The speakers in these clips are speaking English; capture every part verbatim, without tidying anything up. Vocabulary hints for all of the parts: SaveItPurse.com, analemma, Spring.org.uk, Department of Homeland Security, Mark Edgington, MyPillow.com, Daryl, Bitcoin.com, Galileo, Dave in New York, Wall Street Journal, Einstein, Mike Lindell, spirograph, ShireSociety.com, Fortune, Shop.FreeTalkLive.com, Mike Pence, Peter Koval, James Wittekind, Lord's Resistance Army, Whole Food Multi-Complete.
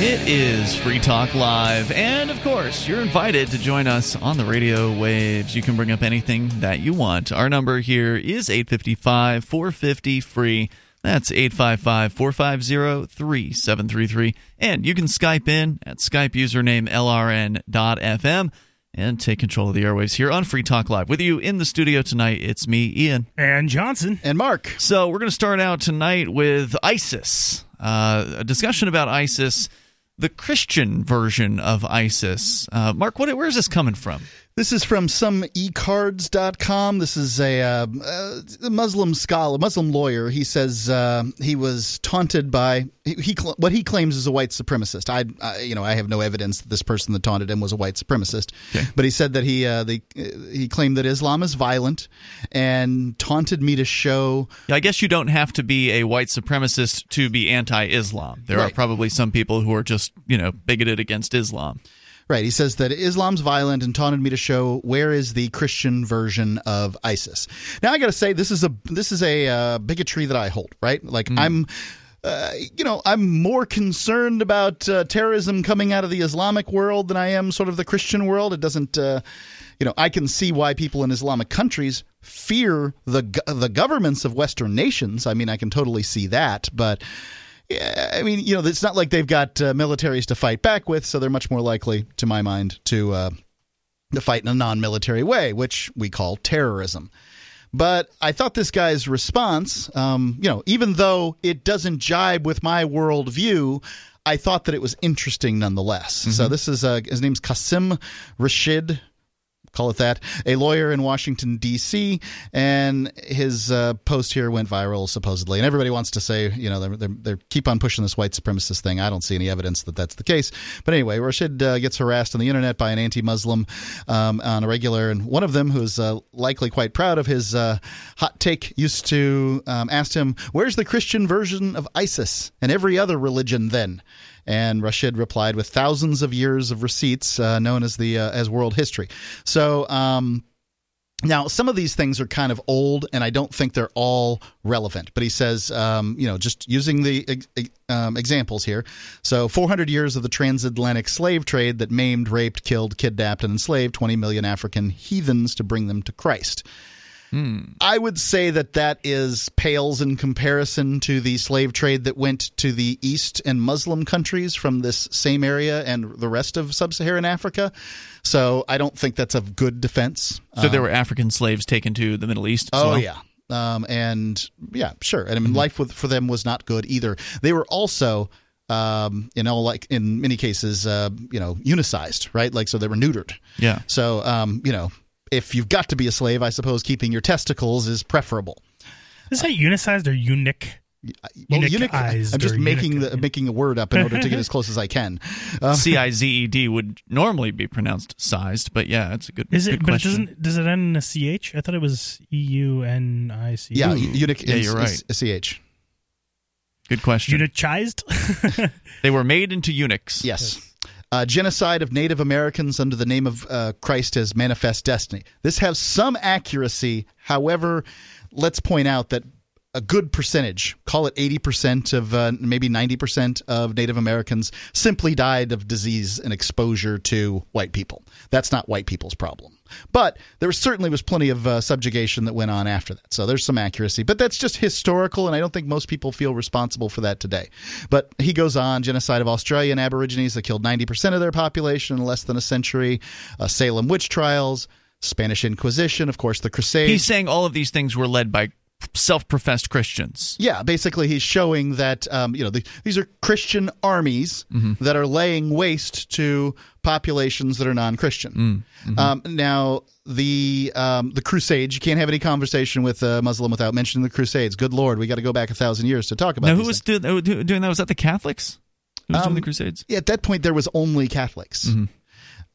It is Free Talk Live, and of course, you're invited to join us on the radio waves. You can bring up anything that you want. Our number here is eight five five, four five zero, free. That's eight five five, four five zero, three seven three three. And you can Skype in at Skype username L R N dot F M and take control of the airwaves here on Free Talk Live. With you in the studio tonight, it's me, Ian. And Johnson. And Mark. So we're going to start out tonight with ISIS. Uh, a discussion about ISIS, the Christian version of ISIS. Uh, Mark, what, where is this coming from? This is from some e cards dot com. This is a, uh, a Muslim scholar, Muslim lawyer. He says uh, he was taunted by he, he what he claims is a white supremacist. I, I, you know, I have no evidence that this person that taunted him was a white supremacist. Okay. But he said that he uh, the, he claimed that Islam is violent and taunted me to show. I guess you don't have to be a white supremacist to be anti-Islam. There right. are probably some people who are just, you know, bigoted against Islam. Right. He says that Islam's violent and taunted me to show where is the Christian version of ISIS. Now, I got to say, this is a this is a uh, bigotry that I hold. Right. Like mm. I'm uh, you know, I'm more concerned about uh, terrorism coming out of the Islamic world than I am sort of the Christian world. It doesn't uh, you know, I can see why people in Islamic countries fear the the governments of Western nations. I mean, I can totally see that. But yeah, I mean, you know, it's not like they've got uh, militaries to fight back with, so they're much more likely, to my mind, to uh, to fight in a non-military way, which we call terrorism. But I thought this guy's response, um, you know, even though it doesn't jibe with my worldview, I thought that it was interesting nonetheless. Mm-hmm. So this is uh, his name's Qasim Rashid. Call it that, a lawyer in Washington, D C, and his uh, post here went viral, supposedly. And everybody wants to say, you know, they they keep on pushing this white supremacist thing. I don't see any evidence that that's the case. But anyway, Rashid uh, gets harassed on the internet by an anti-Muslim um, on a regular, and one of them, who's uh, likely quite proud of his uh, hot take, used to um, ask him, where's the Christian version of ISIS and every other religion then? And Rashid replied with thousands of years of receipts, uh, known as the uh, as world history. So um, now some of these things are kind of old, and I don't think they're all relevant. But he says, um, you know, just using the um, examples here. So four hundred years of the transatlantic slave trade that maimed, raped, killed, kidnapped, and enslaved twenty million African heathens to bring them to Christ. Hmm. I would say that that is pales in comparison to the slave trade that went to the East and Muslim countries from this same area and the rest of sub-Saharan Africa. So I don't think that's a good defense. So there were African slaves taken to the Middle East as well? Oh, yeah. Um, and yeah, sure. And I mean, mm-hmm. life with, for them was not good either. They were also... Um, you know, like in many cases, uh, you know, unicized, right? Like, so they were neutered. Yeah. So, um, you know, if you've got to be a slave, I suppose keeping your testicles is preferable. Is that uh, unicized or eunuch? Well, eunuch, I'm just making eunuch, the, eunuch. making a word up in order to get as close as I can. Um, C I Z E D would normally be pronounced sized, but yeah, it's a good, is it, good but question. It doesn't, does it end in a C H? I thought it was E U N I C. Yeah, eunuch yeah, is, you're right. is a C H. Good question. Eunuchized? They were made into eunuchs. Yes. yes. Uh, genocide of Native Americans under the name of uh, Christ as manifest destiny. This has some accuracy. However, let's point out that a good percentage, call it eighty percent of uh, maybe ninety percent of Native Americans simply died of disease and exposure to white people. That's not white people's problem. But there certainly was plenty of uh, subjugation that went on after that. So there's some accuracy. But that's just historical, and I don't think most people feel responsible for that today. But he goes on, genocide of Australian Aborigines that killed ninety percent of their population in less than a century, uh, Salem witch trials, Spanish Inquisition, of course, the Crusades. He's saying all of these things were led by self-professed Christians. Yeah, basically he's showing that, um, you know, the, these are Christian armies mm-hmm. that are laying waste to populations that are non-Christian. Mm-hmm. Um, now, the um, the Crusades, you can't have any conversation with a Muslim without mentioning the Crusades. Good Lord, we got to go back a thousand years to talk about this. Now, who was do, who, doing that? Was that the Catholics? Who was um, doing the Crusades? Yeah, at that point, there was only Catholics. Mm-hmm.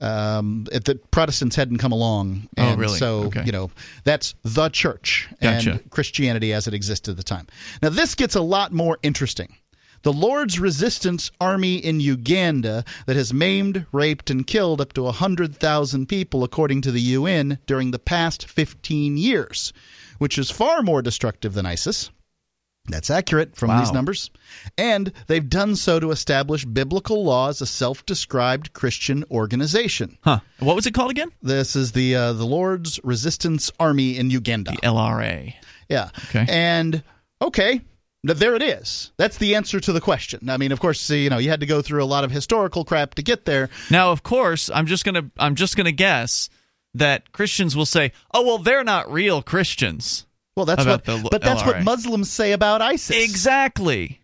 Um, the Protestants hadn't come along, and oh, really? so okay. you know that's the church gotcha. and Christianity as it existed at the time. Now this gets a lot more interesting. The Lord's Resistance Army in Uganda that has maimed, raped, and killed up to a hundred thousand people, according to the U N, during the past fifteen years, which is far more destructive than ISIS. That's accurate from wow. these numbers. And they've done so to establish biblical law as a self-described Christian organization. Huh. What was it called again? This is the uh, the Lord's Resistance Army in Uganda. The L R A. Yeah. Okay. And, okay, there it is. That's the answer to the question. I mean, of course, you know, you had to go through a lot of historical crap to get there. Now, of course, I'm just gonna I'm just going to guess that Christians will say, oh, well, they're not real Christians. Well, that's what, the, but that's L R A. What Muslims say about ISIS. Exactly.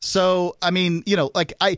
So, I mean, you know, like I,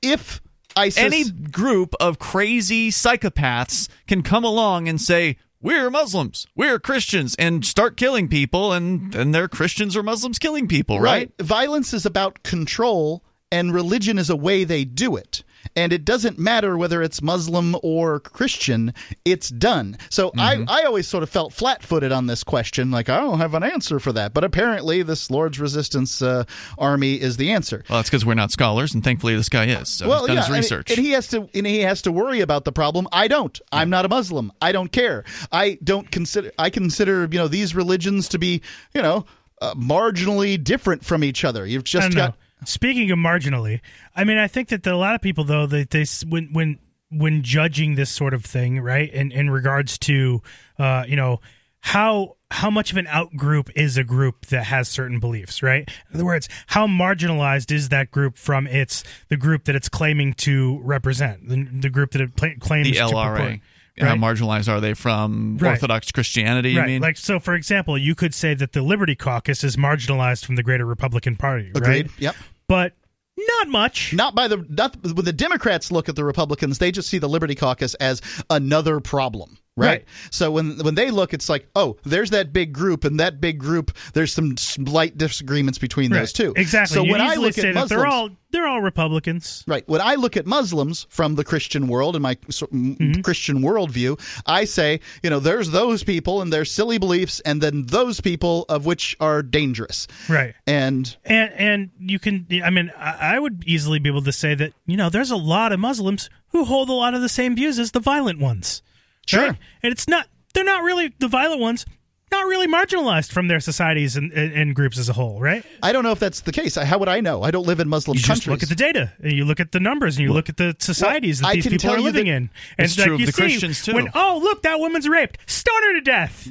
if ISIS, any group of crazy psychopaths can come along and say we're Muslims, we're Christians, and start killing people, and and they're Christians or Muslims killing people, right? Right. Violence is about control, and religion is a way they do it. And it doesn't matter whether it's Muslim or Christian, it's done. So mm-hmm. I, I always sort of felt flat-footed on this question, like I don't have an answer for that. But apparently this Lord's Resistance uh, Army is the answer. Well, that's because we're not scholars, and thankfully this guy is. So well, he's done yeah, his research. And, and, he has to, and he has to worry about the problem. I don't. I'm not a Muslim. I don't care. I don't consider – I consider, you know, these religions to be, you know, uh, marginally different from each other. You've just got – Speaking of marginally, I mean, I think that the, a lot of people, though, that they, they when when when judging this sort of thing, right, in in regards to, uh, you know, how how much of an outgroup is a group that has certain beliefs, right? In other words, how marginalized is that group from its the group that it's claiming to represent, the, the group that it pla- claims the L R A. To purport. Right. How marginalized are they from right. Orthodox Christianity, you right. mean? Like, so, for example, you could say that the Liberty Caucus is marginalized from the greater Republican Party, Agreed. Right? Yep. But not much. Not by the not, when the Democrats look at the Republicans, they just see the Liberty Caucus as another problem. Right? Right. So when when they look, it's like, oh, there's that big group and that big group. There's some slight disagreements between right. those two. Exactly. So you when I look at Muslims, they're all they're all Republicans. Right. When I look at Muslims from the Christian world and my mm-hmm. Christian worldview, I say, you know, there's those people and their silly beliefs, and then those people of which are dangerous. Right. And and and you can, I mean, I would easily be able to say that, you know, there's a lot of Muslims who hold a lot of the same views as the violent ones. Sure. Right? And it's not, they're not really, the violent ones, not really marginalized from their societies and, and, and groups as a whole, right? I don't know if that's the case. How would I know? I don't live in Muslim you countries. You look at the data, and you look at the numbers, and you well, look at the societies well, that these people are living in. And it's like true of you the see Christians, too. When, oh, look, that woman's raped. Stone her to death.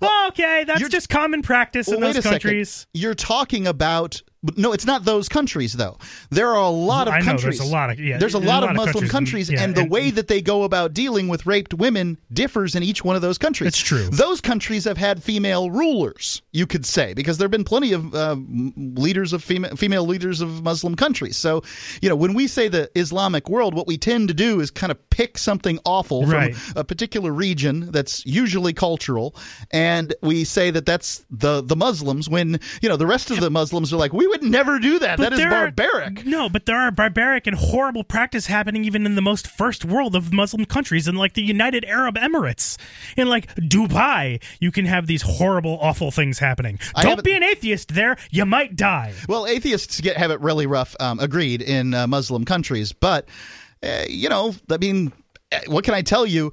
Well, okay, that's just common practice well, in those countries. Second. You're talking about... No, it's not those countries, though. There are a lot of I countries. Know, there's a lot of, yeah, there's a there's lot, lot of Muslim countries, countries and, yeah, and the and, way that they go about dealing with raped women differs in each one of those countries. It's true. Those countries have had female rulers, you could say, because there have been plenty of uh, leaders of fema- female leaders of Muslim countries. So, you know, when we say the Islamic world, what we tend to do is kind of pick something awful right. from a particular region that's usually cultural, and we say that that's the, the Muslims when, you know, the rest of the Muslims are like, we would never do that. But that is barbaric. Are, no, but there are barbaric and horrible practice happening even in the most first world of Muslim countries, in like the United Arab Emirates, in like Dubai. You can have these horrible, awful things happening. I Don't be an atheist there; you might die. Well, atheists get have it really rough. Um, agreed in uh, Muslim countries, but uh, you know, I mean, what can I tell you?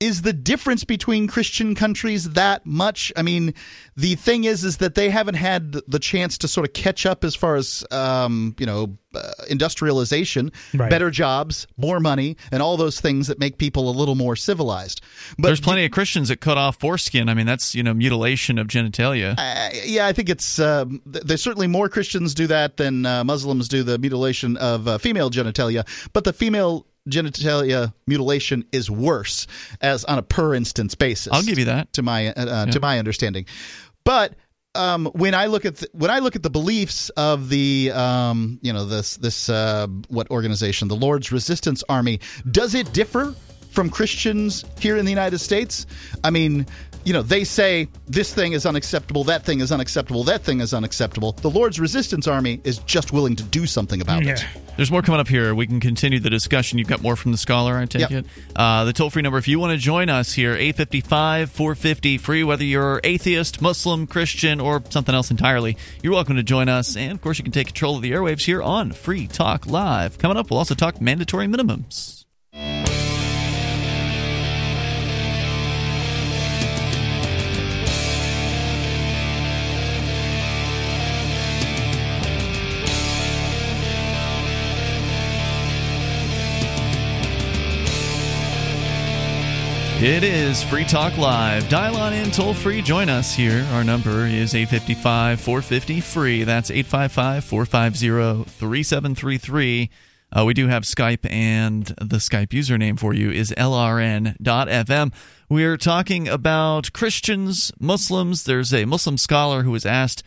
Is the difference between Christian countries that much? I mean, the thing is, is that they haven't had the chance to sort of catch up as far as, um, you know, uh, industrialization, right. better jobs, more money, and all those things that make people a little more civilized. But there's plenty of Christians that cut off foreskin. I mean, that's, you know, mutilation of genitalia. Uh, yeah, I think it's uh, – there's certainly more Christians do that than uh, Muslims do the mutilation of uh, female genitalia, but the female – genitalia mutilation is worse as on a per instance basis. I'll give you that to my uh, yeah. to my understanding. But um, when I look at the, when I look at the beliefs of the um, you know this this uh, what organization, the Lord's Resistance Army, does it differ from Christians here in the United States? I mean, you know, they say this thing is unacceptable, that thing is unacceptable, that thing is unacceptable. The Lord's Resistance Army is just willing to do something about yeah. it. There's more coming up here. We can continue the discussion. You've got more from the scholar, I take yep. it. Uh, the toll-free number, if you want to join us here, eight five five, four five zero, free, whether you're atheist, Muslim, Christian, or something else entirely, you're welcome to join us. And, of course, you can take control of the airwaves here on Free Talk Live. Coming up, we'll also talk mandatory minimums. It is Free Talk Live. Dial on in toll-free. Join us here. Our number is eight five five, four five zero, free. That's eight five five, four five zero, three seven three three. Uh, we do have Skype, and the Skype username for you is L R N dot F M. We are talking about Christians, Muslims. There's a Muslim scholar who was asked,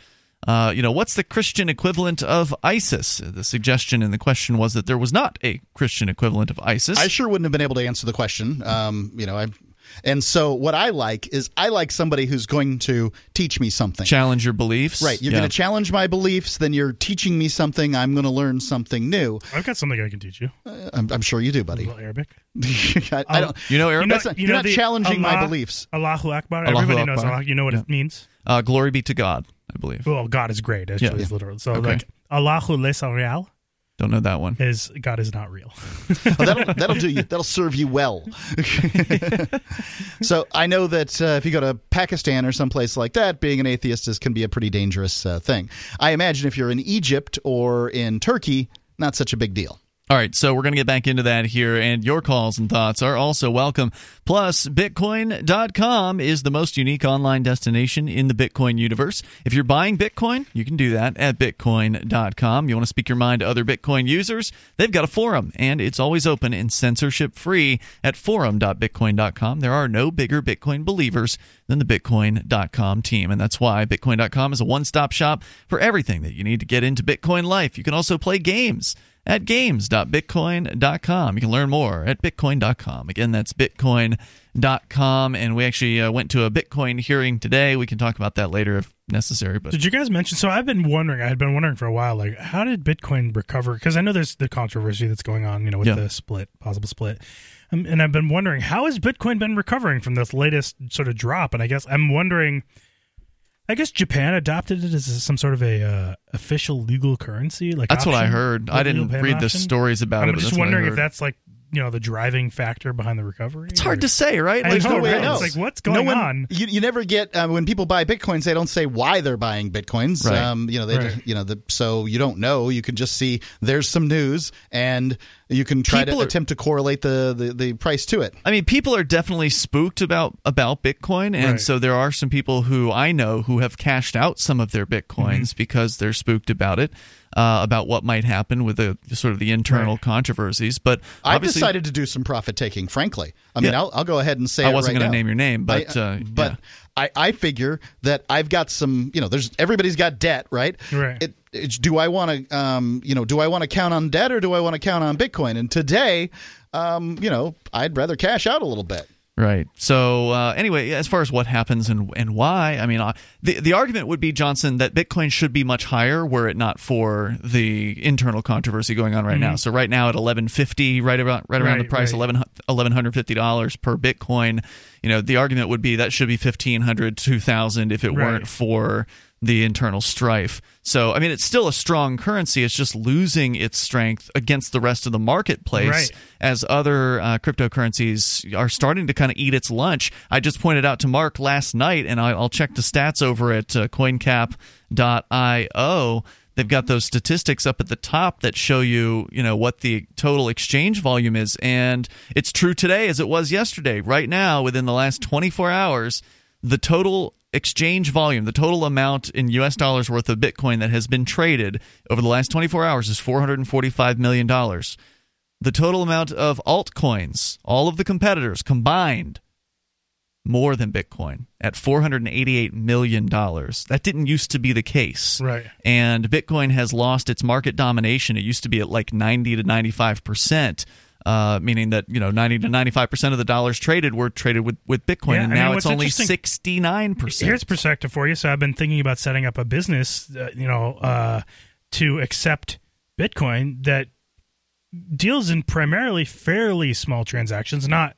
uh, you know, what's the Christian equivalent of ISIS? The suggestion in the question was that there was not a Christian equivalent of ISIS. I sure wouldn't have been able to answer the question. Um, you know, I and so what I like is I like somebody who's going to teach me something. Challenge your beliefs. Right. You're yeah. going to challenge my beliefs. Then you're teaching me something. I'm going to learn something new. I've got something I can teach you. Uh, I'm, I'm sure you do, buddy. A little Arabic. I, um, I don't. You know Arabic. You know, not, you you're know not the, challenging Allah, my beliefs. Allahu Akbar. Allahu Everybody Akbar. knows Allah. You know what yeah. it means. Uh, glory be to God. I believe. Well, God is great. Actually, yeah, yeah. is literal. So, okay. like, Allahu Laysa Real. Don't know that one. Is God is not real. oh, that'll that'll do you. That'll serve you well. So I know that uh, if you go to Pakistan or someplace like that, being an atheist is, can be a pretty dangerous uh, thing. I imagine if you're in Egypt or in Turkey, not such a big deal. All right, so we're going to get back into that here, and your calls and thoughts are also welcome. Plus, Bitcoin dot com is the most unique online destination in the Bitcoin universe. If you're buying Bitcoin, you can do that at Bitcoin dot com. You want to speak your mind to other Bitcoin users? They've got a forum, and it's always open and censorship-free at forum dot bitcoin dot com. There are no bigger Bitcoin believers than the Bitcoin dot com team, and that's why Bitcoin dot com is a one-stop shop for everything that you need to get into Bitcoin life. You can also play games at games dot bitcoin dot com. You can learn more at bitcoin dot com. Again, that's bitcoin dot com. And we actually uh, went to a Bitcoin hearing today. We can talk about that later if necessary. But did you guys mention? So I've been wondering. I had been wondering for a while. Like, how did Bitcoin recover? Because I know there's the controversy that's going on. You know, with yeah. the split, possible split. Um, and I've been wondering, how has Bitcoin been recovering from this latest sort of drop? And I guess I'm wondering. I guess Japan adopted it as some sort of a uh, official legal currency. Like that's option, what I heard. I didn't read the stories about I'm it. I'm just but that's wondering if that's like you know the driving factor behind the recovery. It's or... hard to say, right? Like, know, no way right? It's like what's going no one, on. You, you never get uh, when people buy bitcoins, they don't say why they're buying bitcoins. Right. Um, you know, they right. just, you know, the, so you don't know. You can just see there's some news and. You can try people to are, attempt to correlate the, the, the price to it. I mean, people are definitely spooked about, about Bitcoin, and right. so there are some people who I know who have cashed out some of their Bitcoins mm-hmm. because they're spooked about it, uh, about what might happen with the sort of the internal right. controversies. But I've decided to do some profit taking, frankly. I mean, yeah. I'll, I'll go ahead and say I it wasn't right going to name your name, but I, uh, but yeah. I, I figure that I've got some. You know, there's everybody's got debt, right? Right. It, Do I want to, um, you know, do I want to count on debt or do I want to count on Bitcoin? And today, um, you know, I'd rather cash out a little bit. Right. So uh, anyway, as far as what happens and and why, I mean, uh, the the argument would be, Johnson, that Bitcoin should be much higher were it not for the internal controversy going on right mm-hmm. now. So right now at eleven fifty, right around right around right, the price, right. eleven hundred fifty dollars per Bitcoin. You know, the argument would be that should be fifteen hundred, two thousand if it right. weren't for the internal strife. So, I mean, it's still a strong currency. It's just losing its strength against the rest of the marketplace right. as other uh, cryptocurrencies are starting to kind of eat its lunch. I just pointed out to Mark last night, and I, I'll check the stats over at uh, coin cap dot i o. They've got those statistics up at the top that show you, you know, what the total exchange volume is. And it's true today as it was yesterday. Right now, within the last twenty-four hours, the total exchange volume, the total amount in U S dollars worth of Bitcoin that has been traded over the last twenty-four hours is four hundred forty-five million dollars. The total amount of altcoins, all of the competitors combined, more than Bitcoin at four hundred eighty-eight million dollars. That didn't used to be the case. Right. And Bitcoin has lost its market domination. It used to be at like ninety to ninety-five percent. Uh, meaning that you know ninety to ninety-five percent of the dollars traded were traded with, with Bitcoin, yeah, and now I mean, it's only sixty-nine percent. Here's perspective for you. So I've been thinking about setting up a business, uh, you know, uh, to accept Bitcoin that deals in primarily fairly small transactions, not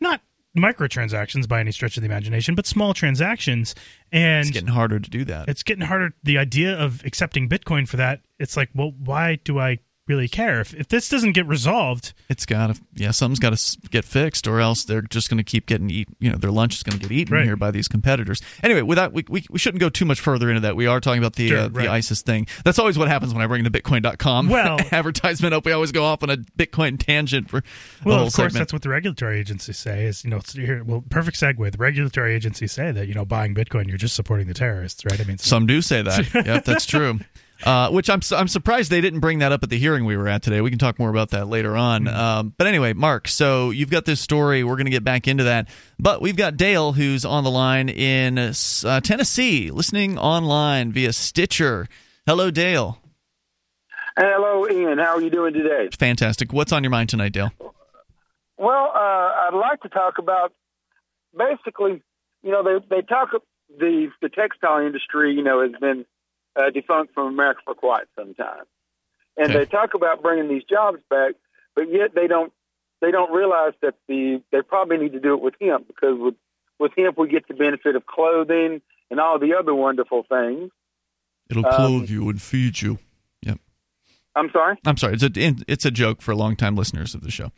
not microtransactions by any stretch of the imagination, but small transactions. And it's getting harder to do that. It's getting harder. The idea of accepting Bitcoin for that, it's like, well, why do I really care. If, if this doesn't get resolved, it's got to yeah, something's got to get fixed, or else they're just going to keep getting eat. You know, their lunch is going to get eaten right. here by these competitors. Anyway, without we, we we shouldn't go too much further into that. We are talking about the sure, uh, right. the ISIS thing. That's always what happens when I bring the Bitcoin dot com well, advertisement up. We always go off on a Bitcoin tangent for. Well, of course, segment. That's what the regulatory agencies say. Is you know, it's, here, well, perfect segue. The regulatory agencies say that you know, buying Bitcoin, you're just supporting the terrorists, right? I mean, some do say that. Yep, that's true. Uh, which I'm I'm surprised they didn't bring that up at the hearing we were at today. We can talk more about that later on. Mm-hmm. Um, but anyway, Mark, so you've got this story. We're going to get back into that. But we've got Dale, who's on the line in uh, Tennessee, listening online via Stitcher. Hello, Dale. Hello, Ian. How are you doing today? Fantastic. What's on your mind tonight, Dale? Well, uh, I'd like to talk about basically, you know, they, they talk the the textile industry, you know, has been Uh, defunct from America for quite some time, and okay. they talk about bringing these jobs back, but yet they don't they don't realize that the they probably need to do it with hemp, because with with hemp we get the benefit of clothing and all the other wonderful things. It'll clothe um, you and feed you. Yep. I'm sorry. I'm sorry. It's a it's a joke for longtime listeners of the show,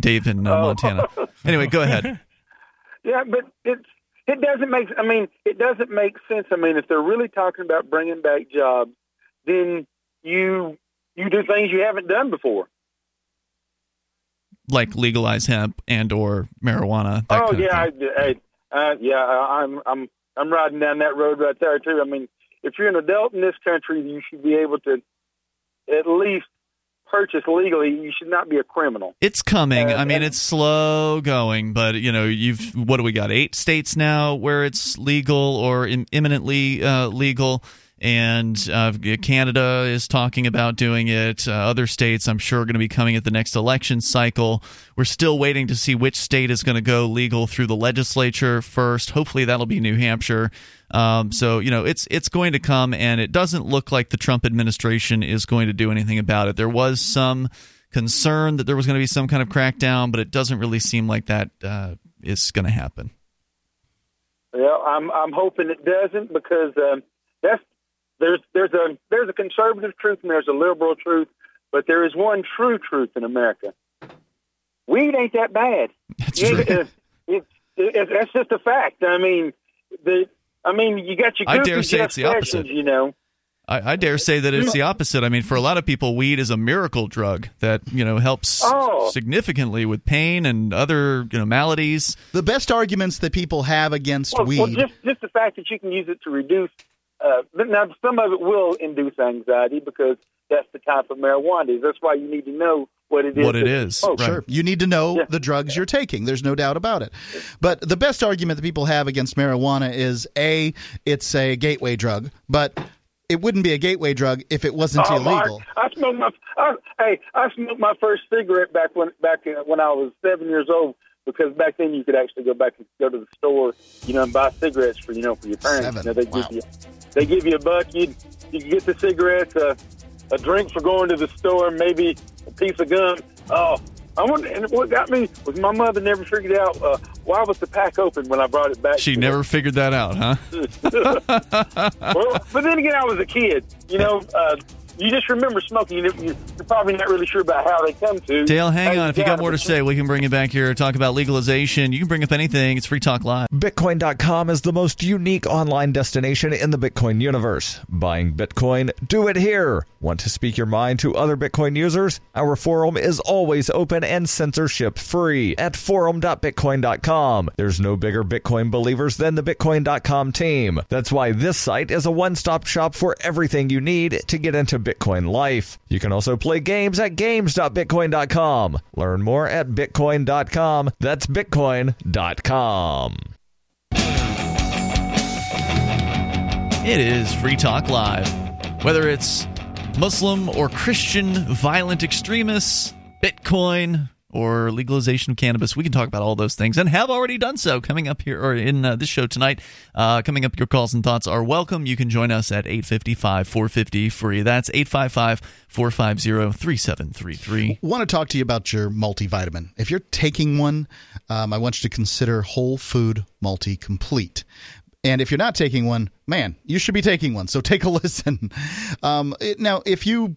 Dave in uh, oh. Montana. Anyway, go ahead. Yeah, but it's. It doesn't make. I mean, it doesn't make sense. I mean, if they're really talking about bringing back jobs, then you you do things you haven't done before, like legalize hemp and or marijuana. Oh yeah, I, I, uh, yeah. I'm I'm I'm riding down that road right there too. I mean, if you're an adult in this country, you should be able to at least purchase legally. You should not be a criminal. It's coming. Uh, I mean, it's slow going, but you know, you've what do we got? Eight states now where it's legal or in, imminently uh, legal, and uh, Canada is talking about doing it. Uh, other states, I'm sure, are going to be coming at the next election cycle. We're still waiting to see which state is going to go legal through the legislature first. Hopefully, that'll be New Hampshire. Um, so, you know, it's it's going to come, and it doesn't look like the Trump administration is going to do anything about it. There was some concern that there was going to be some kind of crackdown, but it doesn't really seem like that uh, is going to happen. Well, I'm I'm hoping it doesn't, because um, that's there's there's a there's a conservative truth and there's a liberal truth, but there is one true truth in America. Weed ain't that bad. That's true. It, it, it, it, it, that's just a fact. I mean the. I mean, you got your goofy I dare say Jeff it's the Sessions, opposite. You know. I, I dare say that it's the opposite. I mean, for a lot of people, weed is a miracle drug that, you know, helps oh. significantly with pain and other, you know, maladies. The best arguments that people have against well, weed. Well, just, just the fact that you can use it to reduce. Uh, now, some of it will induce anxiety because that's the type of marijuana. That's why you need to know what it is. What it is. Oh, right. Sure. You need to know yeah. the drugs yeah. you're taking. There's no doubt about it. But the best argument that people have against marijuana is, A, it's a gateway drug, but it wouldn't be a gateway drug if it wasn't oh, illegal. I, I smoked my, I, hey, I smoked my first cigarette back when back when I was seven years old, because back then you could actually go back and go to the store, you know, and buy cigarettes for, you know, for your parents. Seven. You know, they wow. give you, they give you a buck. You you could get the cigarettes. Uh, A drink for going to the store, maybe a piece of gum. Oh, I wonder, and what got me was my mother never figured out uh, why was the pack open when I brought it back. She never her. figured that out, huh? Well, but then again, I was a kid. You know, uh, you just remember smoking. You, you're probably not really sure about how they come to. Dale, hang on. If you got more to say, we can bring it back here. Talk about legalization. You can bring up anything. It's Free Talk Live. Bitcoin dot com is the most unique online destination in the Bitcoin universe. Buying Bitcoin? Do it here. Want to speak your mind to other Bitcoin users? Our forum is always open and censorship-free at forum dot bitcoin dot com. There's no bigger Bitcoin believers than the Bitcoin dot com team. That's why this site is a one-stop shop for everything you need to get into Bitcoin life. You can also play games at games dot bitcoin dot com. Learn more at bitcoin dot com. That's bitcoin dot com. It is Free Talk Live. Whether it's Muslim or Christian violent extremists, Bitcoin, or legalization of cannabis, we can talk about all those things and have already done so coming up here or in uh, this show tonight. Uh, coming up, your calls and thoughts are welcome. You can join us at eight five five, four five zero, F R E E. That's eight five five, four five zero, three seven three three. I want to talk to you about your multivitamin. If you're taking one, um, I want you to consider Whole Food Multi-Complete. And if you're not taking one, man, you should be taking one. So take a listen. Um, it, now, if you...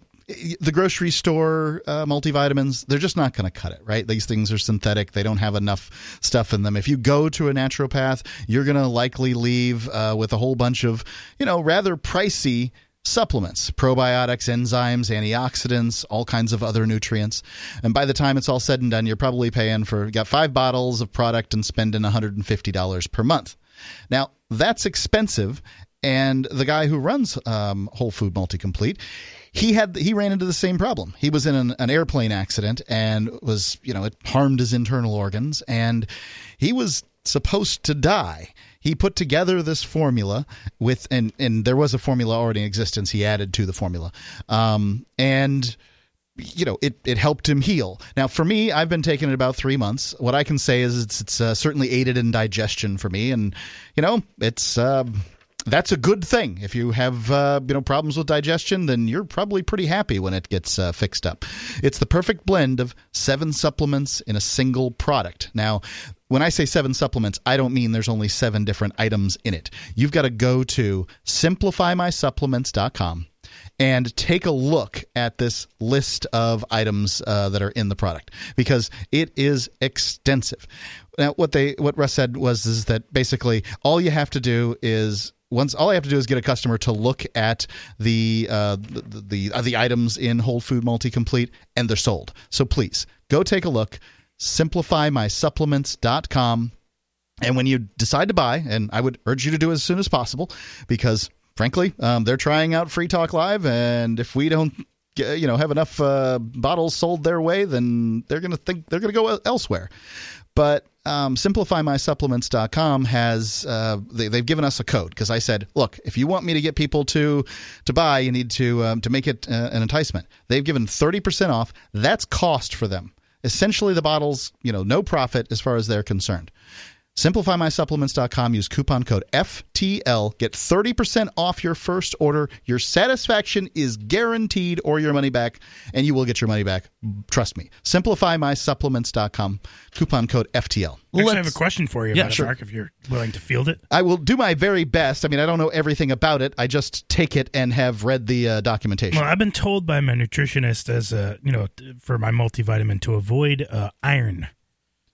the grocery store uh, multivitamins, they're just not going to cut it, right? These things are synthetic. They don't have enough stuff in them. If you go to a naturopath, you're going to likely leave uh, with a whole bunch of, you know, rather pricey supplements, probiotics, enzymes, antioxidants, all kinds of other nutrients. And by the time it's all said and done, you're probably paying for, you got five bottles of product and spending one hundred fifty dollars per month. Now, that's expensive. And the guy who runs um, Whole Food Multi-Complete, he had he ran into the same problem. He was in an, an airplane accident and was, you know, it harmed his internal organs, and he was supposed to die. He put together this formula with, and, and there was a formula already in existence. He added to the formula, um, and you know, it, it helped him heal. Now, for me, I've been taking it about three months. What I can say is it's, it's uh, certainly aided in digestion for me, and you know, it's. Uh, That's a good thing. If you have uh, you know problems with digestion, then you're probably pretty happy when it gets uh, fixed up. It's the perfect blend of seven supplements in a single product. Now, when I say seven supplements, I don't mean there's only seven different items in it. You've got to go to simplify my supplements dot com and take a look at this list of items uh, that are in the product, because it is extensive. Now, what they what Russ said was is that basically all you have to do is Once all I have to do is get a customer to look at the uh, the the, uh, the items in Whole Food Multi-Complete, and they're sold. So please go take a look, simplify my supplements dot com, and when you decide to buy, and I would urge you to do it as soon as possible, because frankly, um, they're trying out Free Talk Live, and if we don't, you know, have enough uh, bottles sold their way, then they're gonna think they're gonna go elsewhere. But um, simplify my supplements dot com has uh, they, they've given us a code, because I said, look, if you want me to get people to to buy, you need to um, to make it uh, an enticement. They've given thirty percent off. That's cost for them. Essentially, the bottles, you know, no profit as far as they're concerned. simplify my supplements dot com. Use coupon code F T L. Get thirty percent off your first order. Your satisfaction is guaranteed, or your money back, and you will get your money back. Trust me. simplify my supplements dot com. Coupon code F T L. Actually, Let's, I have a question for you, yeah, about sure. Mark, if you're willing to field it. I will do my very best. I mean, I don't know everything about it. I just take it and have read the uh, documentation. Well, I've been told by my nutritionist as a, you know, for my multivitamin to avoid uh, iron.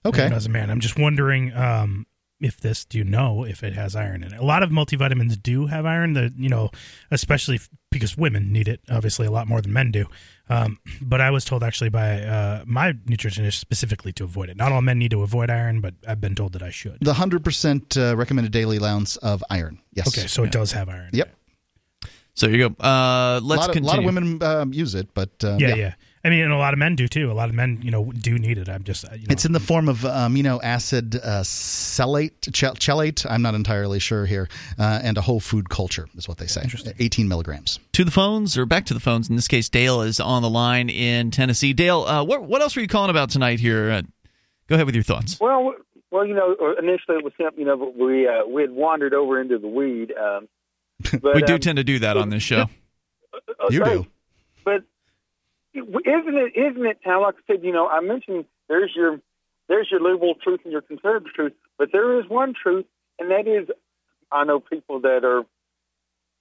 Okay. As a man, I'm just wondering um, if this, do you know if it has iron in it? A lot of multivitamins do have iron, that, you know, especially f- because women need it, obviously, a lot more than men do. Um, but I was told actually by uh, my nutritionist specifically to avoid it. Not all men need to avoid iron, but I've been told that I should. The one hundred percent uh, recommended daily allowance of iron. Yes. Okay, so yeah. It does have iron. Yep. Okay. So you go. Uh, let's a lot of, continue. A lot of women um, use it, but um, yeah, yeah. yeah. I mean, and a lot of men do, too. A lot of men, you know, do need it. I'm just, you know. It's in the form of amino acid uh, chelate, chelate, I'm not entirely sure here, uh, and a whole food culture is what they say. eighteen milligrams. To the phones, or back to the phones. In this case, Dale is on the line in Tennessee. Dale, uh, what, what else are you calling about tonight here? Uh, go ahead with your thoughts. Well, well, you know, initially it was something, you know, we, uh, we had wandered over into the weed. Um, but, we do um, tend to do that on this show. You uh, do. But... Isn't it? Isn't it? How, like I said, you know, I mentioned there's your there's your liberal truth and your conservative truth, but there is one truth, and that is, I know people that are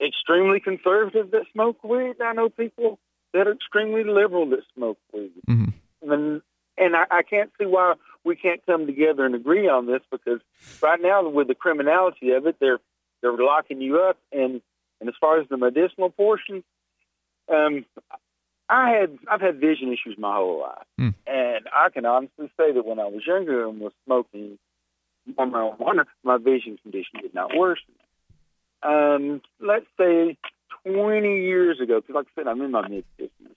extremely conservative that smoke weed. And I know people that are extremely liberal that smoke weed, mm-hmm. and and I, I can't see why we can't come together and agree on this, because right now with the criminality of it, they're they're locking you up, and and as far as the medicinal portion, um. I had I've had vision issues my whole life, mm. and I can honestly say that when I was younger and was smoking more marijuana, my vision condition did not worsen. Um, let's say twenty years ago, because like I said, I'm in my mid fifties.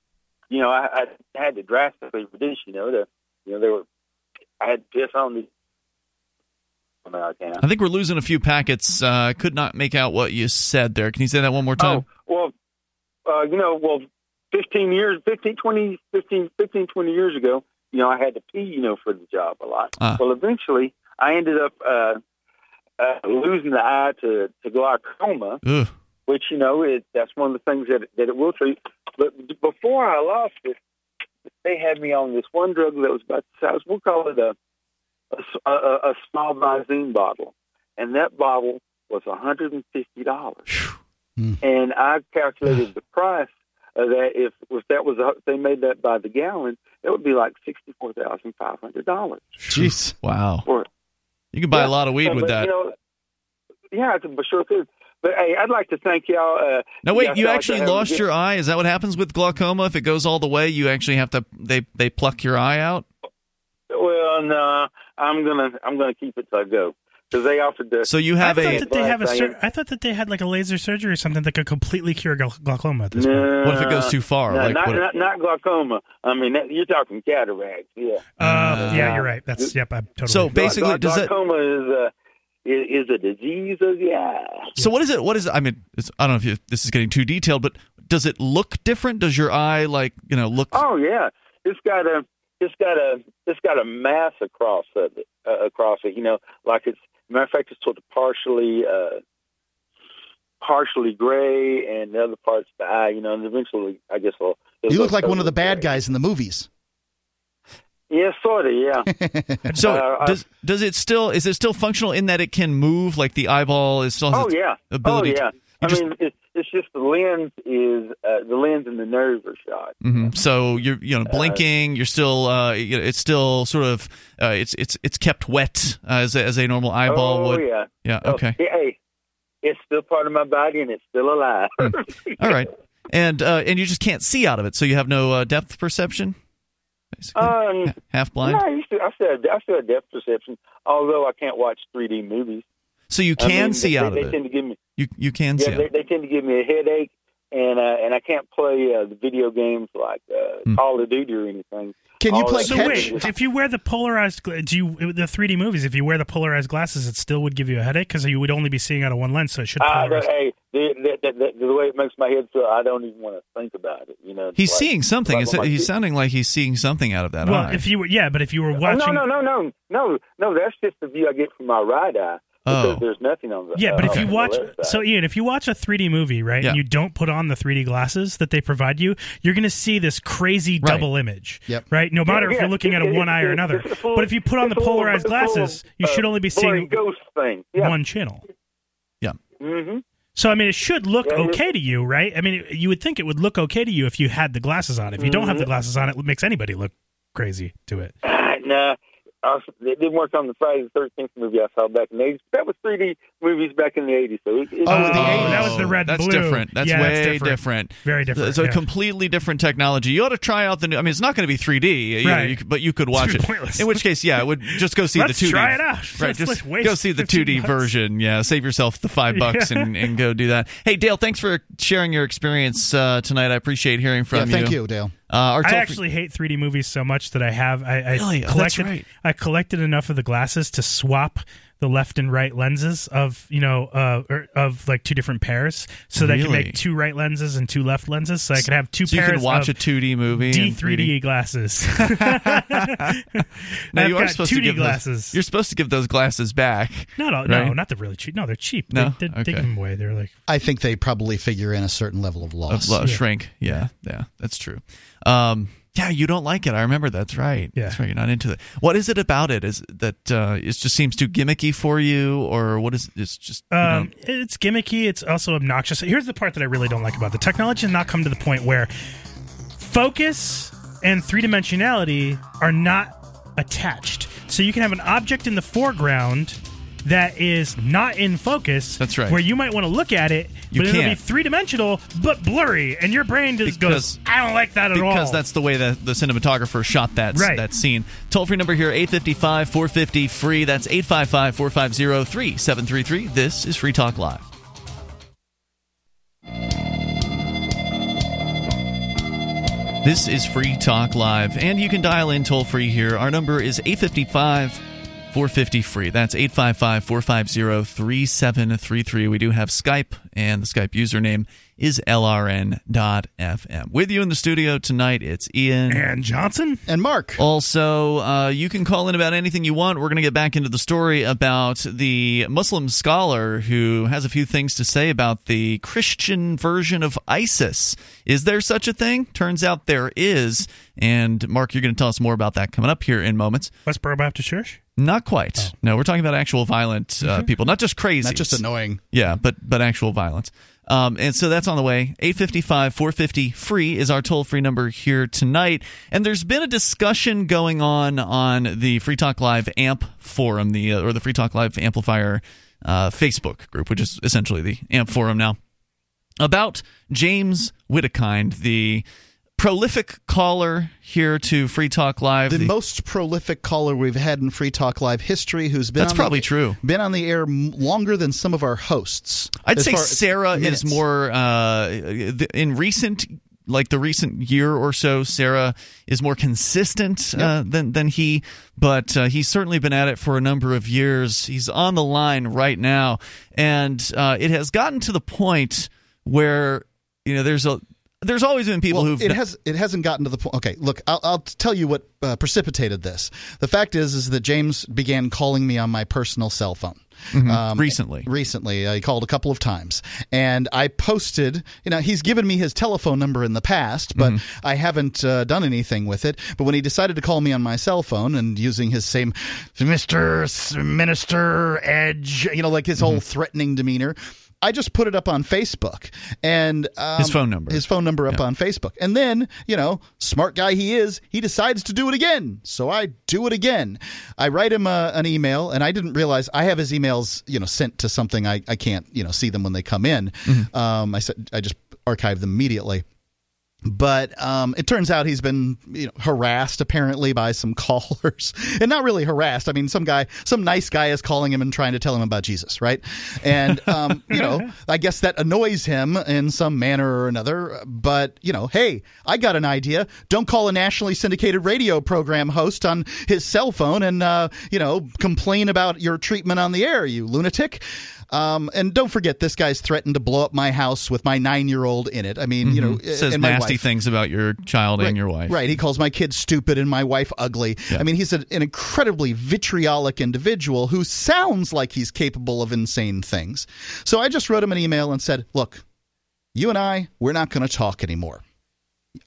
You know, I, I had to drastically reduce. You know, the you know they were I had to piss on the. I, I think we're losing a few packets. I uh, could not make out what you said there. Can you say that one more time? Oh, well, uh, you know, well. fifteen years, fifteen, twenty, fifteen, fifteen, twenty years ago, you know, I had to pee, you know, for the job a lot. Uh. Well, eventually, I ended up uh, uh, losing the eye to, to glaucoma, Ugh. which, you know, it, that's one of the things that, that it will treat. But before I lost it, they had me on this one drug that was about the size, we'll call it a, a, a, a small Visine bottle. And that bottle was one hundred fifty dollars. Mm. And I calculated the price that if, if that was a, if they made that by the gallon, it would be like sixty-four thousand five hundred dollars. Jeez, wow! For, you could buy yeah, a lot of weed so, with but, that. You know, yeah, I could, sure could. But hey, I'd like to thank y'all. Uh, no, wait, you actually like lost your eye. Is that what happens with glaucoma? If it goes all the way, you actually have to they they pluck your eye out. Well, no, I'm gonna I'm gonna keep it till I go. Because they offered this. So you have I thought a. That they have a sur- I thought that they had like a laser surgery or something that could completely cure glau- glaucoma at this point. No, what if it goes too far? No, like, not, not, if- not glaucoma. I mean, that, you're talking cataracts. Yeah. Uh, uh, yeah, you're right. That's yep. I'm totally. So basically, gla- does glaucoma that, is a is a disease of the eye. So what is it? What is it? I mean, it's, I don't know if you, this is getting too detailed, but does it look different? Does your eye like you know look? Oh yeah, it's got a it's got a it's got a mass across of it uh, across it. You know, like it's. Matter of fact, it's sort of partially, uh, partially gray, and the other parts of the eye, you know, and eventually, I guess, well, you look like one of the bad guys in the movies. Yeah, sort of, yeah. So, uh, does does it still is it still functional in that it can move, like the eyeball is still? Has oh yeah, ability oh yeah. To, I just, mean, it's, it's just the lens is uh, the lens and the nerves are shot. Mm-hmm. So you're you know blinking. Uh, you're still uh, it's still sort of uh, it's it's it's kept wet uh, as a, as a normal eyeball oh, would. Oh yeah, yeah. Okay. Oh, hey, it's still part of my body and it's still alive. Mm. All right, and uh, and you just can't see out of it, so you have no uh, depth perception. Basically, um, half blind. No, I used to, I still have, I still have depth perception, although I can't watch three D movies. So you can I mean, see they, out they, of they it. Tend to give me, you you can yeah, see. Yeah, they, they tend to give me a headache, and uh, and I can't play uh, the video games like uh, mm. Call of Duty or anything. Can you All play? So wait, just... if you wear the polarized, do you the three D movies? If you wear the polarized glasses, it still would give you a headache because you would only be seeing out of one lens, so it should. Uh, but, hey, the, the, the, the way it makes my head feel, I don't even want to think about it. You know, he's like, seeing something. Is it, he's sounding like he's seeing something out of that. Well, eye. if you were, yeah, but if you were watching, oh, no, no, no, no, no, no, that's just the view I get from my right eye. Because oh. there's nothing on the Yeah, but uh, if you watch so Ian, if you watch a three D movie, right, yeah. and you don't put on the three D glasses that they provide you, you're going to see this crazy right. double image, yep. right? No matter yeah, if you're looking at it, one it, eye or another. Full, but if you put on the polarized full, glasses, full, you should only be seeing ghost thing. Yeah. one channel. Yeah. Mm-hmm. So I mean, it should look yeah, okay to you, right? I mean, you would think it would look okay to you if you had the glasses on. If you mm-hmm. don't have the glasses on, it makes anybody look crazy to it. Uh, nah. Uh, they didn't work on the Friday the thirteenth movie I saw back in the eighties. That was three D movies back in the eighties. So it, it, oh, was, the eighties. That was the red and blue. That's different. That's yeah, way that's different. different. Very different. So yeah. a completely different technology. You ought to try out the new. I mean, it's not going to be three D, you right. know, you, but you could watch it. Pointless. In which case, yeah, I would just go see Let's the two D. Try it out. Right, just go see the two D bucks. version. Yeah, save yourself the five bucks yeah. and, and go do that. Hey, Dale, thanks for sharing your experience uh, tonight. I appreciate hearing from yeah, you. Thank you, Dale. Uh, I actually hate three D movies so much that I have I, I really? collected oh, that's right. I collected enough of the glasses to swap the left and right lenses of you know uh, or, of like two different pairs so really? that I can make two right lenses and two left lenses so I can have two so pairs. You can watch of a two D movie D three D glasses. Now you are supposed to give glasses. Those, you're supposed to give those glasses back. Not all, right? no, not the really cheap. No, they're cheap. No? They, they, okay. they give them away. They're like. I think they probably figure in a certain level of loss. Of, uh, yeah. Shrink. Yeah, yeah, that's true. Um, yeah, you don't like it. I remember that's right. Yeah. That's right. You're not into it. What is it about it? Is that uh, it just seems too gimmicky for you, or what is it's just? Um, it's gimmicky. It's also obnoxious. Here's the part that I really don't like about it. The technology has not come to the point where focus and three dimensionality are not attached. So you can have an object in the foreground that is not in focus. That's right. Where you might want to look at it. You but can't. It'll be three-dimensional, but blurry, and your brain just because, goes, I don't like that at because all. Because that's the way that the cinematographer shot that, right. that scene. Toll-free number here, eight five five, four five zero, F R E E. That's eight five five, four five zero, three seven three three. This is Free Talk Live. This is Free Talk Live, and you can dial in toll-free here. Our number is eight five five, four five zero, F R E E. That's eight five five, four five zero, three seven three three. We do have Skype, and the Skype username is L R N dot F M. With you in the studio tonight, it's Ian. And Johnson. And Mark. Also, uh, you can call in about anything you want. We're going to get back into the story about the Muslim scholar who has a few things to say about the Christian version of ISIS. Is there such a thing? Turns out there is. And, Mark, you're going to tell us more about that coming up here in moments. Westboro Baptist Church? Not quite. Oh. No, we're talking about actual violent uh, people, not just crazy. Not just annoying. Yeah, but but actual violence. violence. Um, and so that's on the way. eight five five, four five zero, F R E E is our toll-free number here tonight. And there's been a discussion going on on the Free Talk Live A M P forum, the uh, or the Free Talk Live Amplifier uh, Facebook group, which is essentially the A M P forum now, about James Wittekind, the prolific caller here to Free Talk Live, the, the most prolific caller we've had in Free Talk Live history, who's been that's on probably the, true been on the air longer than some of our hosts. I'd say Sarah is more uh, in recent, like the recent year or so. Sarah is more consistent yep. uh, than than he, but uh, he's certainly been at it for a number of years. He's on the line right now, and uh, it has gotten to the point where you know there's a. There's always been people well, who've... It, has, it hasn't gotten to the point... Okay, look, I'll, I'll tell you what uh, precipitated this. The fact is is that James began calling me on my personal cell phone. Mm-hmm. Um, recently. Recently. I called a couple of times. And I posted, you know, he's given me his telephone number in the past, but mm-hmm. I haven't uh, done anything with it. But when he decided to call me on my cell phone and using his same Mister Minister Edge, you know, like his mm-hmm. whole threatening demeanor... I just put it up on Facebook and um, his phone number, his phone number up yeah. on Facebook. And then, you know, smart guy he is, he decides to do it again. So I do it again. I write him a, an email and I didn't realize I have his emails, you know, sent to something. I, I can't, you know, see them when they come in. Mm-hmm. Um, I said, I just archive them immediately. But um, it turns out he's been you know, harassed, apparently, by some callers. And not really harassed. I mean, some guy, some nice guy is calling him and trying to tell him about Jesus, right? And, um, you know, I guess that annoys him in some manner or another. But, you know, hey, I got an idea. Don't call a nationally syndicated radio program host on his cell phone and, uh, you know, complain about your treatment on the air, you lunatic. Um, and don't forget, this guy's threatened to blow up my house with my nine-year-old in it. I mean, mm-hmm. you know, says and my nasty wife. Things about your child right, and your wife. Right. He calls my kid stupid and my wife ugly. Yeah. I mean, he's a, an incredibly vitriolic individual who sounds like he's capable of insane things. So I just wrote him an email and said, look, you and I, we're not going to talk anymore.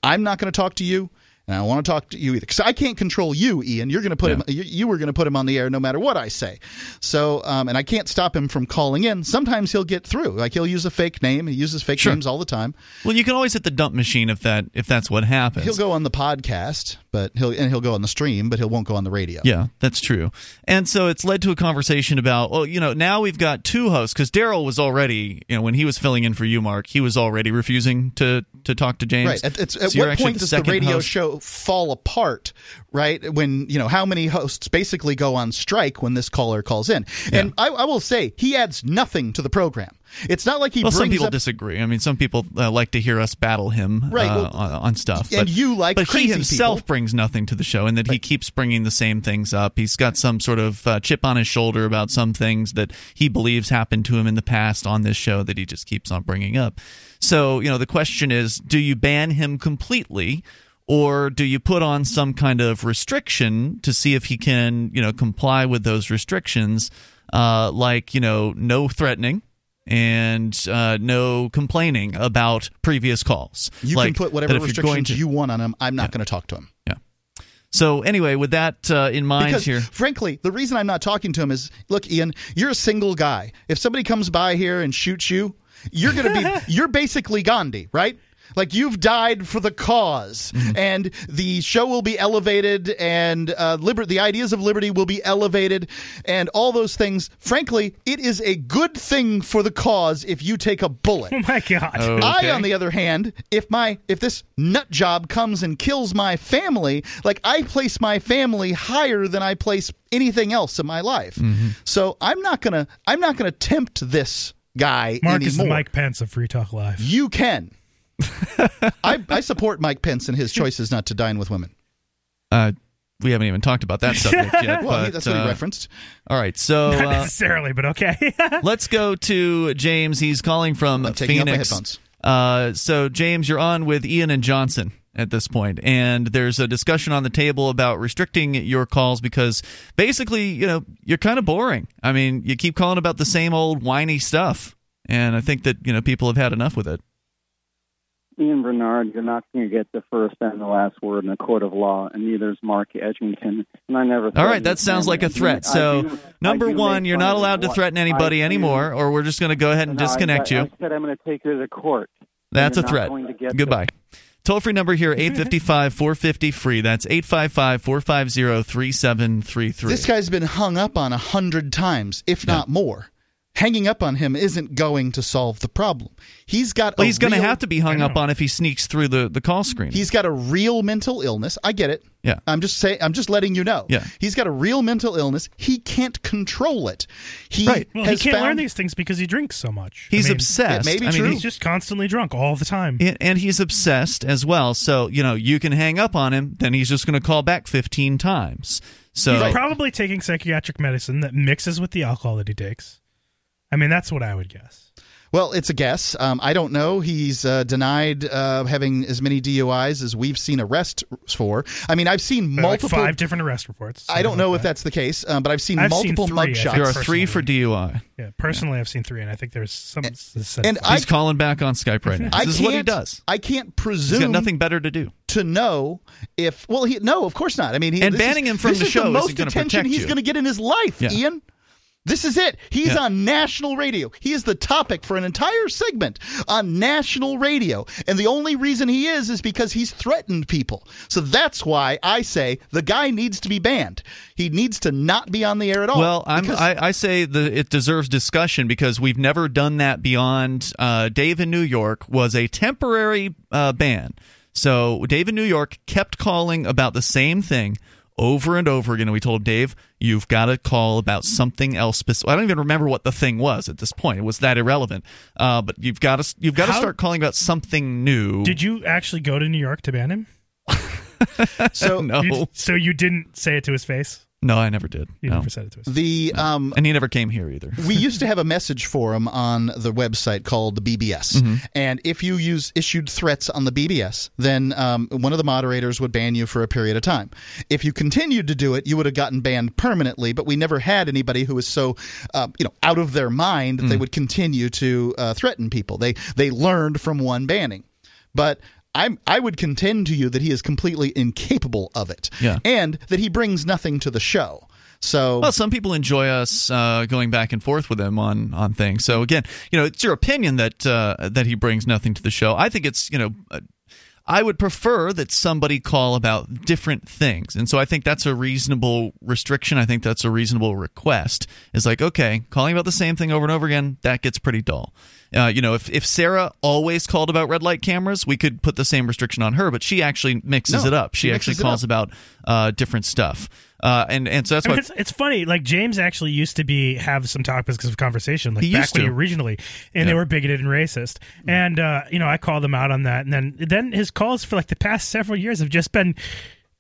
I'm not going to talk to you. And I don't want to talk to you either because I can't control you, Ian. You're going to put yeah. him. You, you were going to put him on the air no matter what I say. So, um, and I can't stop him from calling in. Sometimes he'll get through. Like he'll use a fake name. He uses fake sure. names all the time. Well, you can always hit the dump machine if that if that's what happens. He'll go on the podcast, but he'll and he'll go on the stream, but he won't go on the radio. Yeah, that's true. And so it's led to a conversation about, well, you know, now we've got two hosts because Daryl was already, you know, when he was filling in for you, Mark, he was already refusing to to talk to James. Right. At, it's, so at what point the does the radio host. show? fall apart, right? When, you know, how many hosts basically go on strike when this caller calls in. Yeah. And I, I will say, he adds nothing to the program. It's not like he well, brings up... Well, some people up, disagree. I mean, some people uh, like to hear us battle him right, uh, well, on, on stuff. And but, you like But crazy he himself people. brings nothing to the show in that right. he keeps bringing the same things up. He's got some sort of uh, chip on his shoulder about some things that he believes happened to him in the past on this show that he just keeps on bringing up. So, you know, the question is, do you ban him completely? Or do you put on some kind of restriction to see if he can, you know, comply with those restrictions, uh, like, you know, no threatening and uh, no complaining about previous calls? You like, can put whatever restrictions to, you want on him. I'm not yeah. going to talk to him. Yeah. So anyway, with that uh, in mind because, here. Frankly, the reason I'm not talking to him is, look, Ian, you're a single guy. If somebody comes by here and shoots you, you're going to be – you're basically Gandhi, right? Like, you've died for the cause, mm-hmm. and the show will be elevated, and uh, liber- the ideas of liberty will be elevated, and all those things. Frankly, it is a good thing for the cause if you take a bullet. Oh, my God. Oh, okay. I, on the other hand, if my if this nut job comes and kills my family, like, I place my family higher than I place anything else in my life. Mm-hmm. So I'm not gonna I'm not gonna tempt this guy anymore. Mark is the Mike Pence of Free Talk Live. You can. I, I support Mike Pence and his choices not to dine with women. Uh, we haven't even talked about that subject yet. Well, but, that's what he uh, referenced. All right, so not necessarily, uh, but okay. Let's go to James. He's calling from I'm taking Phoenix. Off my headphones. Uh, so James, you're on with Ian and Johnson at this point, and there's a discussion on the table about restricting your calls because basically, you know, you're kind of boring. I mean, you keep calling about the same old whiny stuff, and I think that you know people have had enough with it. Ian Bernard, you're not going to get the first and the last word in a court of law, and neither is Mark Edgington. And I never. All right, that sounds like a threat. So, do, number one, you're not allowed to threaten anybody anymore, or we're just going to go ahead and no, disconnect I, I, you. I said I'm going to take you to court. That's a threat. Goodbye. Toll-free number here, eight five five, four five zero, F R E E. That's eight five five, four five zero, three seven three three. This guy's been hung up on a hundred times, if yeah. not more. Hanging up on him isn't going to solve the problem. He's got. Well, he's going to have to be hung up on if he sneaks through the, the call screen. He's got a real mental illness. I get it. Yeah. I'm just saying. I'm just letting you know. Yeah. He's got a real mental illness. He can't control it. He right. Well, has he can't found, learn these things because he drinks so much. He's I mean, obsessed. It may be I true. Mean, he's just constantly drunk all the time. And, and he's obsessed as well. So you know, you can hang up on him, then he's just going to call back fifteen times. So he's probably taking psychiatric medicine that mixes with the alcohol that he takes. I mean, that's what I would guess. Well, it's a guess. Um, I don't know. He's uh, denied uh, having as many D U Is as we've seen arrests for. I mean, I've seen multiple... Like five different arrest reports. I don't know like if that. that's the case, um, but I've seen I've multiple mugshots. There are three for D U I. Yeah, personally, yeah. I've seen three, and I think there's some... And, and I, he's calling back on Skype right now. I this is what he does. I can't presume... He's got nothing better to do. To know if... Well, he, no, of course not. I mean, he, And banning is, him from the show is the most attention he's going to get in his life, yeah. Ian. This is it. He's yeah. on national radio. He is the topic for an entire segment on national radio. And the only reason he is is because he's threatened people. So that's why I say the guy needs to be banned. He needs to not be on the air at all. Well, I'm, I, I say that it deserves discussion because we've never done that beyond uh, Dave in New York was a temporary uh, ban. So Dave in New York kept calling about the same thing over and over again, and we told Dave, you've got to call about something else specific. I don't even remember what the thing was at this point. It was that irrelevant. Uh, but you've got to you've got How? to start calling about something new. Did you actually go to New York to ban him? so no. You, so you didn't say it to his face? No, I never did. You no. never said it to us. The, no. um, and he never came here either. We used to have a message forum on the website called the B B S. Mm-hmm. And if you use issued threats on the B B S, then um, one of the moderators would ban you for a period of time. If you continued to do it, you would have gotten banned permanently. But we never had anybody who was so uh, you know, out of their mind that mm-hmm. they would continue to uh, threaten people. They, they learned from one banning. But... I'm, I would contend to you that he is completely incapable of it, yeah. and that he brings nothing to the show. So, well, some people enjoy us uh, going back and forth with him on, on things. So again, you know, it's your opinion that uh, that he brings nothing to the show. I think it's you know. Uh, I would prefer that somebody call about different things. And so I think that's a reasonable restriction. I think that's a reasonable request. It's like, okay, calling about the same thing over and over again, that gets pretty dull. Uh, you know, if, if Sarah always called about red light cameras, we could put the same restriction on her, but she actually mixes no, it up. She, she actually calls about uh, different stuff. Uh, and, and so that's I mean, why it's, it's funny. Like James actually used to be have some topics of conversation, like back when he originally, and yeah. they were bigoted and racist. And uh, you know, I called him out on that, and then then his calls for like the past several years have just been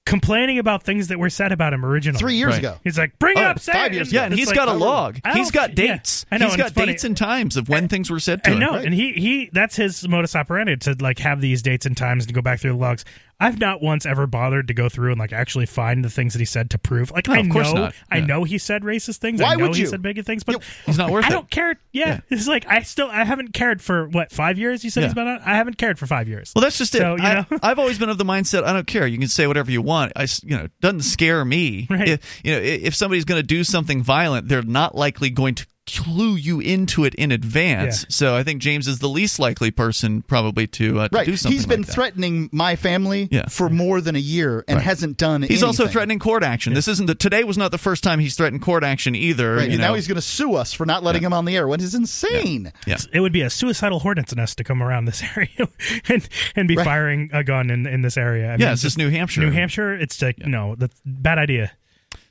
complaining about things that were said about him originally. Three years right. ago, he's like, "Bring oh, up, say five years." It. Yeah, and it's he's like, got a log. He's got dates. Yeah, I know, he's got dates and times of when I, things were said to I him. I know, right. and he he that's his modus operandi to like have these dates and times and go back through the logs. I've not once ever bothered to go through and like actually find the things that he said to prove. Like no, I know, yeah. I know he said racist things. Why I know would you? He said bigot things, but he's not worth I it. I don't care. Yeah, yeah, it's like I still I haven't cared for what five years. You said yeah. he's been on. I haven't cared for five years. Well, that's just so, it. You know? I, I've always been of the mindset I don't care. You can say whatever you want. I you know doesn't scare me. Right. If, you know if somebody's going to do something violent, they're not likely going to clue you into it in advance. Yeah. So I think James is the least likely person probably to, uh, to right. do something He's been like threatening that. my family yeah. for more than a year and right. hasn't done he's anything. He's also threatening court action. Yeah. This isn't the, Today was not the first time he's threatened court action either. Right. You know? Now he's going to sue us for not letting yeah. him on the air, which is insane. Yeah. Yeah. It would be a suicidal hornet's nest to come around this area and, and be right. firing a gun in, in this area. I yeah, mean, it's just New Hampshire. New Hampshire, it's like, yeah. no, that's a bad idea.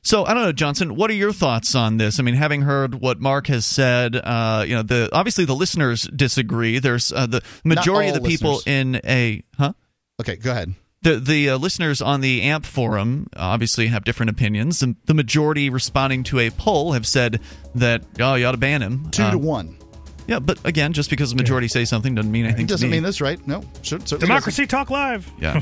So I don't know, Johnson. What are your thoughts on this? I mean, having heard what Mark has said, uh, you know, the obviously the listeners disagree. There's uh, the majority of the people listeners. in a huh. Okay, go ahead. The the uh, listeners on the A M P forum obviously have different opinions. The, the majority responding to a poll have said that oh, you ought to ban him. Two uh, to one. Yeah, but again, just because the majority yeah. say something doesn't mean anything. It doesn't to me. mean that's right. No, should, democracy doesn't. Talk live. Yeah.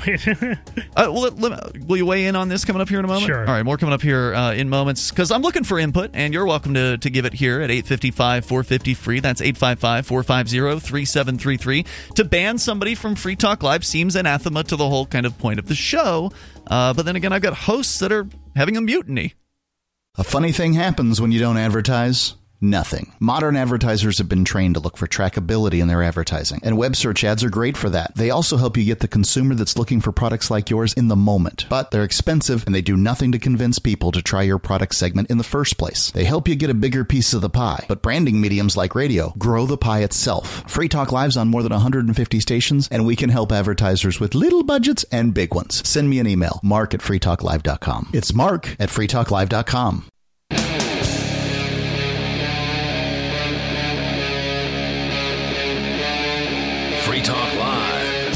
uh, well, let, let, will you weigh in on this coming up here in a moment? Sure. All right, more coming up here uh, in moments because I'm looking for input, and you're welcome to to give it here at eight five five, four five zero, free. That's eight five five, four five zero, three seven three three. To ban somebody from Free Talk Live seems anathema to the whole kind of point of the show. Uh, but then again, I've got hosts that are having a mutiny. A funny thing happens when you don't advertise. Nothing. Modern advertisers have been trained to look for trackability in their advertising, and web search ads are great for that. They also help you get the consumer that's looking for products like yours in the moment, but they're expensive and they do nothing to convince people to try your product segment in the first place. They help you get a bigger piece of the pie, but branding mediums like radio grow the pie itself. Free Talk Live's on more than one hundred fifty stations, and we can help advertisers with little budgets and big ones. Send me an email, mark at free talk live dot com. It's mark at free talk live dot com. Free Talk Live.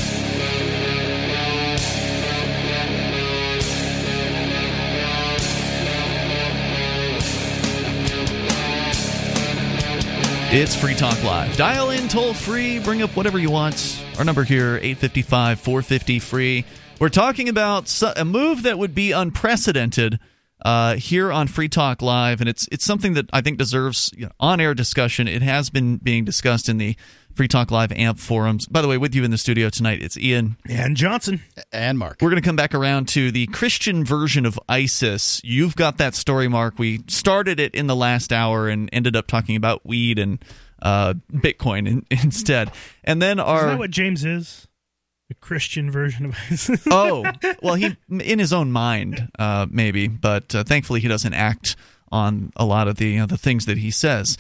It's Free Talk Live. Dial in toll free. Bring up whatever you want. Our number here, eight five five, four five zero, free. We're talking about a move that would be unprecedented uh, here on Free Talk Live. And it's it's something that I think deserves you know, on-air discussion. It has been being discussed in the Free Talk Live A M P forums. By the way, with you in the studio tonight, it's Ian. And Johnson. And Mark. We're going to come back around to the Christian version of ISIS. You've got that story, Mark. We started it in the last hour and ended up talking about weed and uh, Bitcoin in, instead. And then our... Isn't that what James is? The Christian version of ISIS? Oh, well, he in his own mind, uh, maybe. But uh, thankfully, he doesn't act on a lot of the, you know, the things that he says.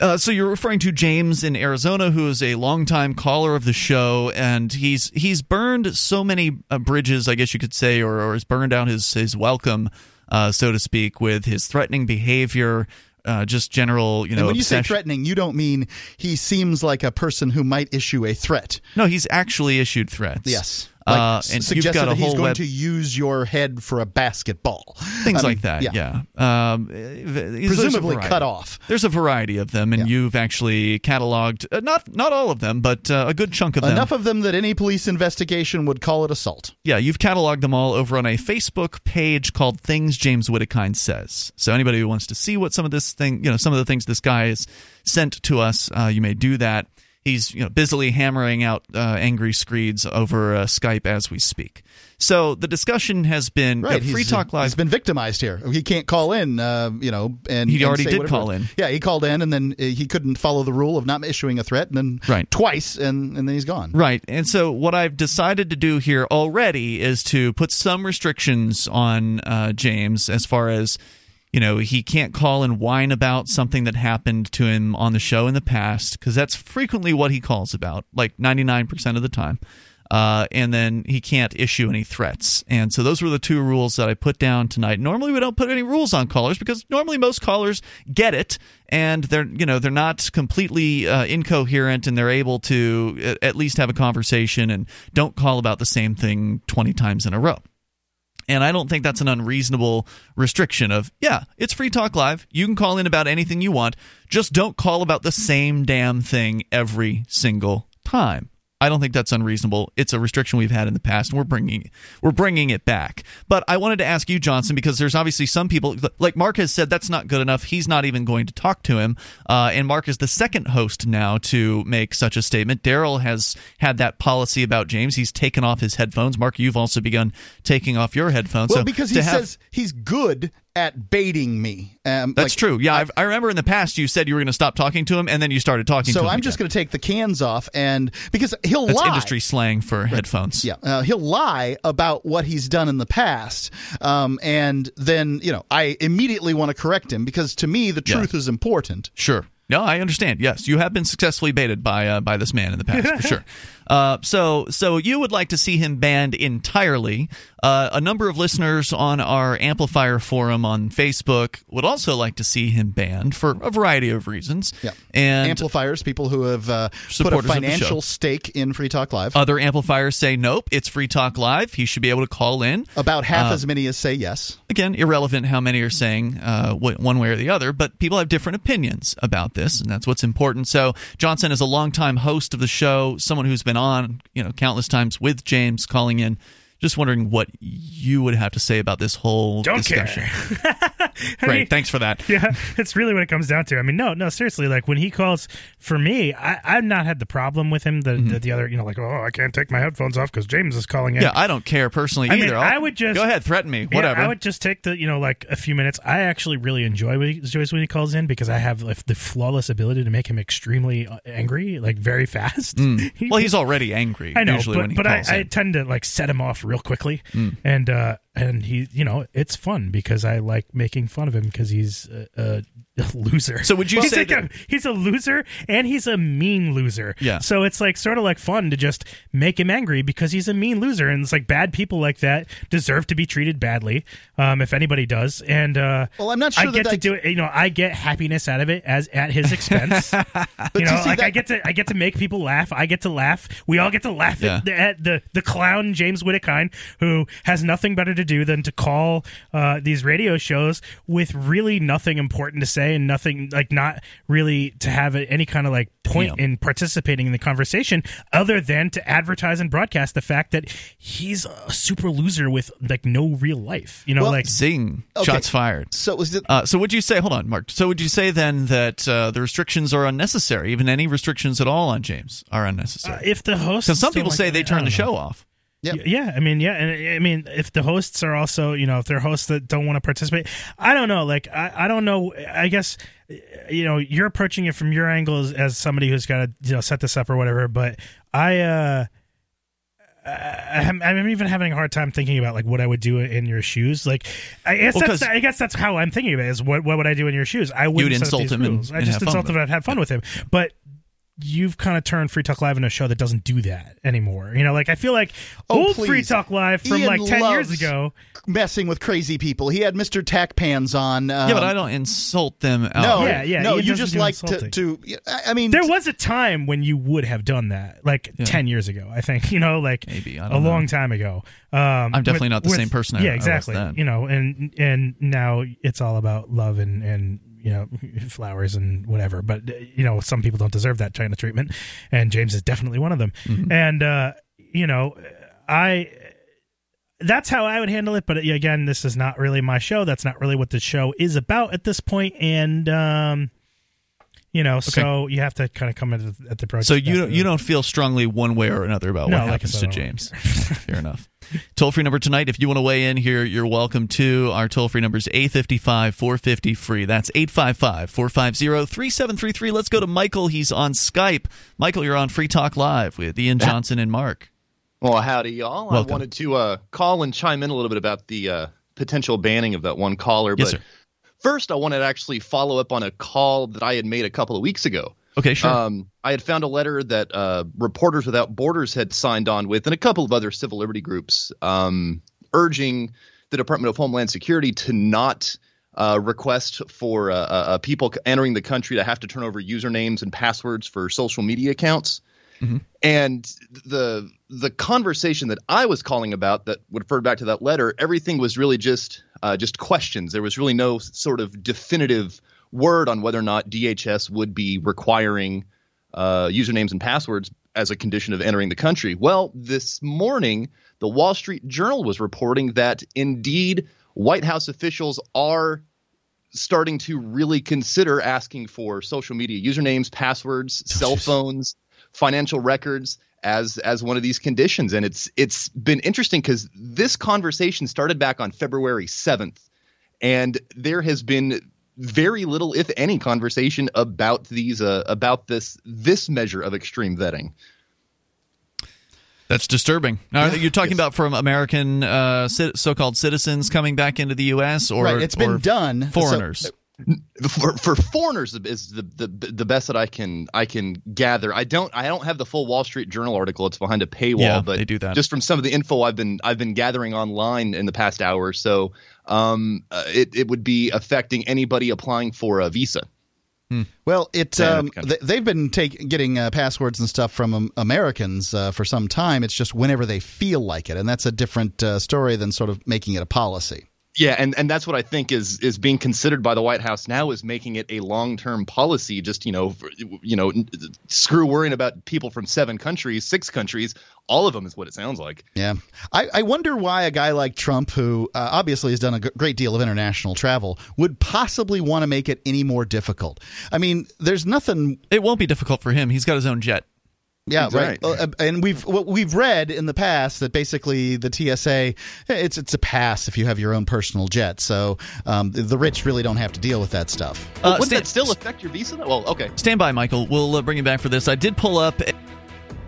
Uh, so you're referring to James in Arizona, who is a longtime caller of the show, and he's he's burned so many uh, bridges, I guess you could say, or, or has burned out his, his welcome, uh, so to speak, with his threatening behavior, uh, just general, you know, and when obsession. You say threatening, you don't mean he seems like a person who might issue a threat. No, he's actually issued threats. Yes. Like uh, and suggested you've got a that whole he's going web... to use your head for a basketball. Things I mean, like that, yeah. yeah. Um, presumably cut off. There's a variety of them, and yeah. you've actually cataloged, uh, not not all of them, but uh, a good chunk of them. Enough of them that any police investigation would call it assault. Yeah, you've cataloged them all over on a Facebook page called Things James Wittekind Says. So anybody who wants to see what some of this thing, you know, some of the things this guy has sent to us, uh, you may do that. He's you know, busily hammering out uh, angry screeds over uh, Skype as we speak. So the discussion has been right. Free Talk Live. He's been victimized here. He can't call in, uh, you know, and he already did call in. Yeah, he called in, and then he couldn't follow the rule of not issuing a threat, and then right. twice, and, and then he's gone. Right. And so what I've decided to do here already is to put some restrictions on uh, James as far as. You know, he can't call and whine about something that happened to him on the show in the past, because that's frequently what he calls about, like ninety-nine percent of the time. Uh, and then he can't issue any threats. And so those were the two rules that I put down tonight. Normally we don't put any rules on callers because normally most callers get it, and they're you know they're not completely uh, incoherent, and they're able to at least have a conversation and don't call about the same thing twenty times in a row. And I don't think that's an unreasonable restriction of, yeah, it's Free Talk Live. You can call in about anything you want. Just don't call about the same damn thing every single time. I don't think that's unreasonable. It's a restriction we've had in the past, and we're bringing we're bringing it back. But I wanted to ask you, Johnson, because there's obviously some people, like Mark has said, that's not good enough. He's not even going to talk to him. Uh, and Mark is the second host now to make such a statement. Daryl has had that policy about James. He's taken off his headphones. Mark, you've also begun taking off your headphones. Well, so because he have- says he's good at baiting me. Um, That's like, true. Yeah, I've, I remember in the past you said you were going to stop talking to him, and then you started talking so to him. So I'm just going to take the cans off, and because he'll That's lie. That's industry slang for right. headphones. Yeah, uh, he'll lie about what he's done in the past, um, and then you know I immediately want to correct him because to me the truth yeah. is important. Sure. No, I understand. Yes, you have been successfully baited by uh, by this man in the past, for sure. Uh, so so you would like to see him banned entirely. Uh, a number of listeners on our Amplifier forum on Facebook would also like to see him banned for a variety of reasons. Yeah. And amplifiers, people who have uh, put a financial stake in Free Talk Live. Other amplifiers say, nope, it's Free Talk Live. He should be able to call in. About half uh, as many as say yes. Again, irrelevant how many are saying uh, one way or the other, but people have different opinions about this, and that's what's important. So Johnson is a longtime host of the show, someone who's been on, you know, countless times with James calling in. Just wondering what you would have to say about this whole Don't discussion. Care. Great, mean, thanks for that. Yeah, it's really what it comes down to. I mean, no, no, seriously, like when he calls, for me, I, I've not had the problem with him, the, mm-hmm. the the other, you know, like, oh, I can't take my headphones off because James is calling in. Yeah, I don't care personally I either. Mean, I would just... Go ahead, threaten me, yeah, whatever. I would just take the, you know, like a few minutes. I actually really enjoy when he, enjoys when he calls in because I have like, the flawless ability to make him extremely angry, like very fast. Mm. he, well, he's already angry I know, usually but, when he but calls I, in. I tend to like set him off really real quickly mm. and uh and he you know it's fun because I like making fun of him because he's a, a loser. So would you well, say he's, that- like a, he's a loser and he's a mean loser, yeah so it's like sort of like fun to just make him angry because he's a mean loser, and it's like bad people like that deserve to be treated badly, um if anybody does, and uh well I'm not sure I that get that to I... do it, you know I get happiness out of it as at his expense. you know you like that- I get to I get to make people laugh. I get to laugh we all get to laugh yeah. at, the, at the the clown James Wittekind, who has nothing better to to do than to call uh, these radio shows with really nothing important to say and nothing like not really to have any kind of like point yeah. in participating in the conversation other than to advertise and broadcast the fact that he's a super loser with like no real life. You know, well, like zing, okay. Shots fired. So was it? Uh, so would you say? Hold on, Mark. So would you say then that uh, the restrictions are unnecessary? Even any restrictions at all on James are unnecessary. Uh, if the host, because some people like say that, they turn the know. show off. Yep. Yeah, I mean, yeah, and I mean, if the hosts are also, you know, if they're hosts that don't want to participate, I don't know, like, I, I don't know, I guess, you know, you're approaching it from your angle as, as somebody who's got to, you know, set this up or whatever, but I, uh, I, I'm, I'm even having a hard time thinking about, like, what I would do in your shoes, like, I guess, well, that's, I guess that's how I'm thinking about it, is what, what would I do in your shoes? I wouldn't set insult up these him rules. And, I and just insult him and have fun with him, but... You've kind of turned Free Talk Live into a show that doesn't do that anymore. You know, like I feel like oh, old please. Free Talk Live from Ian like ten years ago, messing with crazy people. He had Mister Tack Pans on. Um, yeah, but I don't insult them. Out. No, yeah, yeah. No, Ian you just like to, to. I mean, there was a time when you would have done that, like yeah. ten years ago. I think you know, like maybe I don't a know. long time ago. Um, I'm definitely with, not the with, same person. I, yeah, exactly. I was then. You know, and and now it's all about love and and. You know, flowers and whatever. But, you know, some people don't deserve that kind of treatment. And James is definitely one of them. Mm-hmm. And, uh, you know, I that's how I would handle it. But again, this is not really my show. That's not really what the show is about at this point. And, um, you know, okay. so you have to kind of come at the, at the project. So you don't, you don't feel strongly one way or another about no, what happens like to James. Fair enough. Toll-free number tonight, if you want to weigh in here, you're welcome to. Our toll-free number is eight five five, four five zero, free. That's eight five five, four five zero, three seven three three. Let's go to Michael. He's on Skype. Michael, you're on Free Talk Live with Ian Johnson and Mark. Well, howdy, y'all. Welcome. I wanted to uh, call and chime in a little bit about the uh, potential banning of that one caller. Yes, but sir. First, I wanted to actually follow up on a call that I had made a couple of weeks ago. Okay, sure. Um, I had found a letter that uh, Reporters Without Borders had signed on with and a couple of other civil liberty groups um, urging the Department of Homeland Security to not uh, request for uh, uh, people entering the country to have to turn over usernames and passwords for social media accounts. Mm-hmm. And the the conversation that I was calling about that referred back to that letter, everything was really just uh, just questions. There was really no sort of definitive word on whether or not D H S would be requiring uh, usernames and passwords as a condition of entering the country. Well, this morning, the Wall Street Journal was reporting that indeed White House officials are starting to really consider asking for social media usernames, passwords, cell phones, financial records as as one of these conditions. And it's it's been interesting because this conversation started back on February seventh, and there has been very little, if any, conversation about these uh, about this this measure of extreme vetting. That's disturbing. Now, yeah, you're talking yes. about from American uh, so-called citizens coming back into the U S or, right. it's been or done. foreigners. So, For, for foreigners is the, the the best that I can I can gather. I don't I don't have the full Wall Street Journal article. It's behind a paywall, yeah, but they do that. Just from some of the info I've been I've been gathering online in the past hour or so, um, uh, it it would be affecting anybody applying for a visa. Hmm. Well, it um, th- they've been take, getting uh, passwords and stuff from um, Americans uh, for some time. It's just whenever they feel like it, and that's a different uh, story than sort of making it a policy. Yeah, and, and that's what I think is is being considered by the White House now, is making it a long-term policy. Just, you know, for, you know, screw worrying about people from seven countries, six countries, all of them is what it sounds like. Yeah. I, I wonder why a guy like Trump, who uh, obviously has done a g- great deal of international travel, would possibly want to make it any more difficult. I mean, there's nothing – it won't be difficult for him. He's got his own jet. Yeah, right. right. And we've we've read in the past that basically the T S A, it's it's a pass if you have your own personal jet. So um, the rich really don't have to deal with that stuff. Uh, Wouldn't stand, that still affect your visa? Well, okay. Stand by, Michael. We'll uh, bring you back for this. I did pull up,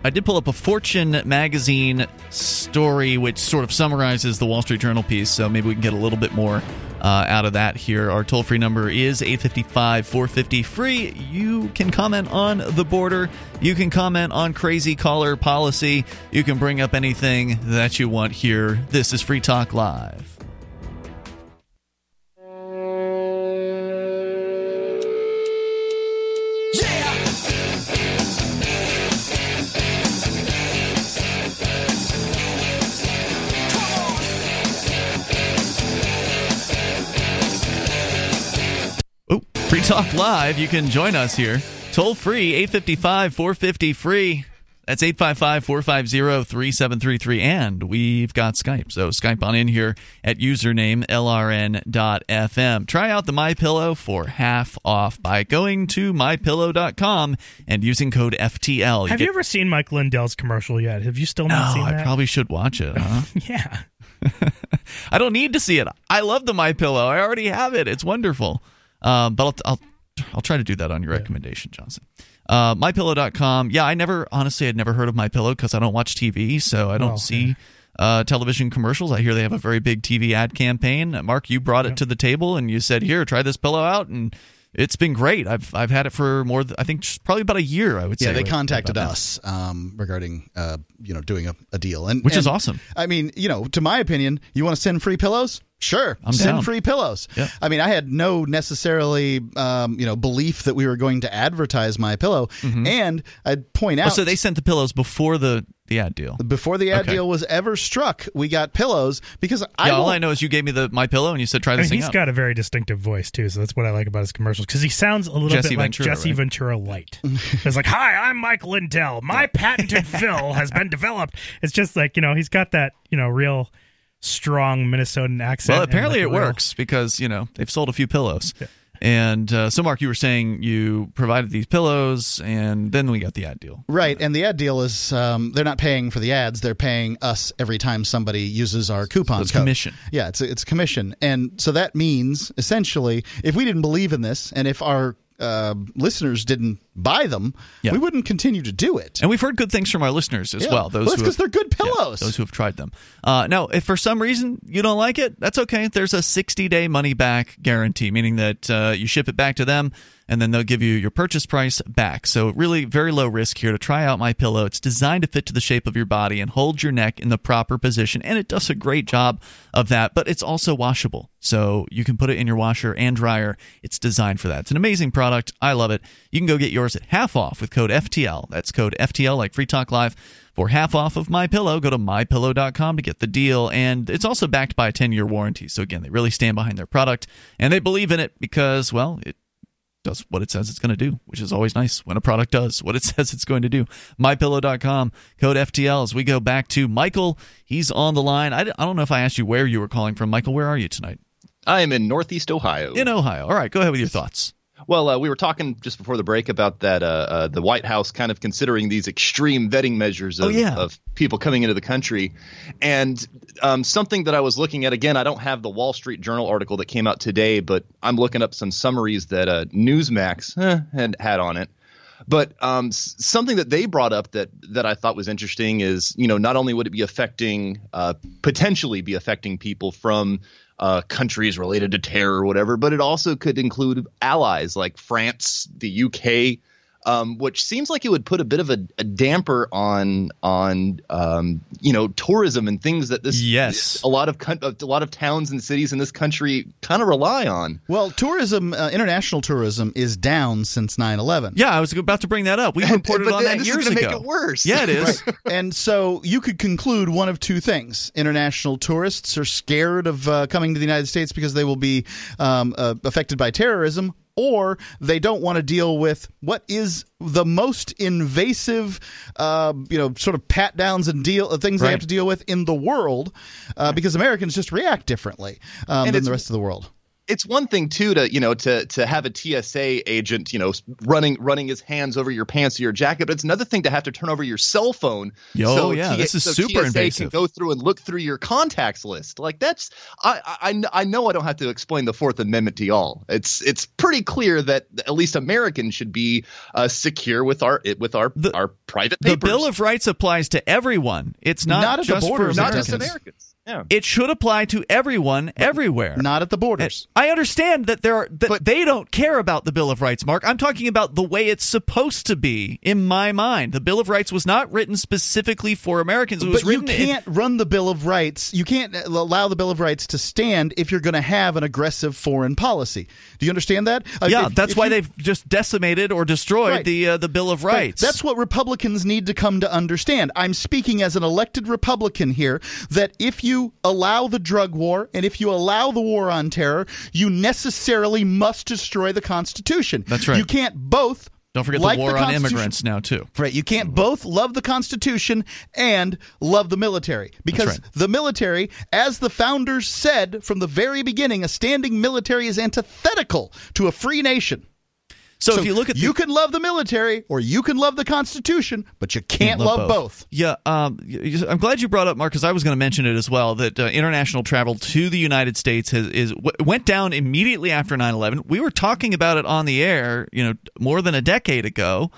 I did pull up a Fortune magazine story which sort of summarizes the Wall Street Journal piece. So maybe we can get a little bit more uh, out of that here. Our toll free number is eight five five, four five zero, free. You can comment on the border. You can comment on crazy caller policy. You can bring up anything that you want here. This is Free Talk Live. Free Talk Live, you can join us here. Toll free, eight five five, four five zero, free. That's eight five five, four five zero, three seven three three. And we've got Skype. So Skype on in here at username L R N dot F M. Try out the MyPillow for half off by going to My Pillow dot com and using code F T L. You Have get- you ever seen Mike Lindell's commercial yet? Have you still not no, seen that? I probably should watch it, huh? Yeah. I don't need to see it. I love the MyPillow. I already have it. It's wonderful. Um, but I'll, I'll I'll try to do that on your recommendation, Johnson. Uh, My Pillow dot com. Yeah, I never honestly I'd never heard of MyPillow because I don't watch T V, so I don't oh, see okay. uh, television commercials. I hear they have a very big T V ad campaign. Mark, you brought it yeah. to the table and you said, "Here, try this pillow out," and it's been great. I've I've had it for more. Th- I think just probably about a year. I would yeah, say. Yeah, they right, contacted right us um, regarding uh, you know doing a, a deal, and which and, is awesome. I mean, you know, to my opinion, you want to send free pillows. Sure. I'm Send down. free pillows. Yep. I mean, I had no necessarily, um, you know, belief that we were going to advertise MyPillow. Mm-hmm. And I'd point out. Oh, so they sent the pillows before the, the ad deal. Before the ad okay. deal was ever struck, we got pillows because yeah, I. All I know is you gave me the MyPillow and you said, try this and thing he's out. He's got a very distinctive voice, too. So that's what I like about his commercials, because he sounds a little Jesse bit like Ventura, Jesse right? Ventura Light. It's like, hi, I'm Mike Lindell. My patented fill has been developed. It's just like, you know, he's got that, you know, real strong Minnesotan accent. Well, apparently like it works because, you know, they've sold a few pillows. Yeah. And uh, so, Mark, you were saying you provided these pillows, and then we got the ad deal. Right, and the ad deal is um, they're not paying for the ads. They're paying us every time somebody uses our coupon so it's code. It's commission. Yeah, it's, it's commission. And so that means, essentially, if we didn't believe in this, and if our Uh, listeners didn't buy them, yeah. we wouldn't continue to do it. And we've heard good things from our listeners as yeah. well. Those well, because they're good pillows. Yeah, those who have tried them. Uh, now, if for some reason you don't like it, that's okay. There's a sixty-day money-back guarantee, meaning that uh, you ship it back to them, and then they'll give you your purchase price back. So really very low risk here to try out MyPillow. It's designed to fit to the shape of your body and hold your neck in the proper position, and it does a great job of that, but it's also washable. So you can put it in your washer and dryer. It's designed for that. It's an amazing product. I love it. You can go get yours at half off with code F T L. That's code F T L like Free Talk Live. For half off of MyPillow, go to My Pillow dot com to get the deal. And it's also backed by a ten-year warranty. So again, they really stand behind their product, and they believe in it because, well, it does what it says it's going to do, which is always nice when a product does what it says it's going to do. My Pillow dot com, code F T L. As we go back to Michael, he's on the line. I don't know if I asked you where you were calling from. Michael, where are you tonight? I am in Northeast Ohio. In Ohio. All right, go ahead with your thoughts. Well, uh, we were talking just before the break about that uh, uh, the White House kind of considering these extreme vetting measures of, oh, yeah. of people coming into the country. And um, something that I was looking at, again, I don't have the Wall Street Journal article that came out today, but I'm looking up some summaries that uh, Newsmax eh, had had on it. But um, something that they brought up that that I thought was interesting is, you know, not only would it be affecting uh, – potentially be affecting people from uh, countries related to terror or whatever, but it also could include allies like France, the U K, um, which seems like it would put a bit of a, a damper on on um, you know, tourism and things that this yes. a lot of a lot of towns and cities in this country kind of rely on. Well, tourism, uh, international tourism, is down since nine eleven. Yeah, I was about to bring that up. We reported on that years ago. This is going to make it worse. Yeah, it is. Right. And so you could conclude one of two things: international tourists are scared of uh, coming to the United States because they will be um, uh, affected by terrorism. Or they don't want to deal with what is the most invasive, uh, you know, sort of pat downs and deal things right. they have to deal with in the world, uh, because Americans just react differently um, than the rest of the world. It's one thing too to you know to to have a T S A agent you know running running his hands over your pants or your jacket, but it's another thing to have to turn over your cell phone. Oh so yeah, T- this is so super T S A invasive. Can go through and look through your contacts list. Like that's I, I I know I don't have to explain the Fourth Amendment to y'all. It's it's pretty clear that at least Americans should be uh, secure with our with our the, our private papers. The Bill of Rights applies to everyone. It's not, not just for not just Americans. Yeah. It should apply to everyone, but everywhere. Not at the borders. I understand that there are, that but, they don't care about the Bill of Rights, Mark. I'm talking about the way it's supposed to be, in my mind. The Bill of Rights was not written specifically for Americans. It was but written you can't in, run the Bill of Rights. You can't allow the Bill of Rights to stand if you're going to have an aggressive foreign policy. Do you understand that? Uh, yeah, if, that's if why you, they've just decimated or destroyed right. the uh, the Bill of Rights. But that's what Republicans need to come to understand. I'm speaking as an elected Republican here, that if you allow the drug war, and if you allow the war on terror, you necessarily must destroy the Constitution. That's right. You can't both. Don't forget like the war the on immigrants now, too. Right. You can't mm-hmm. both love the Constitution and love the military. Because right. the military, as the founders said from the very beginning, a standing military is antithetical to a free nation. So, so if you look at the, you can love the military or you can love the Constitution, but you can't love, love both. both. Yeah, um, I'm glad you brought up, Mark, because I was going to mention it as well, that uh, international travel to the United States has, is w- went down immediately after nine eleven. We were talking about it on the air, you know, more than a decade ago.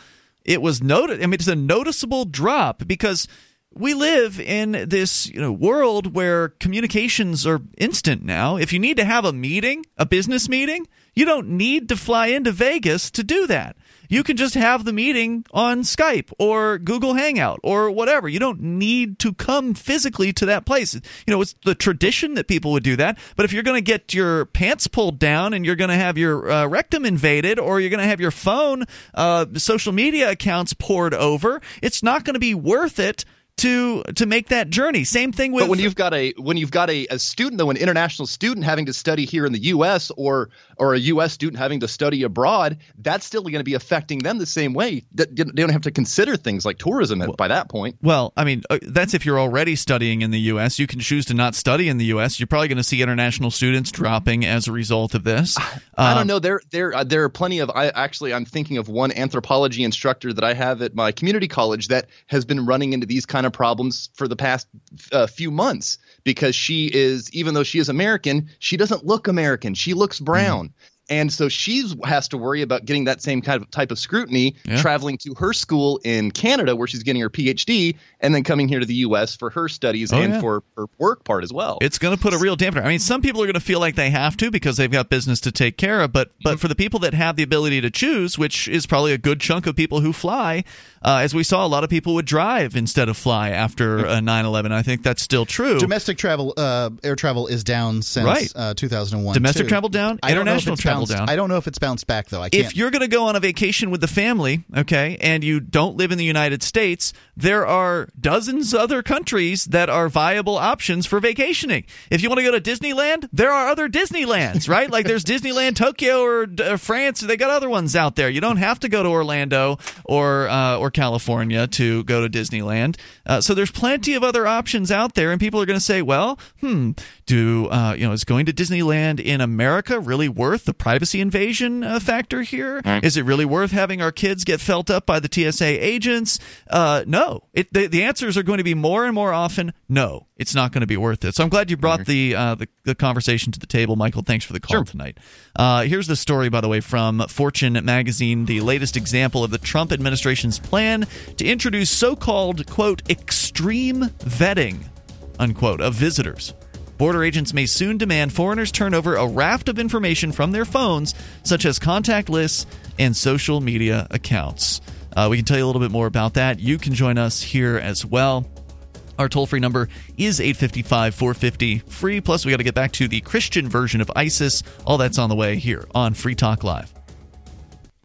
It was noted. I mean, it's a noticeable drop because we live in this, you know, world where communications are instant now. If you need to have a meeting, a business meeting, you don't need to fly into Vegas to do that. You can just have the meeting on Skype or Google Hangout or whatever. You don't need to come physically to that place. You know, it's the tradition that people would do that. But if you're going to get your pants pulled down and you're going to have your uh, rectum invaded, or you're going to have your phone, uh, social media accounts poured over, it's not going to be worth it to to make that journey. Same thing with, but when you've got a when you've got a, a student though, an international student having to study here in the U S or or a U S student having to study abroad, that's still going to be affecting them the same way. That they don't have to consider things like tourism well, by that point. Well, I mean, that's if you're already studying in the U S. You can choose to not study in the U S. You're probably going to see international students dropping as a result of this. I, I um, don't know. There there uh, there are plenty of I actually I'm thinking of one anthropology instructor that I have at my community college that has been running into these kind of problems for the past uh, few months, because she is, even though she is American, she doesn't look American. She looks brown. Mm-hmm. And so she has to worry about getting that same kind of type of scrutiny yeah. traveling to her school in Canada where she's getting her P H D, and then coming here to the U S for her studies oh, and yeah. for her work part as well. It's going to put a real dampener. I mean, some people are going to feel like they have to because they've got business to take care of. But but for the people that have the ability to choose, which is probably a good chunk of people who fly, uh, as we saw, a lot of people would drive instead of fly after uh, nine eleven. I think that's still true. Domestic travel, uh, air travel is down since right. uh, two thousand one. Domestic too. travel down, international travel. Down. I don't know if it's bounced back, though. I can't. If you're going to go on a vacation with the family, okay, and you don't live in the United States, there are dozens of other countries that are viable options for vacationing. If you want to go to Disneyland, there are other Disneylands, right? Like there's Disneyland Tokyo or uh, France. They got other ones out there. You don't have to go to Orlando or uh, or California to go to Disneyland. Uh, so there's plenty of other options out there, and people are going to say, well, hmm, do uh, you know, is going to Disneyland in America really worth the privacy invasion uh, factor here? Is it really worth having our kids get felt up by the T S A agents? Uh, no. It, the, the answers are going to be more and more often, no, it's not going to be worth it. So I'm glad you brought the uh, the, the conversation to the table, Michael. Thanks for the call sure. tonight. Uh, here's the story, by the way, from Fortune magazine, the latest example of the Trump administration's plan to introduce so-called, quote, extreme vetting, unquote, of visitors. Border agents may soon demand foreigners turn over a raft of information from their phones, such as contact lists and social media accounts. Uh, we can tell you a little bit more about that. You can join us here as well. Our toll-free number is eight five five, four five zero, free. Plus, we got to get back to the Christian version of ISIS. All that's on the way here on Free Talk Live.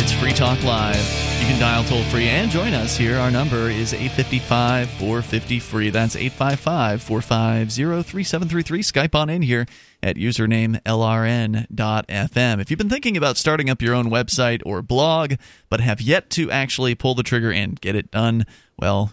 It's Free Talk Live. You can dial toll free and join us here. Our number is eight five five, four five zero, free. That's eight five five, four five zero, three seven three three. Skype on in here at username L R N dot F M. If you've been thinking about starting up your own website or blog, but have yet to actually pull the trigger and get it done, well,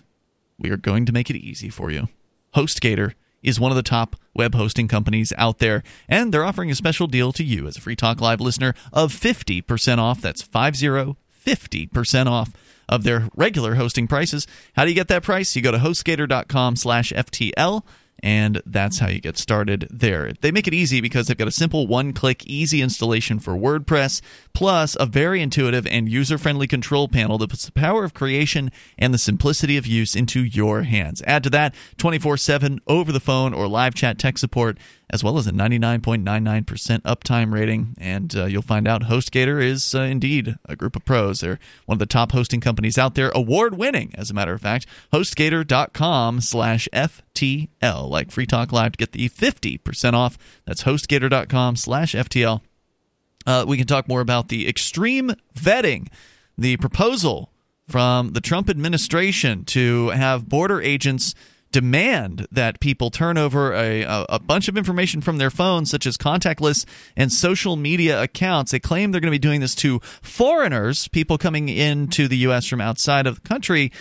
we are going to make it easy for you. HostGator is one of the top web hosting companies out there, and they're offering a special deal to you as a Free Talk Live listener of fifty percent off. That's five zero, fifty percent off of their regular hosting prices. How do you get that price? You go to HostGator dot com slash F T L, and that's how you get started there. They make it easy because they've got a simple one-click easy installation for WordPress, plus a very intuitive and user-friendly control panel that puts the power of creation and the simplicity of use into your hands. Add to that twenty-four seven over the phone or live chat tech support, as well as a ninety-nine point nine nine percent uptime rating. And uh, you'll find out HostGator is uh, indeed a group of pros. They're one of the top hosting companies out there, award-winning, as a matter of fact. HostGator dot com slash F T L, like Free Talk Live, to get the fifty percent off. That's HostGator dot com slash F T L. Uh, we can talk more about the extreme vetting, the proposal from the Trump administration to have border agents demand that people turn over a, a, a bunch of information from their phones, such as contact lists and social media accounts. They claim they're going to be doing this to foreigners, people coming into the U S from outside of the country,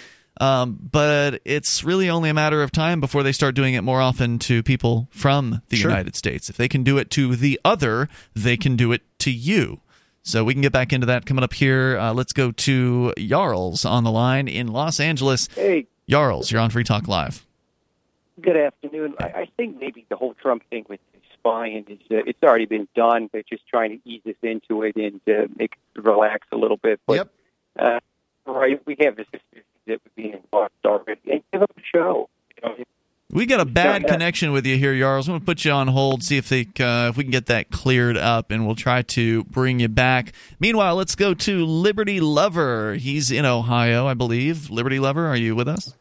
um, but it's really only a matter of time before they start doing it more often to people from the sure. United States. If they can do it to the other, they can do it to you. So we can get back into that coming up here. Uh, let's go to Jarls on the line in Los Angeles. Hey, Jarls, you're on Free Talk Live. Good afternoon. I think maybe the whole Trump thing with spying is uh, it's already been done. They're just trying to ease us into it and uh, make us relax a little bit. But, yep. Uh, right, we have this that would be involved already. And give up a show. You know, we got a bad connection with you here, Jarls. I'm going to put you on hold, see if they uh, if we can get that cleared up, and we'll try to bring you back. Meanwhile, let's go to Liberty Lover. He's in Ohio, I believe. Liberty Lover, are you with us?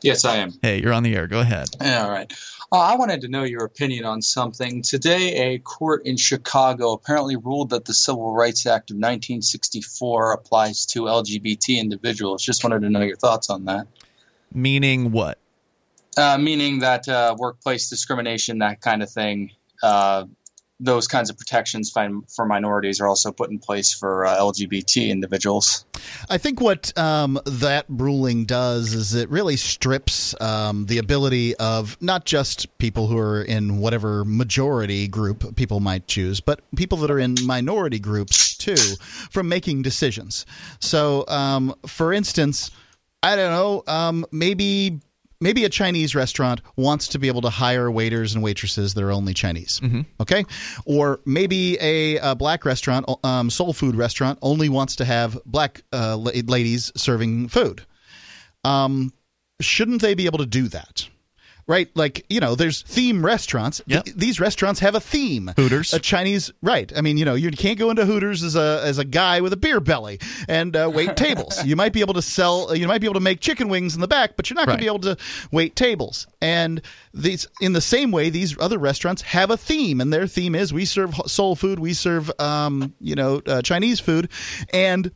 Yes, I am. Hey, you're on the air. Go ahead. All right. Uh, I wanted to know your opinion on something. Today, a court in Chicago apparently ruled that the Civil Rights Act of nineteen sixty-four applies to L G B T individuals. Just wanted to know your thoughts on that. Meaning what? Uh, meaning that uh, workplace discrimination, that kind of thing, uh, those kinds of protections for minorities are also put in place for uh, L G B T individuals. I think what um, that ruling does is it really strips um, the ability of not just people who are in whatever majority group people might choose, but people that are in minority groups, too, from making decisions. So, um, for instance, I don't know, um, maybe... Maybe a Chinese restaurant wants to be able to hire waiters and waitresses that are only Chinese, mm-hmm. okay? Or maybe a, a black restaurant, um, soul food restaurant, only wants to have black uh, ladies serving food. Um, shouldn't they be able to do that? Right, like, you know, there's theme restaurants. Yep. Th- these restaurants have a theme. Hooters. A Chinese, right. I mean, you know, you can't go into Hooters as a as a guy with a beer belly and uh, wait tables. You might be able to sell, you might be able to make chicken wings in the back, but you're not right. going to be able to wait tables. And these, in the same way, these other restaurants have a theme, and their theme is we serve soul food, we serve, um, you know, uh, Chinese food, and...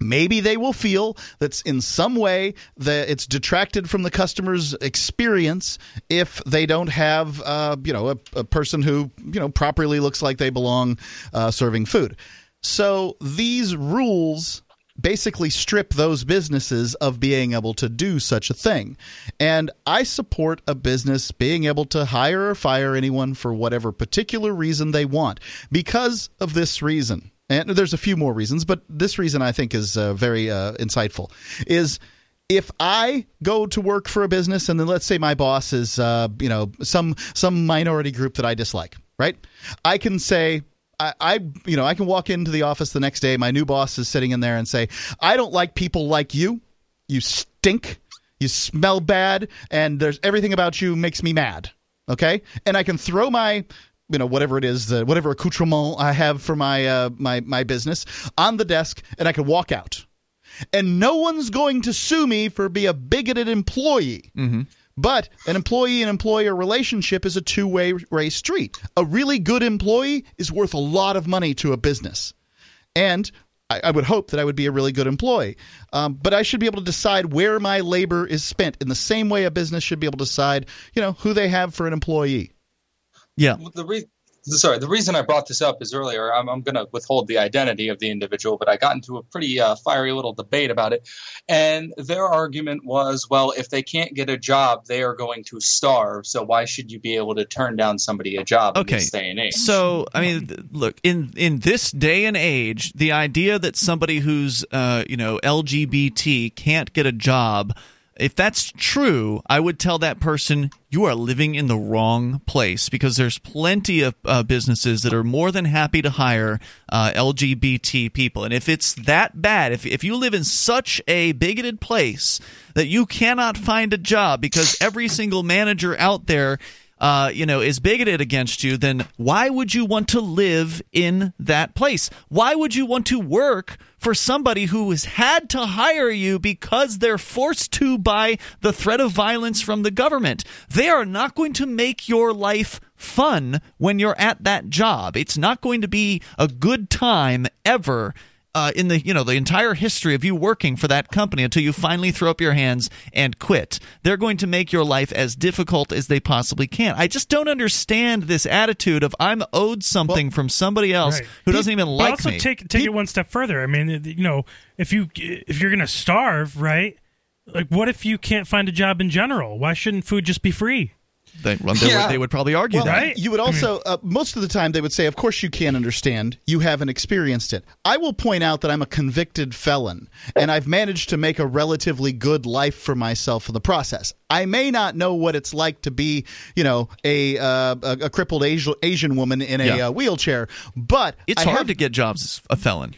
Maybe they will feel that's in some way that it's detracted from the customer's experience if they don't have, uh, you know, a, a person who, you know, properly looks like they belong uh, serving food. So these rules basically strip those businesses of being able to do such a thing. And I support a business being able to hire or fire anyone for whatever particular reason they want because of this reason. And there's a few more reasons, but this reason I think is uh, very uh, insightful, is if I go to work for a business and then let's say my boss is uh, you know some some minority group that I dislike, right? I can say I, I you know I can walk into the office the next day. My new boss is sitting in there and say, I don't like people like you. You stink. You smell bad. And there's everything about you makes me mad. OK, and I can throw my you know, whatever it is, the, whatever accoutrement I have for my uh, my my business on the desk, and I can walk out. And no one's going to sue me for being a bigoted employee. Mm-hmm. But an employee and employer relationship is a two-way race street. A really good employee is worth a lot of money to a business. And I, I would hope that I would be a really good employee. Um, but I should be able to decide where my labor is spent in the same way a business should be able to decide, you know, who they have for an employee. Yeah. Well, the re- Sorry, the reason I brought this up is earlier, I'm, I'm going to withhold the identity of the individual, but I got into a pretty uh, fiery little debate about it. And their argument was, well, if they can't get a job, they are going to starve. So why should you be able to turn down somebody a job okay. in this day and age? So, I mean, look, in, in this day and age, the idea that somebody who's, uh, you know, L G B T can't get a job, if that's true, I would tell that person you are living in the wrong place, because there's plenty of uh, businesses that are more than happy to hire uh, L G B T people. And if it's that bad, if if you live in such a bigoted place that you cannot find a job because every single manager out there Uh, you know, is bigoted against you, then why would you want to live in that place? Why would you want to work for somebody who has had to hire you because they're forced to by the threat of violence from the government? They are not going to make your life fun when you're at that job. It's not going to be a good time ever. Uh, in the you know the entire history of you working for that company until you finally throw up your hands and quit. They're going to make your life as difficult as they possibly can. I just don't understand this attitude of I'm owed something well, from somebody else right. who doesn't he, even like also me. Also, take take he, it one step further. I mean, you know, if you if you're gonna starve, right? Like, what if you can't find a job in general? Why shouldn't food just be free? They, well, they, yeah. would, they would probably argue well, that. Right? You would also, uh, most of the time, they would say, of course you can't understand. You haven't experienced it. I will point out that I'm a convicted felon, and I've managed to make a relatively good life for myself in the process. I may not know what it's like to be, you know, a uh, a, a crippled Asian, Asian woman in a yeah. uh, wheelchair, but it's I hard have, to get jobs as a felon.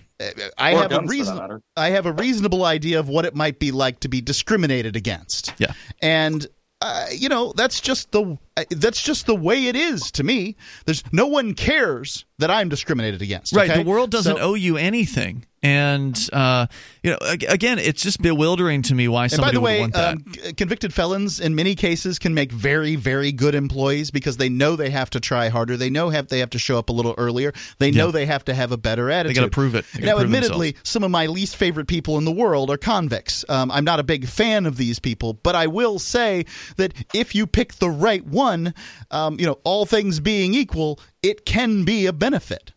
I have a reason. I have a reasonable idea of what it might be like to be discriminated against. Yeah, and. Uh, you know, that's just the that's just the way it is to me. There's no one cares that I'm discriminated against. Okay? Right. The world doesn't so, owe you anything. And, uh, you know, again, it's just bewildering to me why somebody would want that. And by the way, um, convicted felons in many cases can make very, very good employees because they know they have to try harder. They know have, they have to show up a little earlier. They know yeah. they have to have a better attitude. They got to prove it. Now, prove admittedly, themselves. Some of my least favorite people in the world are convicts. Um, I'm not a big fan of these people, but I will say that if you pick the right one, um, you know, all things being equal, it can be a benefit.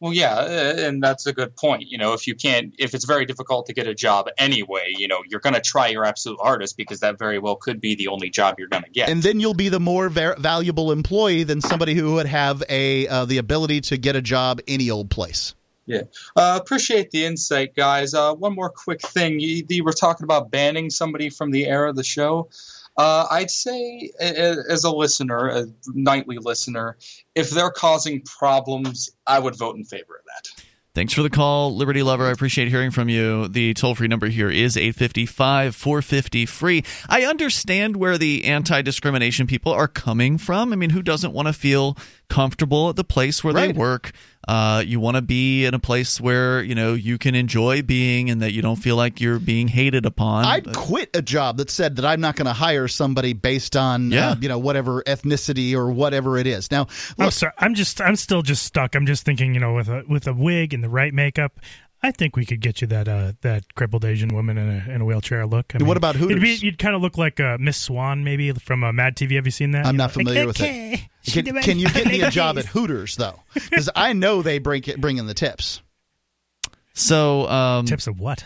Well, yeah, and that's a good point. You know, if you can't, if it's very difficult to get a job anyway, you know, you're going to try your absolute hardest because that very well could be the only job you're going to get. And then you'll be the more ver- valuable employee than somebody who would have a uh, the ability to get a job any old place. Yeah. Uh, appreciate the insight, guys. Uh, one more quick thing. You, you were talking about banning somebody from the air of the show. Uh, I'd say as a listener, a nightly listener, if they're causing problems, I would vote in favor of that. Thanks for the call, Liberty Lover. I appreciate hearing from you. The toll-free number here is eight five five, four five zero, free. I understand where the anti-discrimination people are coming from. I mean, who doesn't want to feel comfortable at the place where right. they work? Uh, you want to be in a place where, you know, you can enjoy being and that you don't feel like you're being hated upon. I'd quit a job that said that I'm not going to hire somebody based on, yeah. uh, you know, whatever ethnicity or whatever it is. Now, look, I'm sorry. I'm just I'm still just stuck. I'm just thinking, you know, with a with a wig and the right makeup, I think we could get you that uh, that crippled Asian woman in a, in a wheelchair look. I mean, what about Hooters? Be, you'd kind of look like uh, Miss Swan, maybe, from uh, Mad T V. Have you seen that? I'm you not know, familiar like, okay. with it. Can, can you get me a job at Hooters, though? Because I know they bring, bring in the tips. So um, tips of what?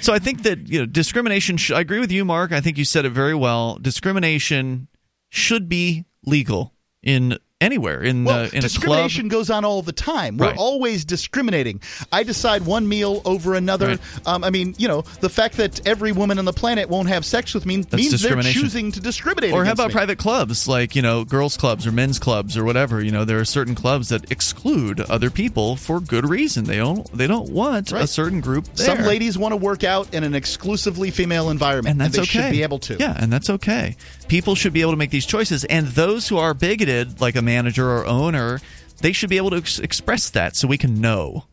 So I think that, you know, discrimination. Sh- I agree with you, Mark. I think you said it very well. Discrimination should be legal in anywhere in well, the in discrimination a club. Goes on all the time. We're right. always discriminating. I decide one meal over another. Right. Um, I mean, you know, the fact that every woman on the planet won't have sex with me That's means they're choosing to discriminate. Or how about me. private clubs, like, you know, girls' clubs or men's clubs or whatever? You know, there are certain clubs that exclude other people for good reason. They don't they don't want right. a certain group there. Some ladies want to work out in an exclusively female environment, and, that's and they okay. should be able to. Yeah, and that's okay. People should be able to make these choices, and those who are bigoted, like a manager or owner, they should be able to ex- express that so we can know.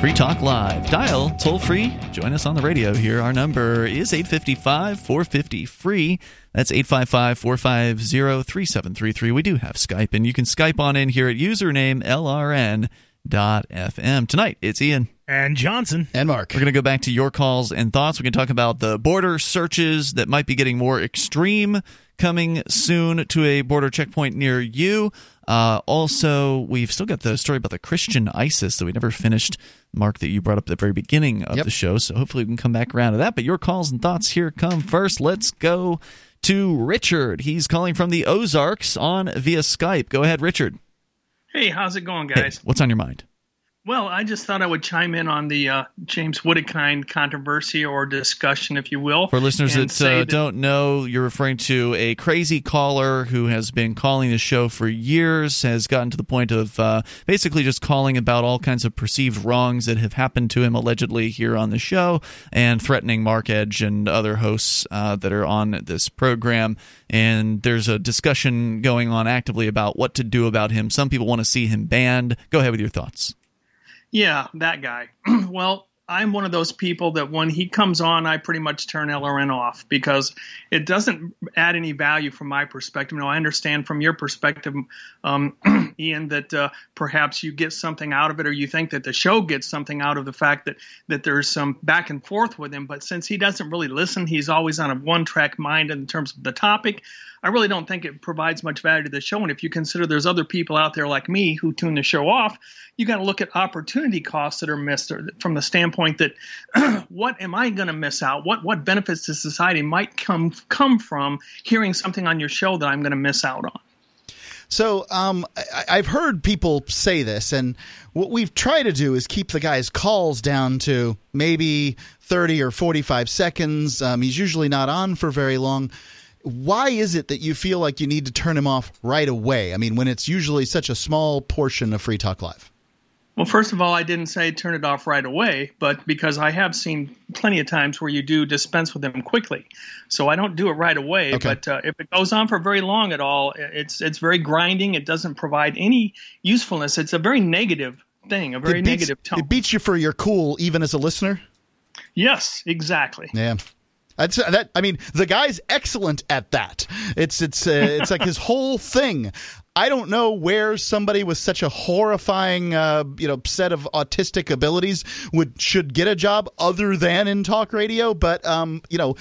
Free Talk Live. Dial toll free. Join us on the radio here. Our number is eight five five, four five zero, free. That's eight five five, four five zero, three seven three three. We do have Skype, and you can Skype on in here at username L R N dot F M. Tonight, it's Ian. And Johnson. And Mark. We're going to go back to your calls and thoughts. We can talk about the border searches that might be getting more extreme coming soon to a border checkpoint near you. Uh, also, we've still got the story about the Christian ISIS that we never finished, Mark, that you brought up at the very beginning of yep. the show. So hopefully we can come back around to that. But your calls and thoughts here come first. Let's go to Richard. He's calling from the Ozarks on via Skype. Go ahead, Richard. Hey, how's it going, guys? Hey, what's on your mind? Well, I just thought I would chime in on the uh, James Wittekind controversy or discussion, if you will. For listeners that, uh, that don't know, you're referring to a crazy caller who has been calling the show for years, has gotten to the point of uh, basically just calling about all kinds of perceived wrongs that have happened to him allegedly here on the show, and threatening Mark Edge and other hosts uh, that are on this program. And there's a discussion going on actively about what to do about him. Some people want to see him banned. Go ahead with your thoughts. Yeah, that guy. Well, I'm one of those people that when he comes on, I pretty much turn L R N off because it doesn't add any value from my perspective. Now, I understand from your perspective, um, Ian, that uh, perhaps you get something out of it, or you think that the show gets something out of the fact that, that there's some back and forth with him. But since he doesn't really listen, he's always on a one-track mind in terms of the topic. I really don't think it provides much value to the show. And if you consider there's other people out there like me who tune the show off, you got to look at opportunity costs that are missed, or from the standpoint that what am I going to miss out? What what benefits to society might come come from hearing something on your show that I'm going to miss out on? So um, I, I've heard people say this, and what we've tried to do is keep the guy's calls down to maybe thirty or forty-five seconds. Um, he's usually not on for very long. Why is it that you feel like you need to turn him off right away? I mean, when it's usually such a small portion of Free Talk Live. Well, first of all, I didn't say turn it off right away, but because I have seen plenty of times where you do dispense with them quickly. So I don't do it right away. Okay. But uh, if it goes on for very long at all, it's it's very grinding. It doesn't provide any usefulness. It's a very negative thing, a very it beats, negative tone. It beats you for your cool, even as a listener? Yes, exactly. Yeah. That's, that, I mean, the guy's excellent at that. It's it's uh, it's like his whole thing. I don't know where somebody with such a horrifying, uh, you know, set of autistic abilities would should get a job other than in talk radio. But um, you know,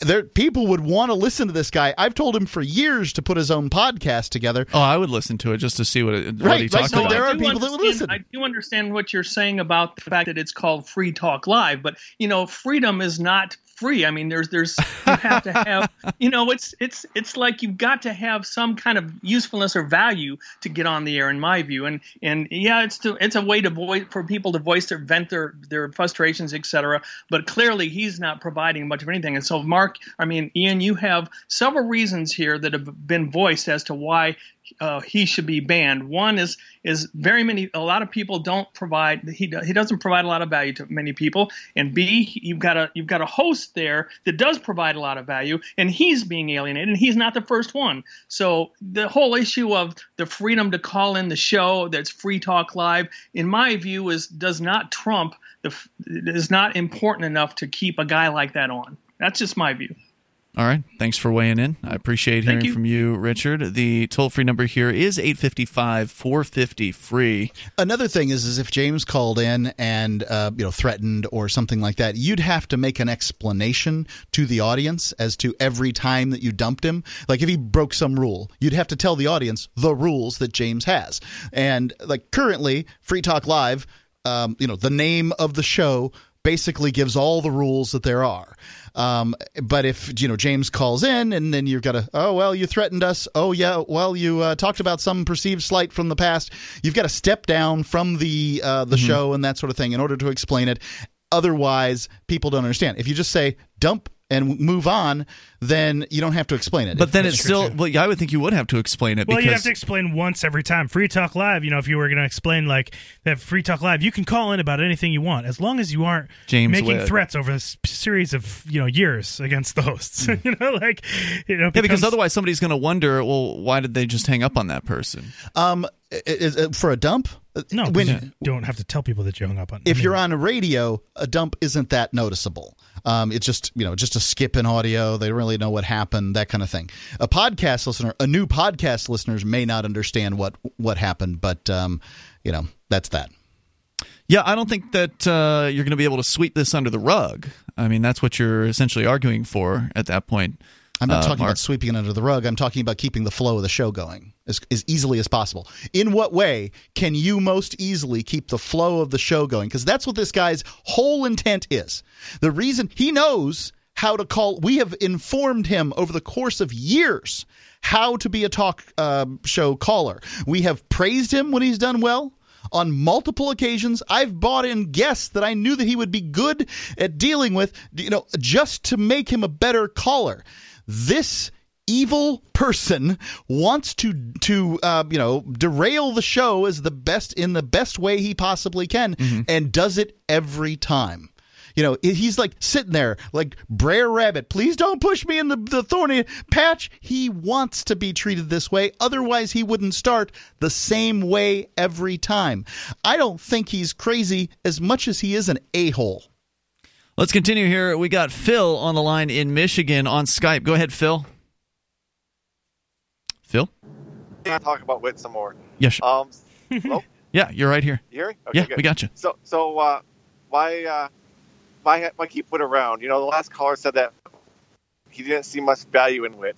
there people would want to listen to this guy. I've told him for years to put his own podcast together. Oh, I would listen to it just to see what, it, what right, he talked right. so about. There are people that would listen. I do understand what you're saying about the fact that it's called Free Talk Live, but you know, freedom is not free. I mean, there's, there's, you have to have, you know, it's, it's, it's like you've got to have some kind of usefulness or value to get on the air, in my view. And, and yeah, it's to, it's a way to voice for people to voice their vent, their, their frustrations, et cetera. But clearly he's not providing much of anything. And so Mark, I mean, Ian, you have several reasons here that have been voiced as to why Uh, he should be banned. One is is very many. A lot of people don't provide. He do, he doesn't provide a lot of value to many people. And B, you've got a you've got a host there that does provide a lot of value, and he's being alienated. And he's not the first one. So the whole issue of the freedom to call in the show that's Free Talk Live, in my view, is does not trump the is not important enough to keep a guy like that on. That's just my view. All right. Thanks for weighing in. I appreciate hearing you. from you, Richard. The toll-free number here is eight five five, four five zero, free. Another thing is, is if James called in and uh, you know threatened or something like that, you'd have to make an explanation to the audience as to every time that you dumped him. Like if he broke some rule, you'd have to tell the audience the rules that James has. And like currently, Free Talk Live, um, you know, the name of the show basically gives all the rules that there are. Um, but if, you know, James calls in and then you've got to, oh, well, you threatened us. Oh, yeah. Well, you uh, talked about some perceived slight from the past. You've got to step down from the uh, the mm-hmm. show and that sort of thing in order to explain it. Otherwise, people don't understand. If you just say dump and move on, then you don't have to explain it. But then it's still – well, yeah, I would think you would have to explain it. Well, because you have to explain once every time. Free Talk Live, you know, if you were going to explain like that Free Talk Live, you can call in about anything you want as long as you aren't James making Witt. threats over a series of, you know, years against the hosts. Mm. you know, like you know, it becomes, yeah, because otherwise somebody's going to wonder, well, why did they just hang up on that person? Um, is, is, for a dump? No, when, you don't have to tell people that you hung up on. If I mean, you're on a radio, a dump isn't that noticeable. Um, it's just, you know, just a skip in audio. They don't really know what happened, that kind of thing. A podcast listener, a new podcast listeners may not understand what, what happened, but, um, you know, that's that. Yeah, I don't think that uh, you're going to be able to sweep this under the rug. I mean, that's what you're essentially arguing for at that point. I'm not uh, talking Mark. about sweeping it under the rug. I'm talking about keeping the flow of the show going as, as easily as possible. In what way can you most easily keep the flow of the show going? Because that's what this guy's whole intent is. The reason he knows how to call – we have informed him over the course of years how to be a talk uh, show caller. We have praised him when he's done well. On multiple occasions, I've bought in guests that I knew that he would be good at dealing with, you know, just to make him a better caller. This evil person wants to to uh, you know derail the show as the best in the best way he possibly can, mm-hmm. and does it every time. You know, he's like sitting there like Brer Rabbit, please don't push me in the, the thorny patch. He wants to be treated this way. Otherwise, he wouldn't start the same way every time. I don't think he's crazy as much as he is an a-hole. Let's continue here. We got Phil on the line in Michigan on Skype. Go ahead, Phil. Phil? Yeah, talk about Witt some more. Yeah, sure. Um, hello? Yeah, you're right here. You hear me? Okay, yeah, good. We got you. So, so uh, why... Uh, Why, why keep Witt around? You know, the last caller said that he didn't see much value in Witt.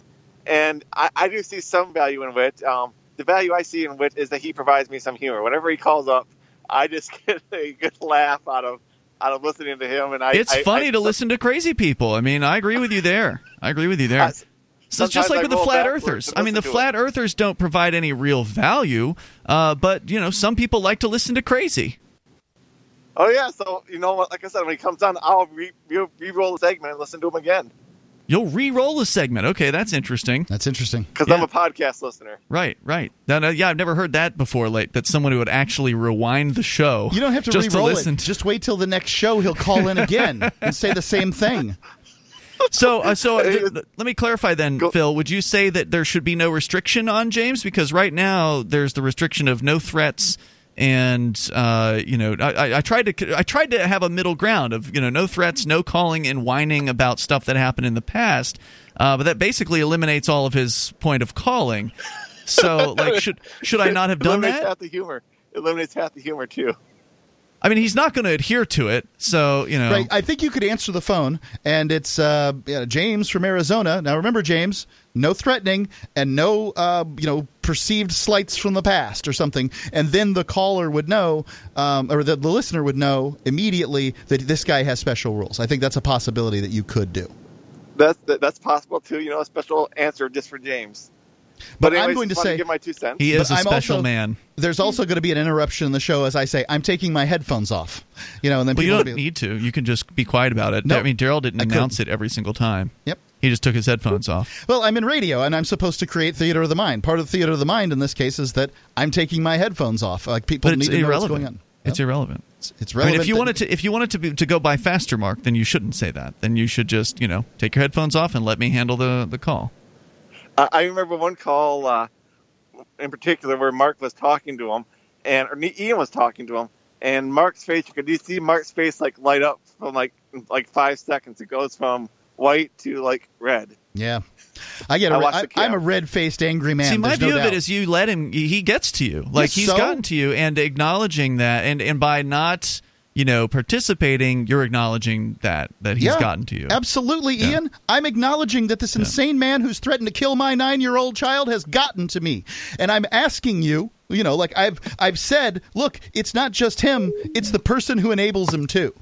And I, I do see some value in Witt. Um, the value I see in Witt is that he provides me some humor. Whenever he calls up, I just get a good laugh out of out of listening to him. And I, It's I, funny I, to I, listen to crazy people. I mean, I agree with you there. I agree with you there. I, So it's just like I with the flat earthers. I mean, the flat it. earthers don't provide any real value. Uh, but, you know, some people like to listen to crazy. Oh, yeah. So, you know what? Like I said, when he comes on, I'll re- re- re-roll the segment and listen to him again. You'll re-roll the segment. Okay, that's interesting. That's interesting. Because yeah. I'm a podcast listener. Right, right. No, no, yeah, I've never heard that before, like, that someone who would actually rewind the show. You don't have to just re-roll to listen it. To... Just wait till the next show. He'll call in again and say the same thing. So, uh, so uh, let me clarify then, Go. Phil. Would you say that there should be no restriction on James? Because right now there's the restriction of no threats. And uh, you know, I, I tried to I tried to have a middle ground of you know no threats, no calling and whining about stuff that happened in the past, uh, but that basically eliminates all of his point of calling. So, like, should should I not have done that? It eliminates half the humor. It eliminates half the humor too. I mean, he's not going to adhere to it, so, you know. Right. I think you could answer the phone, and it's uh, you know, James from Arizona. Now, remember, James, no threatening and no, uh, you know, perceived slights from the past or something. And then the caller would know, um, or the, the listener would know immediately that this guy has special rules. I think that's a possibility that you could do. That's, that, that's possible, too. You know, a special answer just for James. But, but anyways, I'm going to say, give my two cents. He is a I'm special also, man. There's also going to be an interruption in the show as I say, I'm taking my headphones off. You know, and then but you don't be, need to. You can just be quiet about it. Nope, I mean, Daryl didn't I announce couldn't. it every single time. Yep. He just took his headphones off. Well, I'm in radio, and I'm supposed to create theater of the mind. Part of the theater of the mind in this case is that I'm taking my headphones off. Like people need to irrelevant. know what's going on. It's yep. irrelevant. It's, it's relevant. I mean, if you wanted to, if you wanted to be, to go by faster, Mark, then you shouldn't say that. Then you should just, you know, take your headphones off and let me handle the, the call. I remember one call uh, in particular where Mark was talking to him, and or Ian was talking to him, and Mark's face, you could see Mark's face like light up from like like five seconds. It goes from white to like red. Yeah. I get. A, I I, the, yeah. I'm a red-faced, angry man. See, my There's view no of doubt. It is you let him. He gets to you, like yes, he's so? gotten to you, and acknowledging that, and, and by not, you know, participating, you're acknowledging that that he's yeah, gotten to you. Absolutely, yeah. Ian. I'm acknowledging that this yeah. insane man who's threatened to kill my nine-year-old child has gotten to me, and I'm asking you. You know, like I've I've said, look, it's not just him; it's the person who enables him too.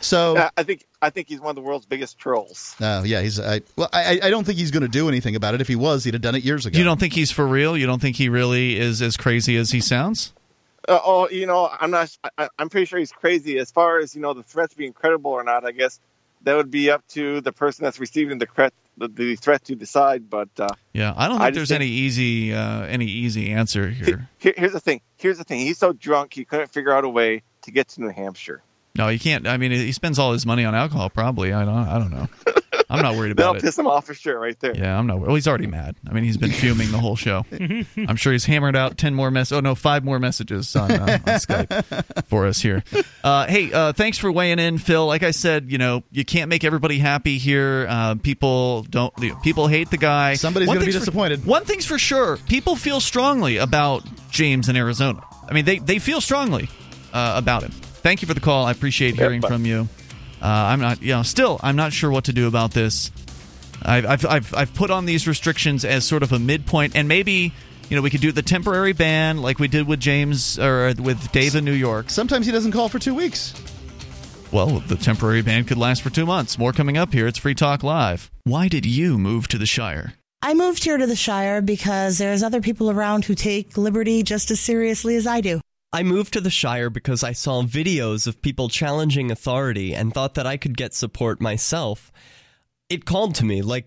So uh, I think I think he's one of the world's biggest trolls. Oh, uh, yeah. He's I, well, I, I don't think he's going to do anything about it. If he was, he'd have done it years ago. You don't think he's for real? You don't think he really is as crazy as he sounds? Uh, oh, you know, I'm not. I, I'm pretty sure he's crazy. As far as, you know, the threats being credible or not, I guess that would be up to the person that's receiving the threat, the, the threat to decide. But uh, yeah, I don't think I there's think, any easy uh, any easy answer here. He, here's the thing. Here's the thing. He's so drunk he couldn't figure out a way to get to New Hampshire. No, he can't. I mean, he spends all his money on alcohol, probably. I don't, I don't know. I'm not worried about it. That'll piss him off for sure right there. Yeah, I'm not worried. Well, he's already mad. I mean, he's been fuming the whole show. I'm sure he's hammered out ten more mess. Oh, no, five more messages on, uh, on Skype for us here. Uh, hey, uh, thanks for weighing in, Phil. Like I said, you know, you can't make everybody happy here. Uh, people don't. People hate the guy. Somebody's going to be disappointed. For, one thing's for sure. People feel strongly about James in Arizona. I mean, they, they feel strongly uh, about him. Thank you for the call. I appreciate hearing yeah, from you. Uh, I'm not, you know, still, I'm not sure what to do about this. I've, I've, I've, I've put on these restrictions as sort of a midpoint, and maybe, you know, we could do the temporary ban like we did with James or with Dave in New York. Sometimes he doesn't call for two weeks. Well, the temporary ban could last for two months. More coming up here. It's Free Talk Live. Why did you move to the Shire? I moved here to the Shire because there's other people around who take liberty just as seriously as I do. I moved to the Shire because I saw videos of people challenging authority and thought that I could get support myself. It called to me, like,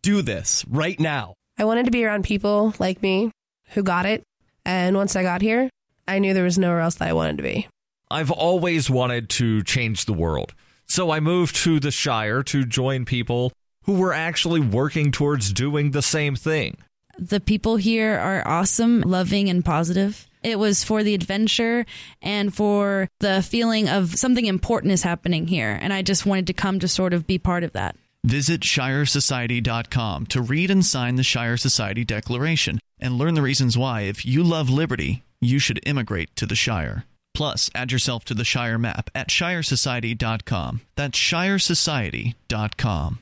do this right now. I wanted to be around people like me who got it. And once I got here, I knew there was nowhere else that I wanted to be. I've always wanted to change the world. So I moved to the Shire to join people who were actually working towards doing the same thing. The people here are awesome, loving, and positive. It was for the adventure and for the feeling of something important is happening here. And I just wanted to come to sort of be part of that. Visit Shire Society dot com to read and sign the Shire Society Declaration and learn the reasons why, if you love liberty, you should immigrate to the Shire. Plus, add yourself to the Shire map at Shire Society dot com. That's Shire Society dot com.